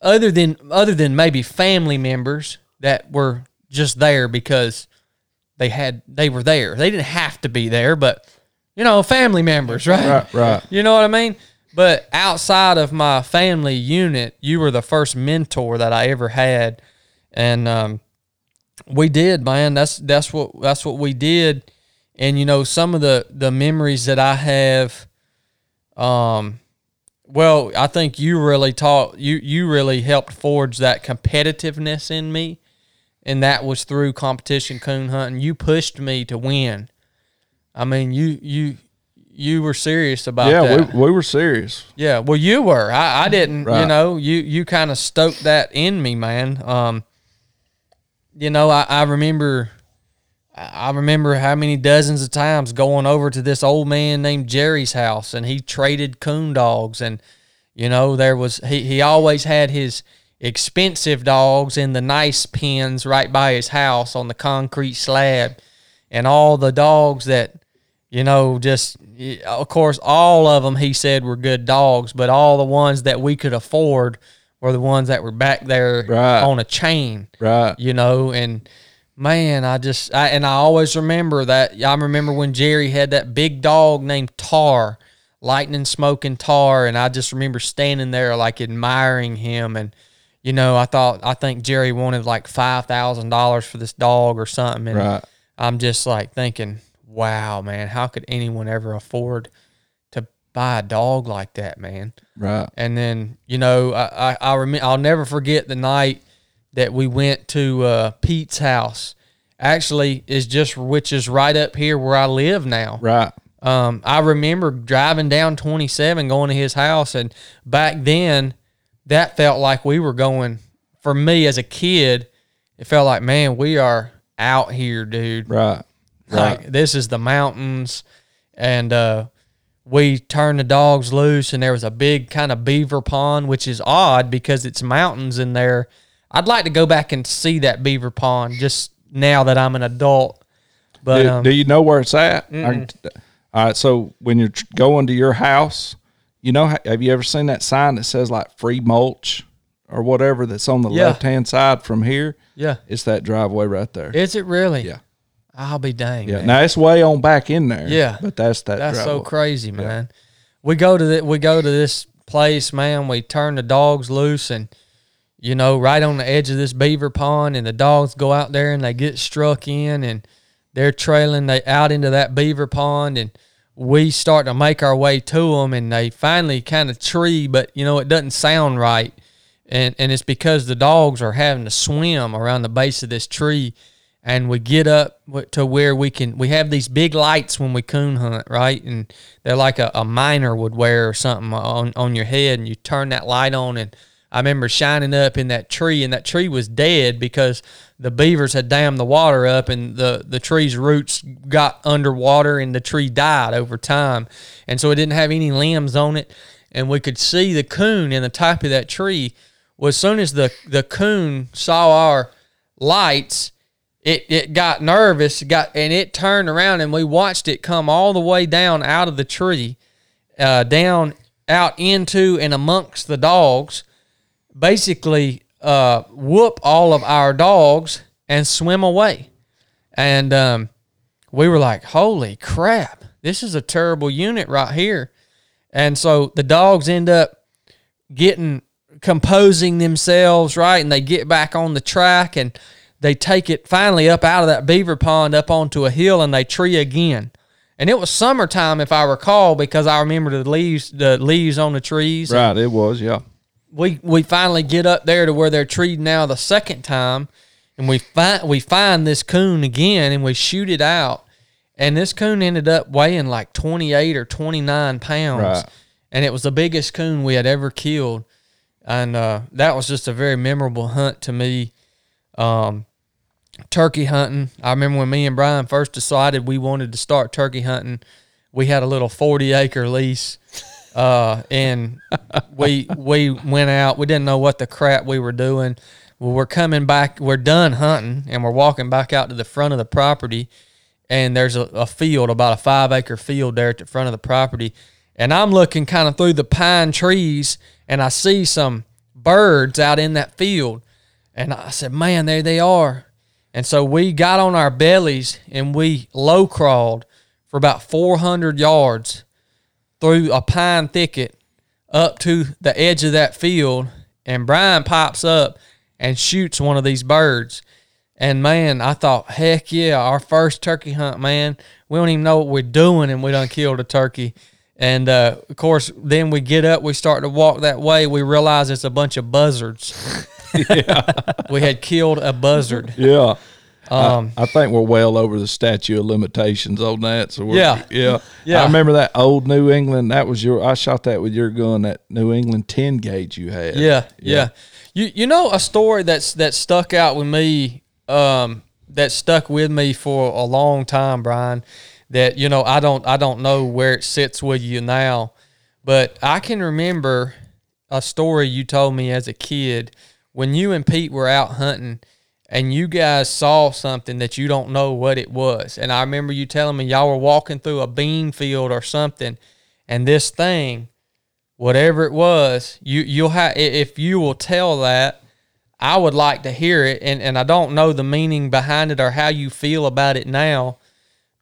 other than other than maybe family members that were just there because They had, they were there. They didn't have to be there, but, you know, family members, right? Right, right. You know what I mean? But outside of my family unit, you were the first mentor that I ever had. And um, we did, man. That's that's what that's what we did. And, you know, some of the, the memories that I have, um, well, I think you really taught, you, you really helped forge that competitiveness in me. And that was through competition coon hunting. You pushed me to win. I mean, you you you were serious about yeah, that. Yeah, we, we were serious. Yeah, well, you were. I, I didn't, right. you know. You you kind of stoked that in me, man. Um, you know, I, I remember I remember how many dozens of times going over to this old man named Jerry's house, and he traded coon dogs. And, you know, there was, he, he always had his expensive dogs in the nice pens right by his house on the concrete slab. And all the dogs that, you know, just, of course, all of them he said were good dogs, but all the ones that we could afford were the ones that were back there right. on a chain. Right. You know, and, man, I just, I, and I always remember that. I remember when Jerry had that big dog named Tar, Lightning Smoking Tar, and I just remember standing there like admiring him. And, you know, I thought, I think Jerry wanted like five thousand dollars for this dog or something. And right. I'm just like thinking, wow, man, how could anyone ever afford to buy a dog like that, man? Right. And then, you know, I, I, I remember, I'll never forget the night that we went to uh, Pete's house, actually, is just which is right up here where I live now. Right. Um, I remember driving down twenty-seven, going to his house, and back then, that felt like we were going. For me as a kid, it felt like, man, we are out here, dude. Right. Right. Like, this is the mountains, and uh, we turned the dogs loose, and there was a big kind of beaver pond, which is odd because it's mountains in there. I'd like to go back and see that beaver pond just now that I'm an adult. But do, um, do you know where it's at? Mm-mm. All right, so when you're going to your house, you know, have you ever seen that sign that says like free mulch or whatever that's on the yeah. left-hand side from here? Yeah. It's that driveway right there. Is it really? Yeah. I'll be dang. Yeah. Man. Now it's way on back in there. Yeah. But that's that That's driveway. So crazy, man. Yeah. We go to the, we go to this place, man. We turn the dogs loose, and you know, right on the edge of this beaver pond, and the dogs go out there and they get struck in, and they're trailing they out into that beaver pond, and we start to make our way to them, and they finally kind of tree, but you know, it doesn't sound right. And, and it's because the dogs are having to swim around the base of this tree, and we get up to where we can, we have these big lights when we coon hunt, right? And they're like a, a miner would wear or something on, on your head, and you turn that light on, and I remember shining up in that tree, and that tree was dead because the beavers had dammed the water up, and the, the tree's roots got underwater, and the tree died over time. And so it didn't have any limbs on it, and we could see the coon in the top of that tree. Well, as soon as the, the coon saw our lights, it, it got nervous, it got and it turned around, and we watched it come all the way down out of the tree, uh, down out into and amongst the dogs, basically uh, whoop all of our dogs and swim away. And um, we were like, holy crap, this is a terrible unit right here. And so the dogs end up getting, composing themselves, right? And they get back on the track, and they take it finally up out of that beaver pond up onto a hill, and they tree again. And it was summertime, if I recall, because I remember the leaves, the leaves on the trees. Right, and, it was, yeah. We we finally get up there to where they're treed now the second time, and we find we find this coon again, and we shoot it out, and this coon ended up weighing like twenty-eight or twenty-nine pounds, right. And it was the biggest coon we had ever killed, and uh, that was just a very memorable hunt to me. Um, turkey hunting, I remember when me and Brian first decided we wanted to start turkey hunting, we had a little forty acre lease. Uh, and we, we went out, we didn't know what the crap we were doing. Well, we're coming back, we're done hunting, and we're walking back out to the front of the property, and there's a, a field, about a five acre field there at the front of the property. And I'm looking kind of through the pine trees, and I see some birds out in that field. And I said, man, there they are. And so we got on our bellies, and we low crawled for about four hundred yards through a pine thicket up to the edge of that field, and Brian pops up and shoots one of these birds. And, man, I thought, heck yeah, our first turkey hunt, man. We don't even know what we're doing, and we done killed a turkey. And, uh, of course, then we get up, we start to walk that way. We realize it's a bunch of buzzards. Yeah. We had killed a buzzard. Yeah. Um, I, I think we're well over the statute of limitations on that. So we're, yeah, yeah, yeah. I remember that old New England. That was your. I shot that with your gun. That New England ten gauge you had. Yeah, yeah. yeah. You you know a story that's that stuck out with me. Um, that stuck with me for a long time, Brian, that, you know, I don't, I don't know where it sits with you now, but I can remember a story you told me as a kid when you and Pete were out hunting and you guys saw something that you don't know what it was. And I remember you telling me y'all were walking through a bean field or something, and this thing, whatever it was, you, you'll have, if you will tell that, I would like to hear it. And, and I don't know the meaning behind it or how you feel about it now,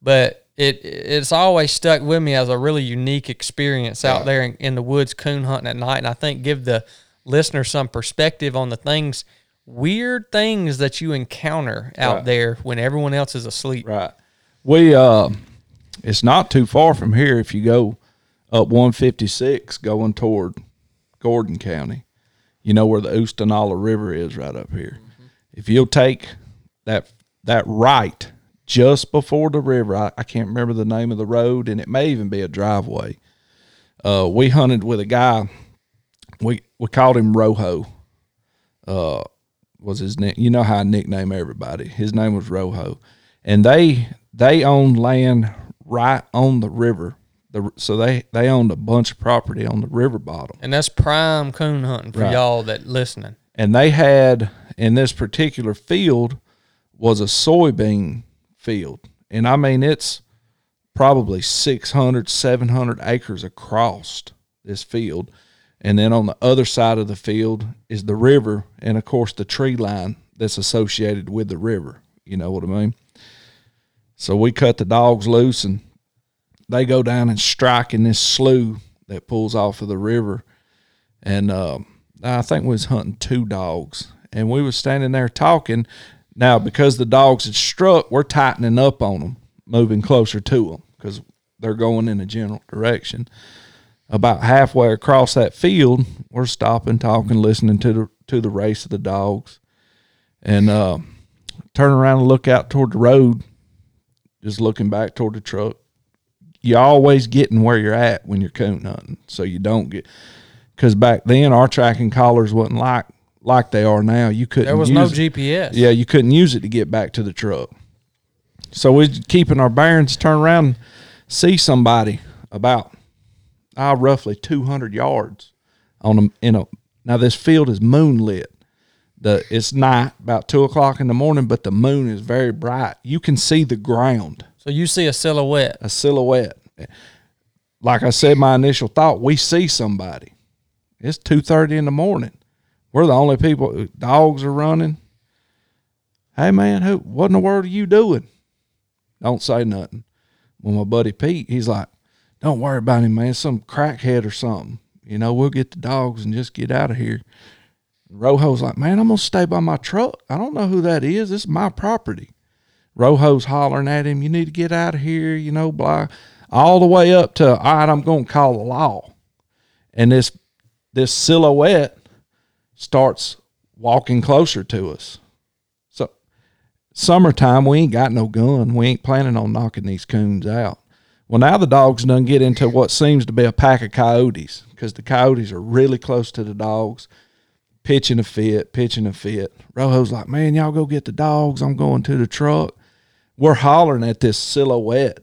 but it it's always stuck with me as a really unique experience out yeah. there in, in the woods coon hunting at night. And I think give the listener some perspective on the things, weird things that you encounter out right. there when everyone else is asleep. Right. We, uh, it's not too far from here. If you go up one fifty-six going toward Gordon County, you know where the Oostanala River is right up here. Mm-hmm. If you'll take that that right just before the river, I, I can't remember the name of the road, and it may even be a driveway. Uh, we hunted with a guy. We we called him Rojo. Uh, was his name? You know how I nickname everybody. His name was Rojo, and they they owned land right on the river. The, so they, they owned a bunch of property on the river bottom. And that's prime coon hunting for right. y'all that listening. And they had, in this particular field, was a soybean field. And, I mean, it's probably six hundred, seven hundred acres across this field. And then on the other side of the field is the river and, of course, the tree line that's associated with the river. You know what I mean? So we cut the dogs loose and they go down and strike in this slough that pulls off of the river. And uh, I think we was hunting two dogs. And we was standing there talking. Now, because the dogs had struck, we're tightening up on them, moving closer to them because they're going in a general direction. About halfway across that field, we're stopping, talking, listening to the, to the race of the dogs. And uh, turn around and look out toward the road, just looking back toward the truck. You're always getting where you're at when you're coon hunting, so you don't get – because back then our tracking collars wasn't like like they are now. You couldn't There was use no it. G P S. Yeah, you couldn't use it to get back to the truck. So we're keeping our bearings, turn around and see somebody about uh, roughly two hundred yards on a, in a – now this field is moonlit. The, it's night, about two o'clock in the morning, but the moon is very bright. You can see the ground. So you see a silhouette. A silhouette. Like I said, my initial thought, we see somebody. It's two thirty in the morning. We're the only people. Dogs are running. Hey, man, who? What in the world are you doing? Don't say nothing. Well, my buddy Pete, he's like, don't worry about him, man. Some crackhead or something. You know, we'll get the dogs and just get out of here. Rojo's like, man, I'm going to stay by my truck. I don't know who that is. This is my property. Rojo's hollering at him, you need to get out of here, you know, blah, all the way up to, all right, I'm going to call the law. And this this silhouette starts walking closer to us. So summertime, we ain't got no gun. We ain't planning on knocking these coons out. Well, now the dogs done get into what seems to be a pack of coyotes because the coyotes are really close to the dogs, pitching a fit, pitching a fit. Rojo's like, man, y'all go get the dogs. I'm going to the truck. We're hollering at this silhouette.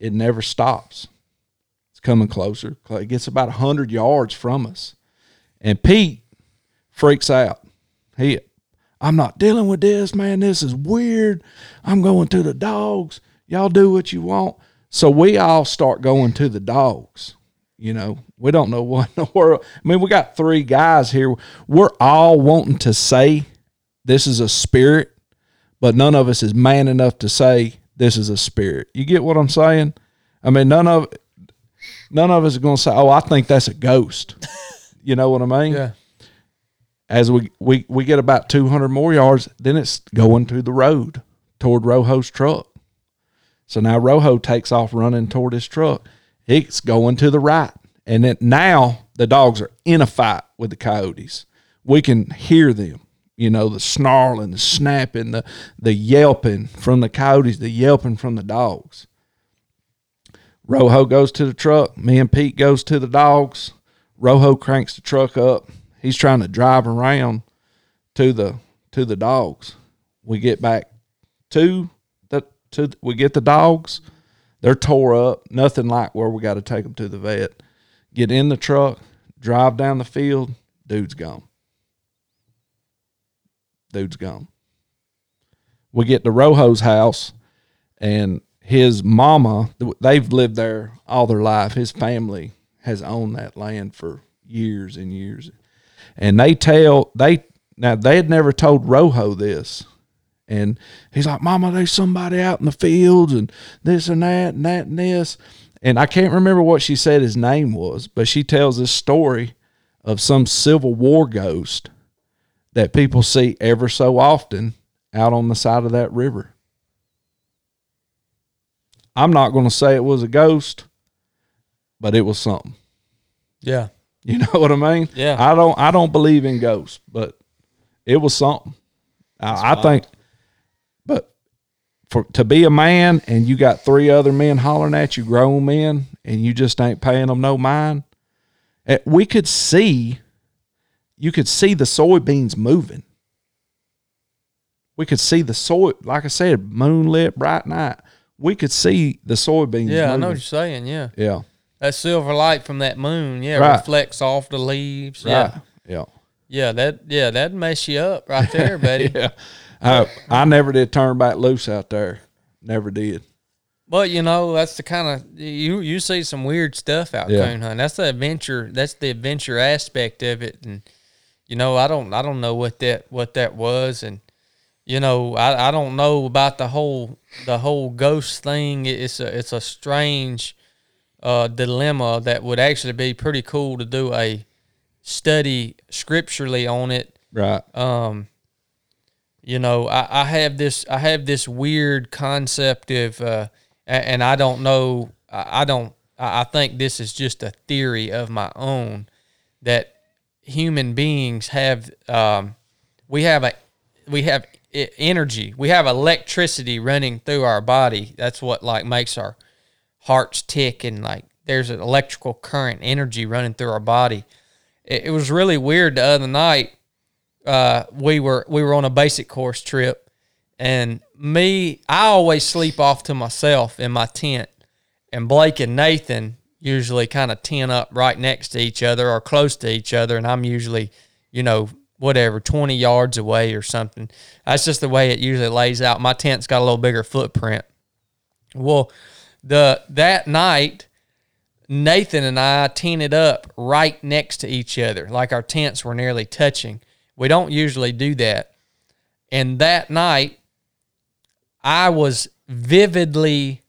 It never stops. It's coming closer. It gets about one hundred yards from us. And Pete freaks out. He, I'm not dealing with this, man. This is weird. I'm going to the dogs. Y'all do what you want. So we all start going to the dogs. You know, we don't know what in the world. I mean, we got three guys here. We're all wanting to say this is a spirit, but none of us is man enough to say this is a spirit. You get what I'm saying? I mean, none of none of us are going to say, oh, I think that's a ghost. You know what I mean? Yeah. As we, we, we get about two hundred more yards, then it's going through the road toward Rojo's truck. So now Rojo takes off running toward his truck. It's going to the right. And then now the dogs are in a fight with the coyotes. We can hear them, you know, the snarling, the snapping, the, the yelping from the coyotes, the yelping from the dogs. Rojo goes to the truck. Me and Pete goes to the dogs. Rojo cranks the truck up. He's trying to drive around to the to the dogs. we get back to the to we get the dogs. They're tore up, nothing like where we got to take them to the vet. Get in the truck, drive down the field, dude's gone. Dude's gone. We get to Rojo's house, and his mama, they've lived there all their life. His family has owned that land for years and years. And they tell, they now they had never told Rojo this. And he's like, Mama, there's somebody out in the fields and this and that and that and this. And I can't remember what she said his name was, but she tells this story of some Civil War ghost that people see ever so often out on the side of that river. I'm not going to say it was a ghost, but it was something. Yeah. You know what I mean? Yeah. I don't, I don't believe in ghosts, but it was something. I, I think... For, to be a man and you got three other men hollering at you, grown men, and you just ain't paying them no mind. We could see, you could see the soybeans moving. We could see the soy, like I said, moonlit, bright night. We could see the soybeans yeah, moving. I know what you're saying, yeah. Yeah. That silver light from that moon, yeah, right. reflects off the leaves. Right. Yeah. Yeah. Yeah, that, yeah, that'd mess you up right there, buddy. Yeah. I, I never did turn back loose out there. Never did. But, you know, that's the kind of – you you see some weird stuff out yeah. coon hunting. That's the adventure. That's the adventure aspect of it. And, you know, I don't I don't know what that what that was. And, you know, I, I don't know about the whole the whole ghost thing. It's a, it's a strange uh, dilemma that would actually be pretty cool to do a study scripturally on it. Right. Um. You know, I, I have this I have this weird concept of, uh, and I don't know, I don't, I think this is just a theory of my own, that human beings have, um, we have a, we have energy, we have electricity running through our body. That's what like makes our hearts tick, and like there's an electrical current, energy running through our body. It, it was really weird the other night. Uh, we were we were on a basic course trip, and me, I always sleep off to myself in my tent, and Blake and Nathan usually kind of tent up right next to each other or close to each other, and I'm usually, you know, whatever, twenty yards away or something. That's just the way it usually lays out. My tent's got a little bigger footprint. Well, the that night, Nathan and I tented up right next to each other, like our tents were nearly touching. We don't usually do that. And that night, I was vividly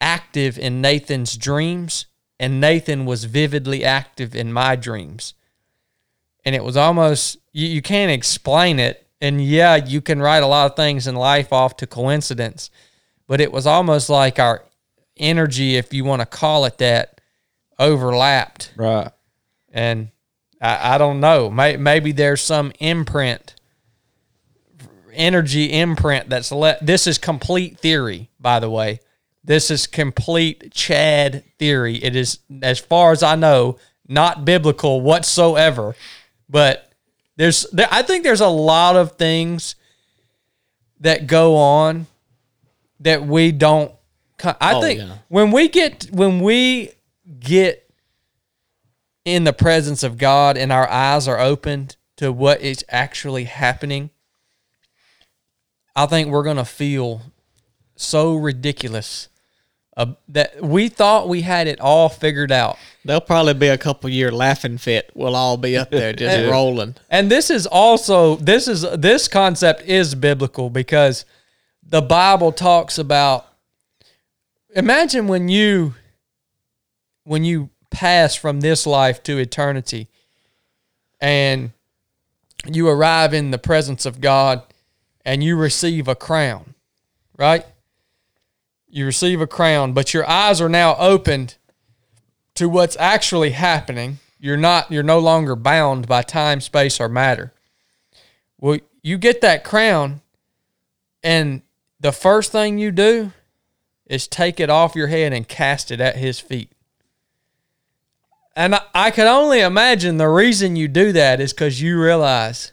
active in Nathan's dreams, and Nathan was vividly active in my dreams. And it was almost, you, you can't explain it. And yeah, you can write a lot of things in life off to coincidence, but it was almost like our energy, if you want to call it that, overlapped. Right. And I don't know. Maybe there's some imprint, energy imprint that's left. This is complete theory, by the way. This is complete Chad theory. It is, as far as I know, not biblical whatsoever. But there's, I think there's a lot of things that go on that we don't. I think oh, yeah. when we get when we get. in the presence of God and our eyes are opened to what is actually happening, I think we're going to feel so ridiculous uh, that we thought we had it all figured out. There'll probably be a couple year laughing fit. We'll all be up there just and, rolling. And this is also, this is, this concept is biblical, because the Bible talks about, imagine when you, when you, pass from this life to eternity, and you arrive in the presence of God and you receive a crown, right? You receive a crown, but your eyes are now opened to what's actually happening. You're not, you're no longer bound by time, space, or matter. Well, you get that crown, and the first thing you do is take it off your head and cast it at his feet. And I, I could only imagine the reason you do that is because you realize,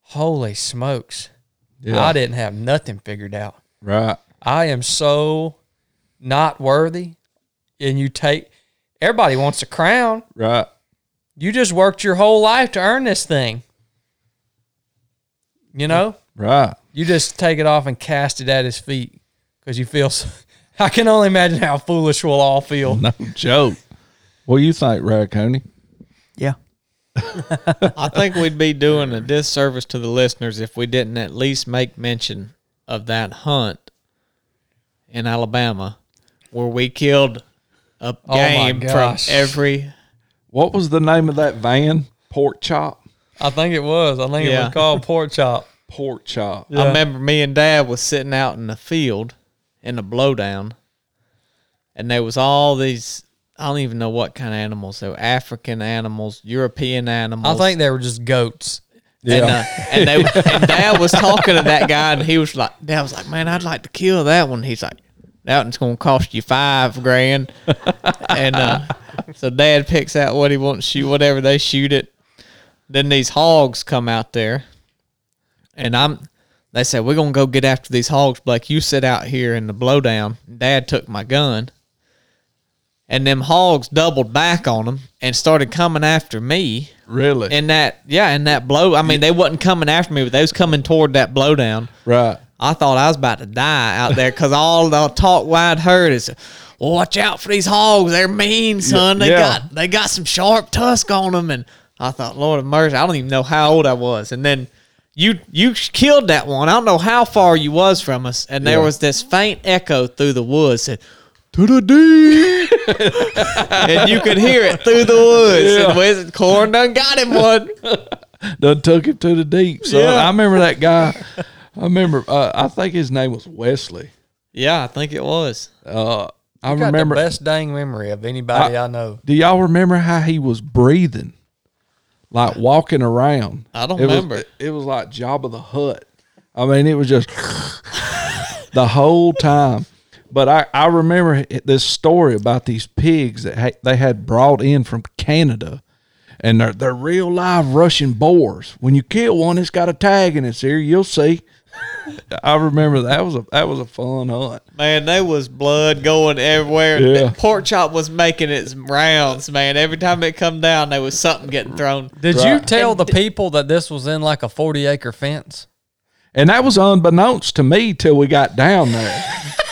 holy smokes, Yeah. I didn't have nothing figured out. Right. I am so not worthy. And you take, everybody wants a crown. Right. You just worked your whole life to earn this thing. You know? Right. You just take it off and cast it at his feet because you feel so, I can only imagine how foolish we'll all feel. No joke. What do you think, Radconi? Yeah. I think we'd be doing a disservice to the listeners if we didn't at least make mention of that hunt in Alabama where we killed a oh game from every... What was the name of that van? Pork Chop? I think it was. I think yeah. it was called Pork Chop. Pork Chop. Yeah. I remember me and Dad was sitting out in the field in a blowdown, and there was all these... I don't even know what kind of animals. They were African animals, European animals. I think they were just goats. Yeah. And, uh, and, they, and Dad was talking to that guy, and he was like, Dad was like, man, I'd like to kill that one. He's like, that one's going to cost you five grand. And uh, so Dad picks out what he wants to shoot, whatever, they shoot it. Then these hogs come out there, and I'm, they said, we're going to go get after these hogs. Blake, you sit out here in the blowdown. Dad took my gun. And them hogs doubled back on them and started coming after me. Really? And that, yeah, and that blow. I mean, they wasn't coming after me, but they was coming toward that blowdown. Right. I thought I was about to die out there because all the talk wide heard is, well, watch out for these hogs. They're mean, son. They yeah. got they got some sharp tusk on them. And I thought, Lord of mercy, I don't even know how old I was. And then you you killed that one. I don't know how far you was from us. And there yeah. was this faint echo through the woods that, to the D. And you could hear it through the woods. Yeah. And Wizard Corn done got him one. Done took him to the deep. So yeah. I remember that guy. I remember, uh, I think his name was Wesley. Yeah, I think it was. Uh, I got remember. The best dang memory of anybody I, I know. Do y'all remember how he was breathing? Like walking around. I don't it remember. Was, it was like Jabba the Hutt. I mean, it was just the whole time. But I, I remember this story about these pigs that ha they had brought in from Canada, and they're, they're real live Russian boars. When you kill one, it's got a tag in its ear. You'll see. I remember that was a that was a fun hunt. Man, there was blood going everywhere. Yeah. Pork Chop was making its rounds, man. Every time it come down, there was something getting thrown. Did right. you tell the people that this was in like a forty acre fence? And that was unbeknownst to me till we got down there.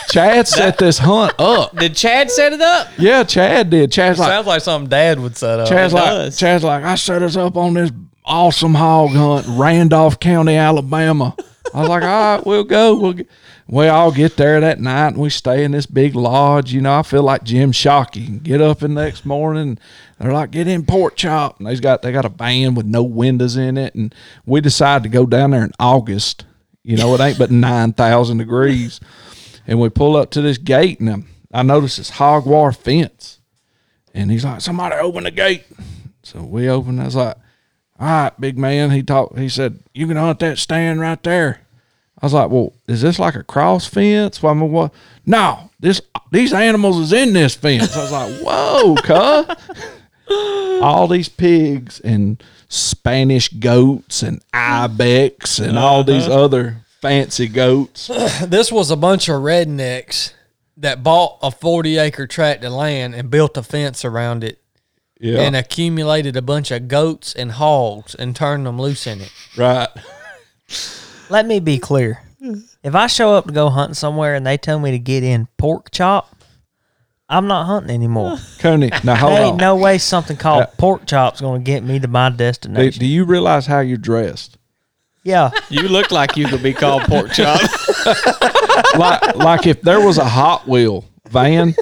Chad set this hunt up. Did Chad set it up? Yeah, Chad did. Chad's like, sounds like something Dad would set up. Chad's like, Chad's like, I set us up on this awesome hog hunt, Randolph County, Alabama. I was like, all right, we'll go. We'll get. We all get there that night, and we stay in this big lodge. You know, I feel like Jim Shockey. And get up the next morning, and they're like, get in Pork Chop. And they's got, they got a van with no windows in it, and we decided to go down there in August. You know, it ain't but nine thousand degrees. And we pull up to this gate, and I notice this hog wire fence. And he's like, somebody open the gate. So we open. I was like, all right, big man. He talked. He said, you can hunt that stand right there. I was like, well, is this like a cross fence? Well, I mean, what? No, this, these animals is in this fence. I was like, whoa, cuh. All these pigs and Spanish goats and ibex and uh-huh. all these other fancy goats. This was a bunch of rednecks that bought a forty acre tract of land and built a fence around it yeah. and accumulated a bunch of goats and hogs and turned them loose in it. Right. Let me be clear. If I show up to go hunting somewhere and they tell me to get in Pork Chop, I'm not hunting anymore. Coney, now hold there ain't on. No way something called uh, Pork Chop's going to get me to my destination. Do, do you realize how you're dressed? Yeah. You look like you could be called Pork Chop. like, like if there was a Hot Wheel van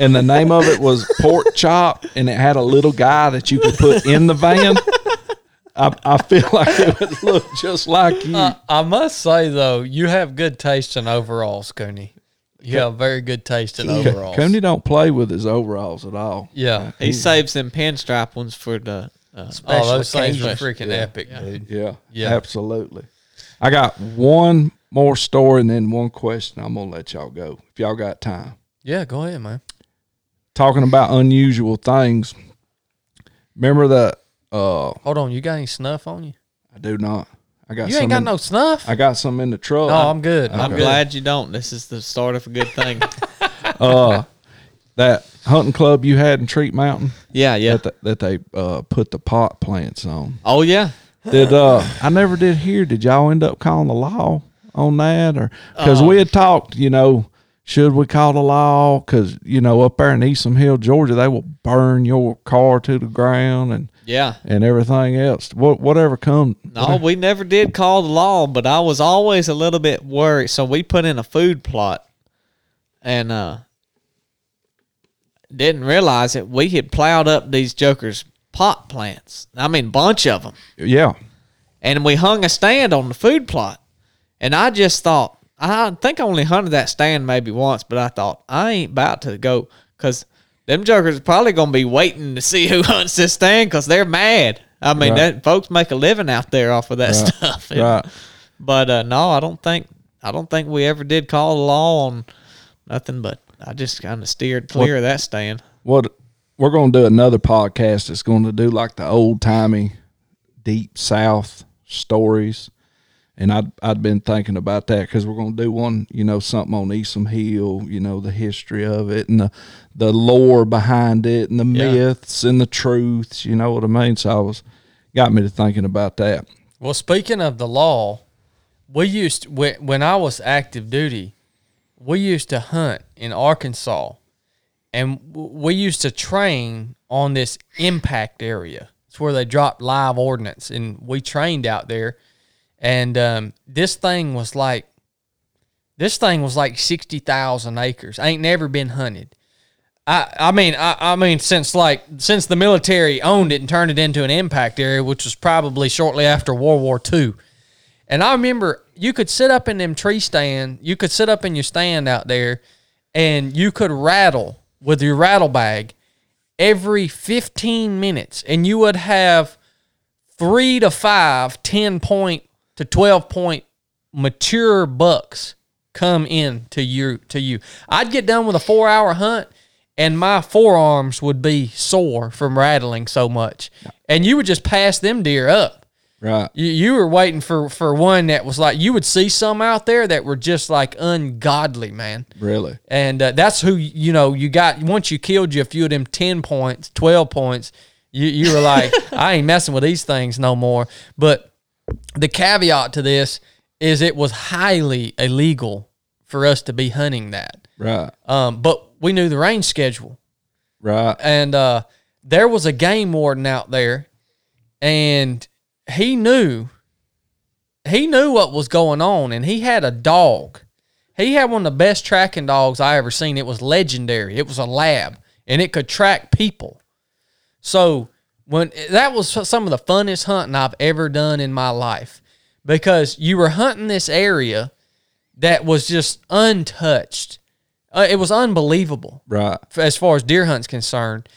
and the name of it was Pork Chop and it had a little guy that you could put in the van, I, I feel like it would look just like you. Uh, I must say, though, you have good taste in overalls, Cooney. You have very good taste in overalls. Cooney don't play with his overalls at all. Yeah. He, he saves them pinstripe ones for the... Uh, oh, those things are freaking yeah. epic, yeah. dude. Yeah, yeah, absolutely. I got one more story and then one question. I'm going to let y'all go if y'all got time. Yeah, go ahead, man. Talking about unusual things. Remember that? Uh, Hold on. You got any snuff on you? I do not. I I got. You ain't got in, no snuff. I got some in the truck. Oh, I'm good. Okay. I'm glad you don't. This is the start of a good thing. uh, that hunting club you had in Treat Mountain. Yeah, yeah. That, that they uh, put the pot plants on. Oh yeah. Did uh? I never did hear. Did y'all end up calling the law on that, or because uh, we had talked, you know. Should we call the law? Because, you know, up there in Eastham Hill, Georgia, they will burn your car to the ground and yeah, and everything else. What whatever comes. No, whatever. We never did call the law, but I was always a little bit worried. So we put in a food plot and uh, didn't realize that we had plowed up these jokers' pot plants. I mean, bunch of them. Yeah. And we hung a stand on the food plot, and I just thought, I think I only hunted that stand maybe once, but I thought, I ain't about to go, because them jokers are probably going to be waiting to see who hunts this stand, because they're mad. I mean, right. that, folks make a living out there off of that right. stuff. And, right. But, uh, no, I don't think I don't think we ever did call the law on nothing, but I just kind of steered clear what, of that stand. What We're going to do another podcast that's going to do like the old-timey Deep South stories. And I'd, I'd been thinking about that, because we're going to do one, you know, something on Eastham Hill, you know, the history of it and the, the lore behind it and the yeah. myths and the truths, you know what I mean? So I was, got me to thinking about that. Well, speaking of the law, we used, when, when I was active duty, we used to hunt in Arkansas, and we used to train on this impact area. It's where they dropped live ordnance, and we trained out there. And um, this thing was like, this thing was like sixty thousand acres. I ain't never been hunted. I I mean I, I mean since like since the military owned it and turned it into an impact area, which was probably shortly after World War Two. And I remember you could sit up in them tree stand, you could sit up in your stand out there, and you could rattle with your rattle bag every fifteen minutes, and you would have three to five ten point. to twelve-point mature bucks come in to you, to you. I'd get done with a four-hour hunt, and my forearms would be sore from rattling so much. And you would just pass them deer up. Right. You, you were waiting for, for one that was like, you would see some out there that were just like ungodly, man. Really? And uh, that's who, you know, you got, once you killed you a few of them ten points, twelve points, you, you were like, I ain't messing with these things no more. But the caveat to this is it was highly illegal for us to be hunting that. Right. Um, but we knew the range schedule. Right. And uh, there was a game warden out there, and he knew, he knew what was going on, and he had a dog. He had one of the best tracking dogs I ever seen. It was legendary. It was a lab, and it could track people. So... When that was some of the funnest hunting I've ever done in my life, because you were hunting this area that was just untouched. Uh, it was unbelievable, right? As far as deer hunt's concerned,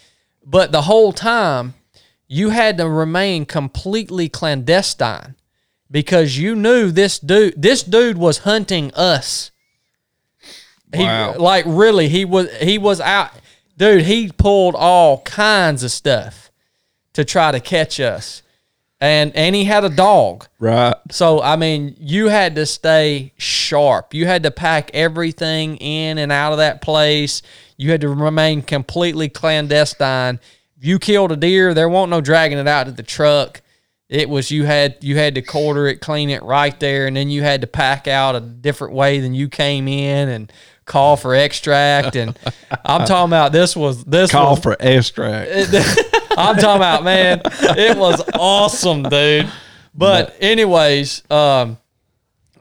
but the whole time you had to remain completely clandestine, because you knew this dude. This dude was hunting us. Wow! He, like really, he was he was out, dude. He pulled all kinds of stuff to try to catch us. And and he had a dog. Right. So, I mean, you had to stay sharp. You had to pack everything in and out of that place. You had to remain completely clandestine. If you killed a deer, there wasn't no dragging it out to the truck. It was you had you had to quarter it, clean it right there, and then you had to pack out a different way than you came in, and call for extract. And I'm talking about this was... this Call was, for extract. I'm talking about, man, it was awesome, dude. But anyways, um,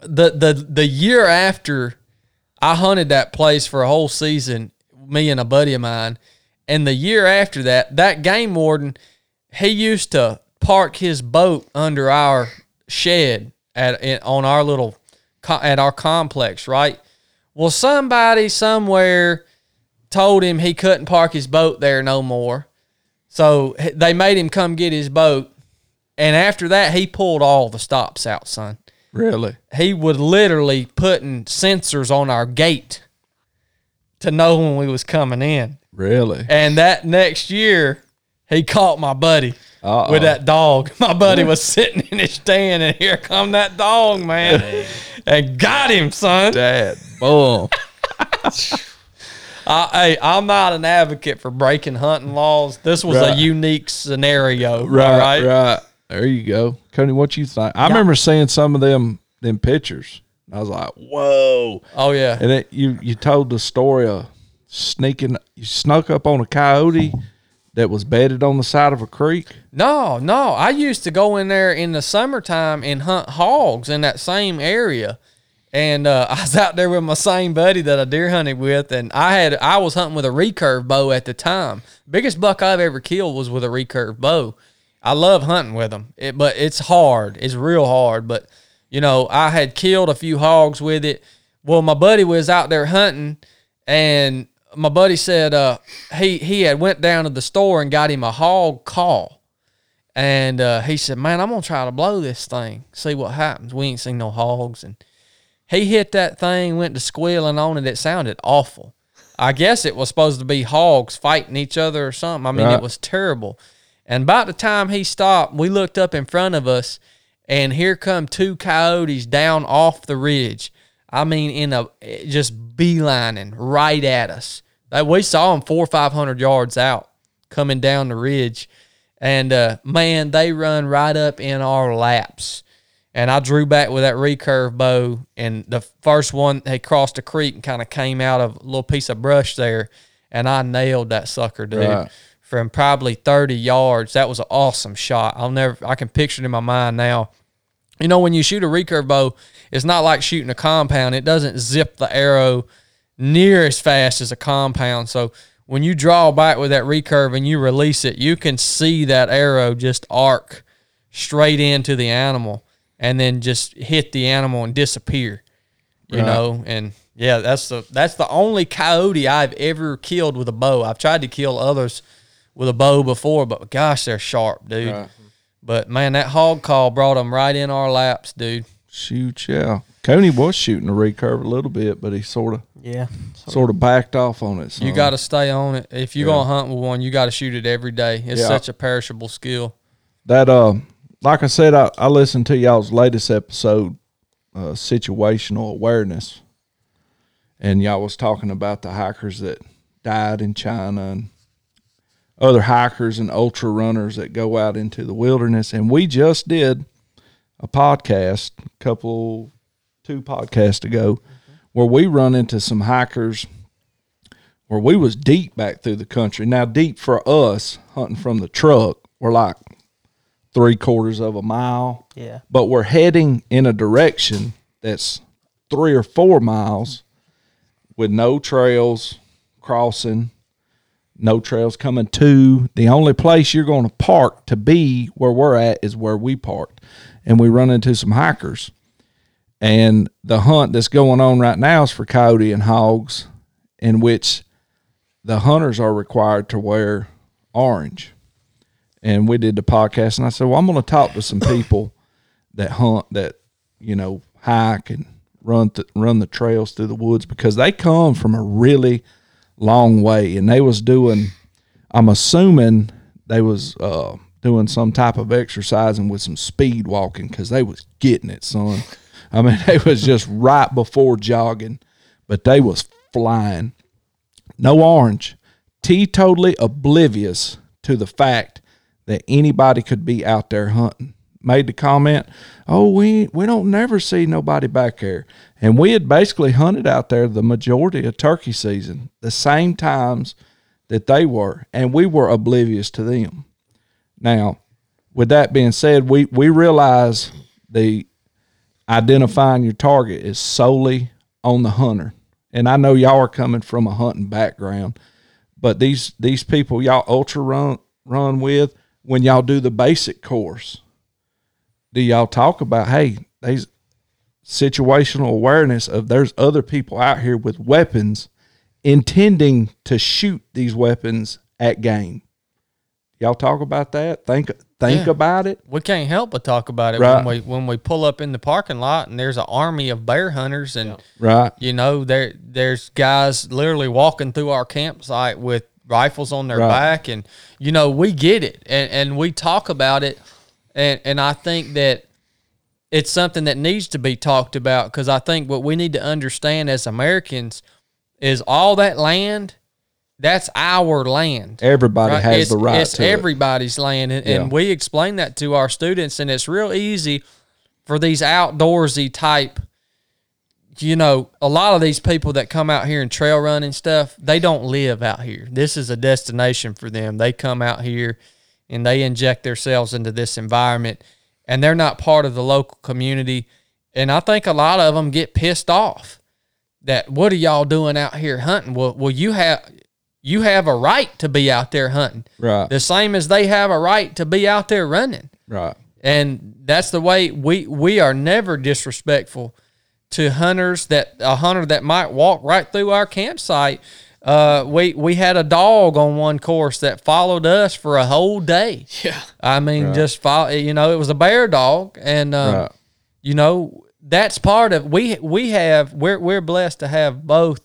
the, the, the year after I hunted that place for a whole season, me and a buddy of mine, and the year after that, that game warden, he used to park his boat under our shed at in, on our little, at our complex, right? Well, somebody somewhere told him he couldn't park his boat there no more. So they made him come get his boat. And after that, he pulled all the stops out, son. Really? He would literally putting sensors on our gate to know when we was coming in. Really? And that next year, he caught my buddy. Uh-oh. With that dog. My buddy was sitting in his stand, and here come that dog, man. Dang. And got him, son. Dad, boom. I, hey, I'm not an advocate for breaking hunting laws. This was right. a unique scenario. Right, right, right. There you go. Cody, what you think? I yeah. remember seeing some of them them pictures. I was like, whoa. Oh, yeah. And it, you, you told the story of sneaking, you snuck up on a coyote that was bedded on the side of a creek? No, no. I used to go in there in the summertime and hunt hogs in that same area. And uh, I was out there with my same buddy that I deer hunted with, and I had I was hunting with a recurve bow at the time. Biggest buck I've ever killed was with a recurve bow. I love hunting with them, it, but it's hard. It's real hard. But, you know, I had killed a few hogs with it. Well, my buddy was out there hunting, and my buddy said uh, he he had went down to the store and got him a hog call. And uh, he said, man, I'm going to try to blow this thing, see what happens. We ain't seen no hogs, and he hit that thing, went to squealing on it. It sounded awful. I guess it was supposed to be hogs fighting each other or something. I mean, right. It was terrible. And about the time he stopped, we looked up in front of us, and here come two coyotes down off the ridge. I mean, in a just beelining right at us. We saw them four or five hundred yards out coming down the ridge. And, uh, man, they run right up in our laps. And I drew back with that recurve bow, and the first one had crossed a creek and kind of came out of a little piece of brush there, and I nailed that sucker, dude, right. from probably thirty yards. That was an awesome shot. I'll never, I can picture it in my mind now. You know, when you shoot a recurve bow, it's not like shooting a compound. It doesn't zip the arrow near as fast as a compound. So when you draw back with that recurve and you release it, you can see that arrow just arc straight into the animal, and then just hit the animal and disappear, you right. know? And, yeah, that's the that's the only coyote I've ever killed with a bow. I've tried to kill others with a bow before, but, gosh, they're sharp, dude. Right. But, man, that hog call brought them right in our laps, dude. Shoot, yeah. Coney was shooting the recurve a little bit, but he sort of yeah, sort of backed off on it. So. You got to stay on it. If you're yeah. going to hunt with one, you got to shoot it every day. It's yeah. such a perishable skill. That – uh. Like I said, I, I listened to y'all's latest episode, uh, Situational Awareness, and y'all was talking about the hikers that died in China and other hikers and ultra runners that go out into the wilderness. And we just did a podcast a couple, two podcasts ago mm-hmm. where we run into some hikers where we was deep back through the country. Now, deep for us, hunting from the truck, we're like three quarters of a mile. Yeah. But we're heading in a direction that's three or four miles with no trails crossing, no trails coming to. The only place you're going to park to be where we're at is where we parked. And we run into some hikers. And the hunt that's going on right now is for coyote and hogs, in which the hunters are required to wear orange. And we did the podcast, and I said, well, I'm going to talk to some people that hunt, that, you know, hike and run th- run the trails through the woods, because they come from a really long way. And they was doing, I'm assuming they was uh, doing some type of exercising with some speed walking, because they was getting it, son. I mean, they was just right before jogging, but they was flying. No orange. Teetotally oblivious to the fact that anybody could be out there hunting. Made the comment, oh, we we don't never see nobody back there. And we had basically hunted out there the majority of turkey season, the same times that they were, and we were oblivious to them. Now, with that being said, we, we realize the identifying your target is solely on the hunter. And I know y'all are coming from a hunting background, but these, these people y'all ultra run, run with, when y'all do the basic course, do y'all talk about, hey, there's situational awareness of there's other people out here with weapons intending to shoot these weapons at game? Y'all talk about that? Think think yeah. about it? We can't help but talk about it right. when we when we pull up in the parking lot and there's an army of bear hunters and yeah. right. you know, there there's guys literally walking through our campsite with rifles on their right. back. And, you know, we get it. And, and we talk about it. And, and I think that it's something that needs to be talked about, because I think what we need to understand as Americans is all that land, that's our land. Everybody right? has it's, the right it's to It's everybody's it. land. And, yeah. and we explain that to our students, and it's real easy for these outdoorsy type, you know, a lot of these people that come out here and trail run and stuff, they don't live out here. This is a destination for them. They come out here and they inject themselves into this environment, and they're not part of the local community. And I think a lot of them get pissed off that, what are y'all doing out here hunting? Well, well you have you have a right to be out there hunting. Right. The same as they have a right to be out there running. Right. And that's the way we, we are never disrespectful to hunters, that a hunter that might walk right through our campsite. Uh, we we had a dog on one course that followed us for a whole day. Yeah, I mean, right. just follow. You know, it was a bear dog, and um, right. you know, that's part of we we have we're we're blessed to have both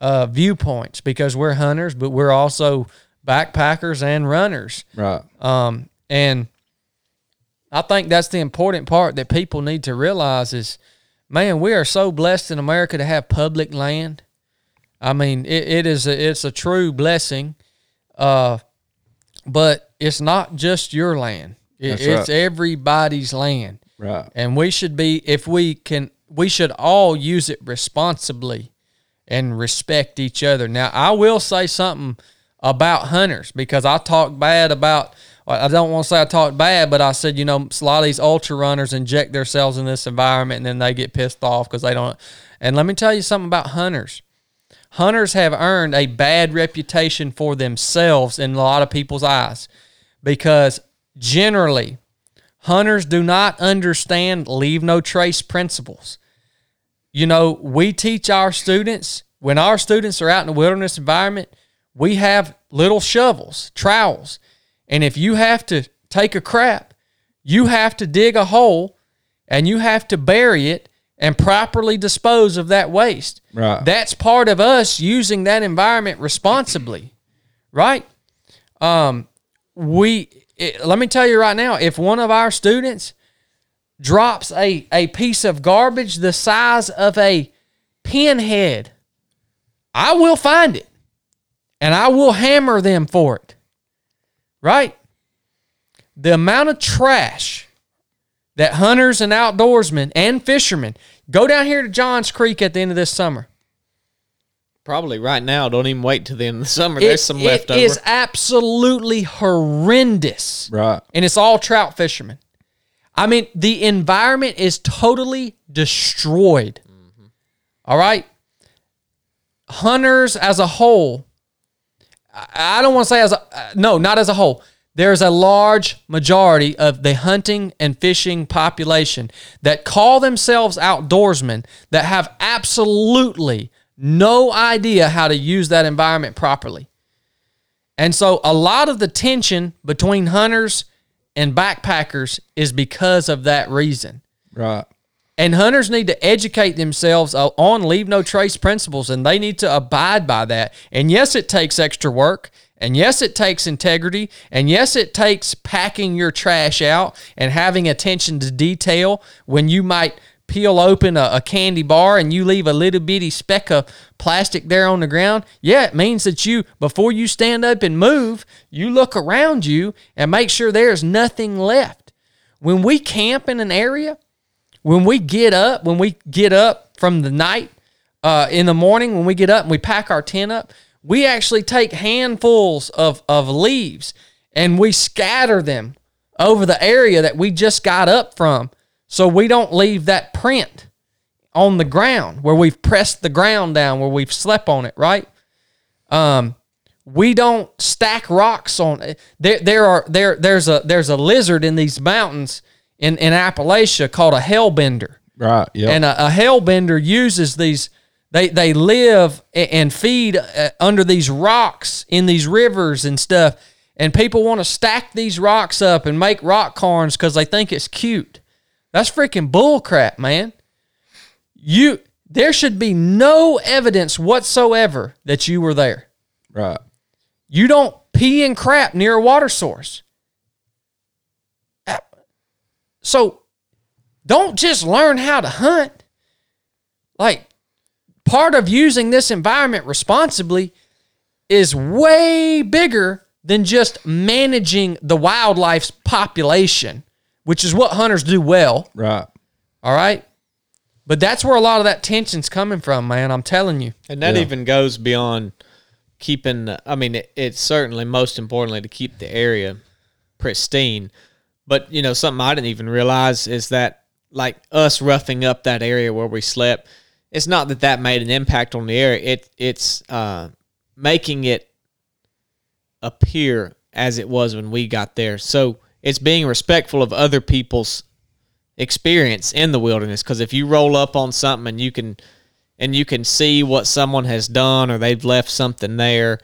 uh, viewpoints, because we're hunters, but we're also backpackers and runners. Right. Um, and I think that's the important part that people need to realize is, man, we are so blessed in America to have public land. I mean, it, it is a, it's a true blessing, uh, but it's not just your land. It, it's right. everybody's land, right? And we should be, if we can, we should all use it responsibly and respect each other. Now, I will say something about hunters, because I talk bad about. I don't want to say I talk bad, but I said, you know, a lot of these ultra runners inject themselves in this environment, and then they get pissed off because they don't. And let me tell you something about hunters. Hunters have earned a bad reputation for themselves in a lot of people's eyes, because generally hunters do not understand leave no trace principles. You know, we teach our students, when our students are out in a wilderness environment, we have little shovels, trowels. And if you have to take a crap, you have to dig a hole and you have to bury it and properly dispose of that waste. Right. That's part of us using that environment responsibly, right? Um, we it, let me tell you right now, if one of our students drops a, a piece of garbage the size of a pinhead, I will find it, and I will hammer them for it, right? The amount of trash that hunters and outdoorsmen and fishermen, go down here to Johns Creek at the end of this summer. Probably right now. Don't even wait till the end of the summer. It, There's some it leftover. It is absolutely horrendous. Right. And it's all trout fishermen. I mean, the environment is totally destroyed. Mm-hmm. All right? Hunters as a whole, I don't want to say as a, no, not as a whole. There's a large majority of the hunting and fishing population that call themselves outdoorsmen that have absolutely no idea how to use that environment properly. And so a lot of the tension between hunters and backpackers is because of that reason. Right. And hunters need to educate themselves on leave no trace principles, and they need to abide by that. And yes, it takes extra work. And yes, it takes integrity. And yes, it takes packing your trash out and having attention to detail when you might peel open a, a candy bar and you leave a little bitty speck of plastic there on the ground. Yeah, it means that you, before you stand up and move, you look around you and make sure there's nothing left. When we camp in an area, when we get up, when we get up from the night, uh, in the morning, when we get up and we pack our tent up, we actually take handfuls of, of leaves and we scatter them over the area that we just got up from, so we don't leave that print on the ground where we've pressed the ground down, where we've slept on it, right? Um, we don't stack rocks on it. There, there are, there, there's, a, there's a lizard in these mountains in, in Appalachia called a hellbender. Right, yeah. And a, a hellbender uses these... They they live and feed under these rocks in these rivers and stuff, and people want to stack these rocks up and make rock cairns because they think it's cute. That's freaking bullcrap, man. You there should be no evidence whatsoever that you were there. Right. You don't pee and crap near a water source. So don't just learn how to hunt. Like, part of using this environment responsibly is way bigger than just managing the wildlife's population, which is what hunters do well. Right. All right? But that's where a lot of that tension's coming from, man. I'm telling you. And that yeah. even goes beyond keeping, the, I mean, it, it's certainly most importantly to keep the area pristine. But, you know, something I didn't even realize is that, like, us roughing up that area where we slept, it's not that that made an impact on the area. It, it's uh, making it appear as it was when we got there. So it's being respectful of other people's experience in the wilderness, because if you roll up on something and you can and you can see what someone has done or they've left something there,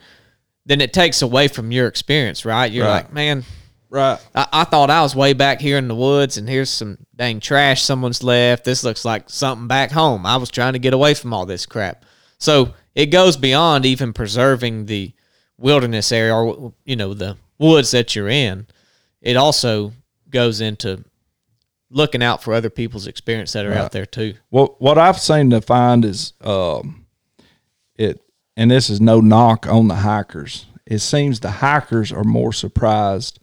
then it takes away from your experience, right? You're right. like, man, right? I, I thought I was way back here in the woods, and here's some dang trash someone's left. This looks like something back home. I was trying to get away from all this crap. So it goes beyond even preserving the wilderness area or, you know, the woods that you're in. It also goes into looking out for other people's experience that are right. out there too. Well, what I've seen to find is um, it, and this is no knock on the hikers. It seems the hikers are more surprised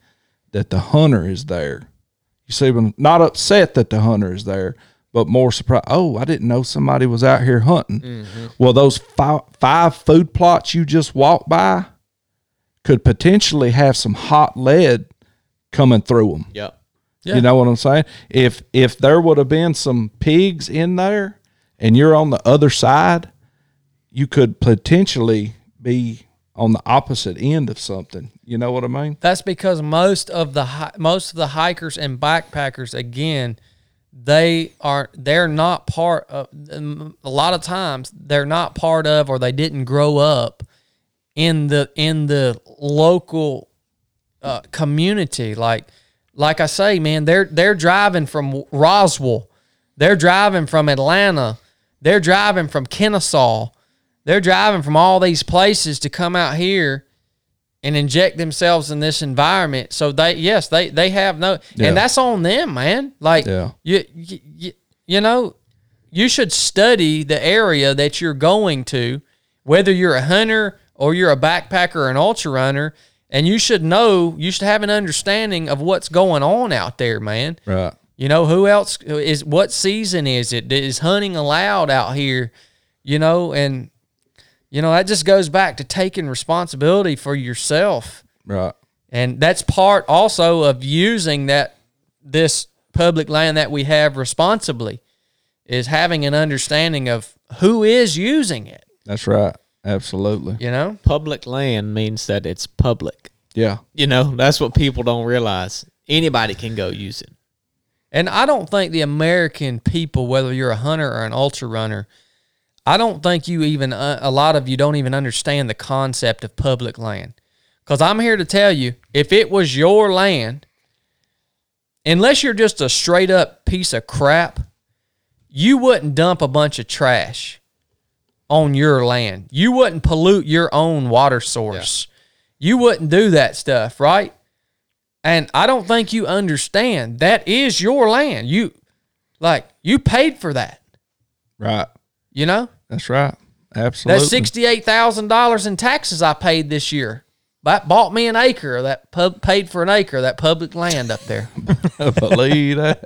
that the hunter is there. You see, I'm not upset that the hunter is there, but more surprised. Oh, I didn't know somebody was out here hunting. Mm-hmm. Well, those five, five food plots you just walked by could potentially have some hot lead coming through them. Yep. Yeah. You know what I'm saying? If if there would have been some pigs in there and you're on the other side, you could potentially be on the opposite end of something. You know what I mean? That's because most of the most of the hikers and backpackers, again, they are they're not part of, a lot of times they're not part of, or they didn't grow up in the in the local uh, community. Like Like I say, man, they're they're driving from Roswell, they're driving from Atlanta, they're driving from Kennesaw, they're driving from all these places to come out here and inject themselves in this environment. So they, yes, they they have no, yeah. and that's on them, man. Like yeah. you, you, you know, you should study the area that you're going to, whether you're a hunter or you're a backpacker or an ultra runner. And you should know, you should have an understanding of what's going on out there, man. Right. You know, who else is, what season is it? Is hunting allowed out here? You know, and, you know, that just goes back to taking responsibility for yourself. Right. And that's part also of using that, this public land that we have responsibly, is having an understanding of who is using it. That's right. Absolutely. You know, public land means that it's public. Yeah. You know, that's what people don't realize. Anybody can go use it. And I don't think the American people, whether you're a hunter or an ultra runner, I don't think you even, uh, a lot of you don't even understand the concept of public land. Because I'm here to tell you, if it was your land, unless you're just a straight up piece of crap, you wouldn't dump a bunch of trash on your land. You wouldn't pollute your own water source. Yeah. You wouldn't do that stuff, right? And I don't think you understand that is your land. You, like, you paid for that. Right. You know? That's right. Absolutely. That's sixty-eight thousand dollars in taxes I paid this year. That bought me an acre, that pub, paid for an acre, that public land up there. I believe that.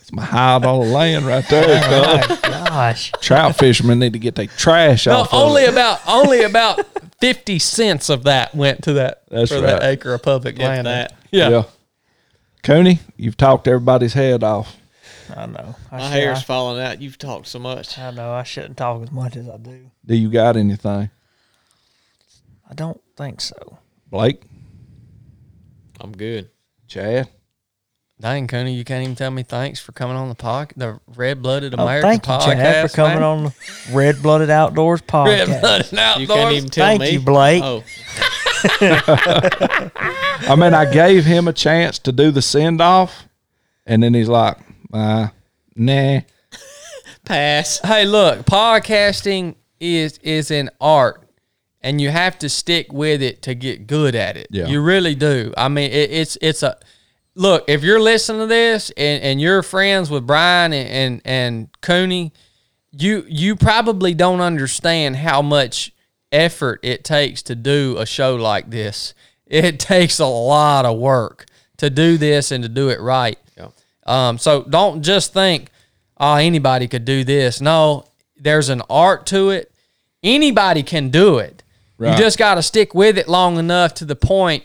It's my high dollar land right there. Oh my gosh. Trout fishermen need to get their trash no, off. Only of about only about fifty cents of that went to that That's for right. that acre of public get land. That. Yeah. yeah. Cooney, you've talked everybody's head off. I know. I my should, hair's I, falling out. You've talked so much. I know. I shouldn't talk as much as I do. Do you got anything? I don't think so. Blake? I'm good. Chad? Dang, Cooney, you can't even tell me thanks for coming on the pod, the Red Blooded American oh, thank you, podcast. Thank you, Chad, for coming man. on the Red Blooded Outdoors podcast. Red Blooded Outdoors. You can't even tell thank me. Thank you, Blake. Oh. I mean, I gave him a chance to do the send off, and then he's like, uh, nah. Pass. Hey, look, podcasting is is an art. and you have to stick with it to get good at it. Yeah. You really do. I mean, it, it's it's a look. If you're listening to this and, and you're friends with Brian and and, and Cooney, you you probably don't understand how much effort it takes to do a show like this. It takes a lot of work to do this and to do it right. Yeah. Um, so don't just think, oh, anybody could do this. No, there's an art to it. Anybody can do it. Right. You just got to stick with it long enough to the point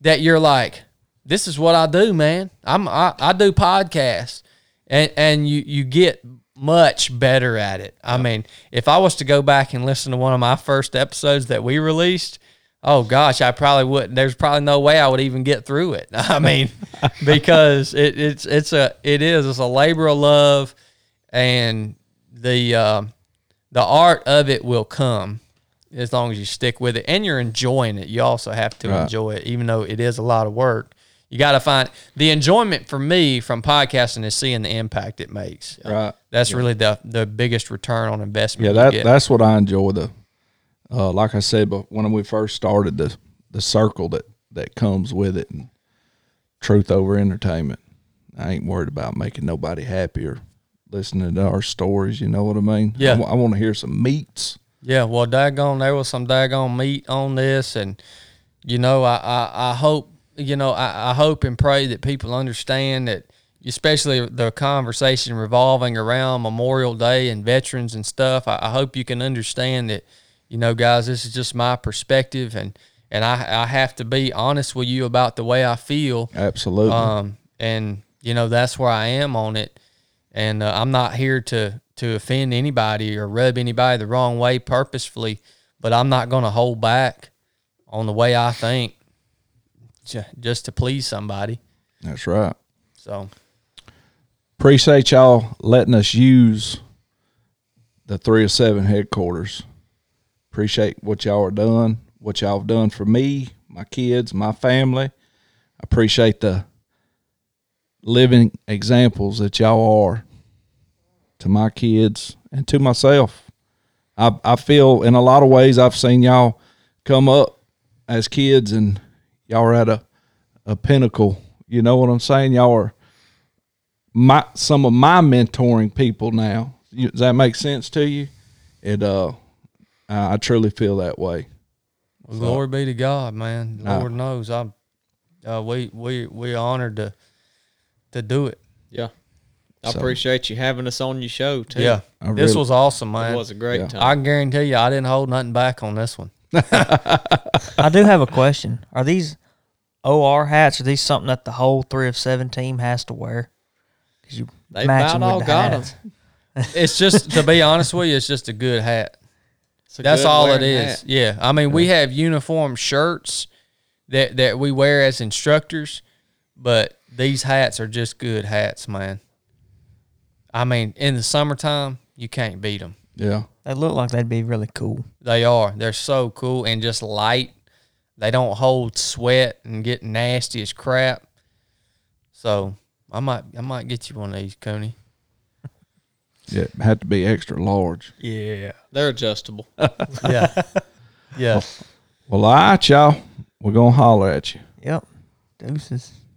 that you're like, this is what I do, man. I'm, I, I do podcasts. And, and you, you get much better at it. I mean, if I was to go back and listen to one of my first episodes that we released, oh gosh, I probably wouldn't. There's probably no way I would even get through it. I mean, because it, it's it's a it is it's a labor of love, and the uh, the art of it will come as long as you stick with it and you're enjoying it. You also have to right. enjoy it, even though it is a lot of work. You got to find the enjoyment for me from podcasting is seeing the impact it makes. Right, that's yeah. really the the biggest return on investment. Yeah, that that's what I enjoy the. Uh, like I said, but when we first started, the the circle that, that comes with it, and truth over entertainment. I ain't worried about making nobody happy or listening to our stories. You know what I mean? Yeah. I, I want to hear some meats. Yeah. Well, daggone, there was some daggone meat on this, and you know, I, I, I hope you know I, I hope and pray that people understand that, especially the conversation revolving around Memorial Day and veterans and stuff. I, I hope you can understand that. You know, guys, this is just my perspective, and, and I, I have to be honest with you about the way I feel. Absolutely. Um, and, you know, that's where I am on it. And uh, I'm not here to, to offend anybody or rub anybody the wrong way purposefully, but I'm not going to hold back on the way I think j just to please somebody. That's right. So appreciate y'all letting us use the three of seven headquarters. Appreciate what y'all are doing, what y'all have done for me, my kids, my family. I appreciate the living examples that y'all are to my kids and to myself. I, I feel in a lot of ways I've seen y'all come up as kids, and y'all are at a, a pinnacle. You know what I'm saying? Y'all are my, some of my mentoring people now. You, does that make sense to you? It, uh, I truly feel that way. Well, so, glory be to God, man. Lord nah. knows I'm. Uh, we we we honored to to do it. Yeah, I so, appreciate you having us on your show too. Yeah, I this really, was awesome, man. It was a great yeah. time. I guarantee you, I didn't hold nothing back on this one. I do have a question. Are these O R hats? Are these something that the whole three of seven team has to wear? Because you they about all the got hats. Them. It's just to be honest with you, it's just a good hat. That's all it is. Hat. Yeah. I mean, yeah. we have uniform shirts that, that we wear as instructors, but these hats are just good hats, man. I mean, in the summertime, you can't beat them. Yeah. They look like they'd be really cool. They are. They're so cool and just light. They don't hold sweat and get nasty as crap. So I might I might get you one of these, Cooney. Yeah, it had to be extra large. Yeah, they're adjustable. yeah, yeah. Well, well, all right, y'all. We're going to holler at you. Yep. Deuces.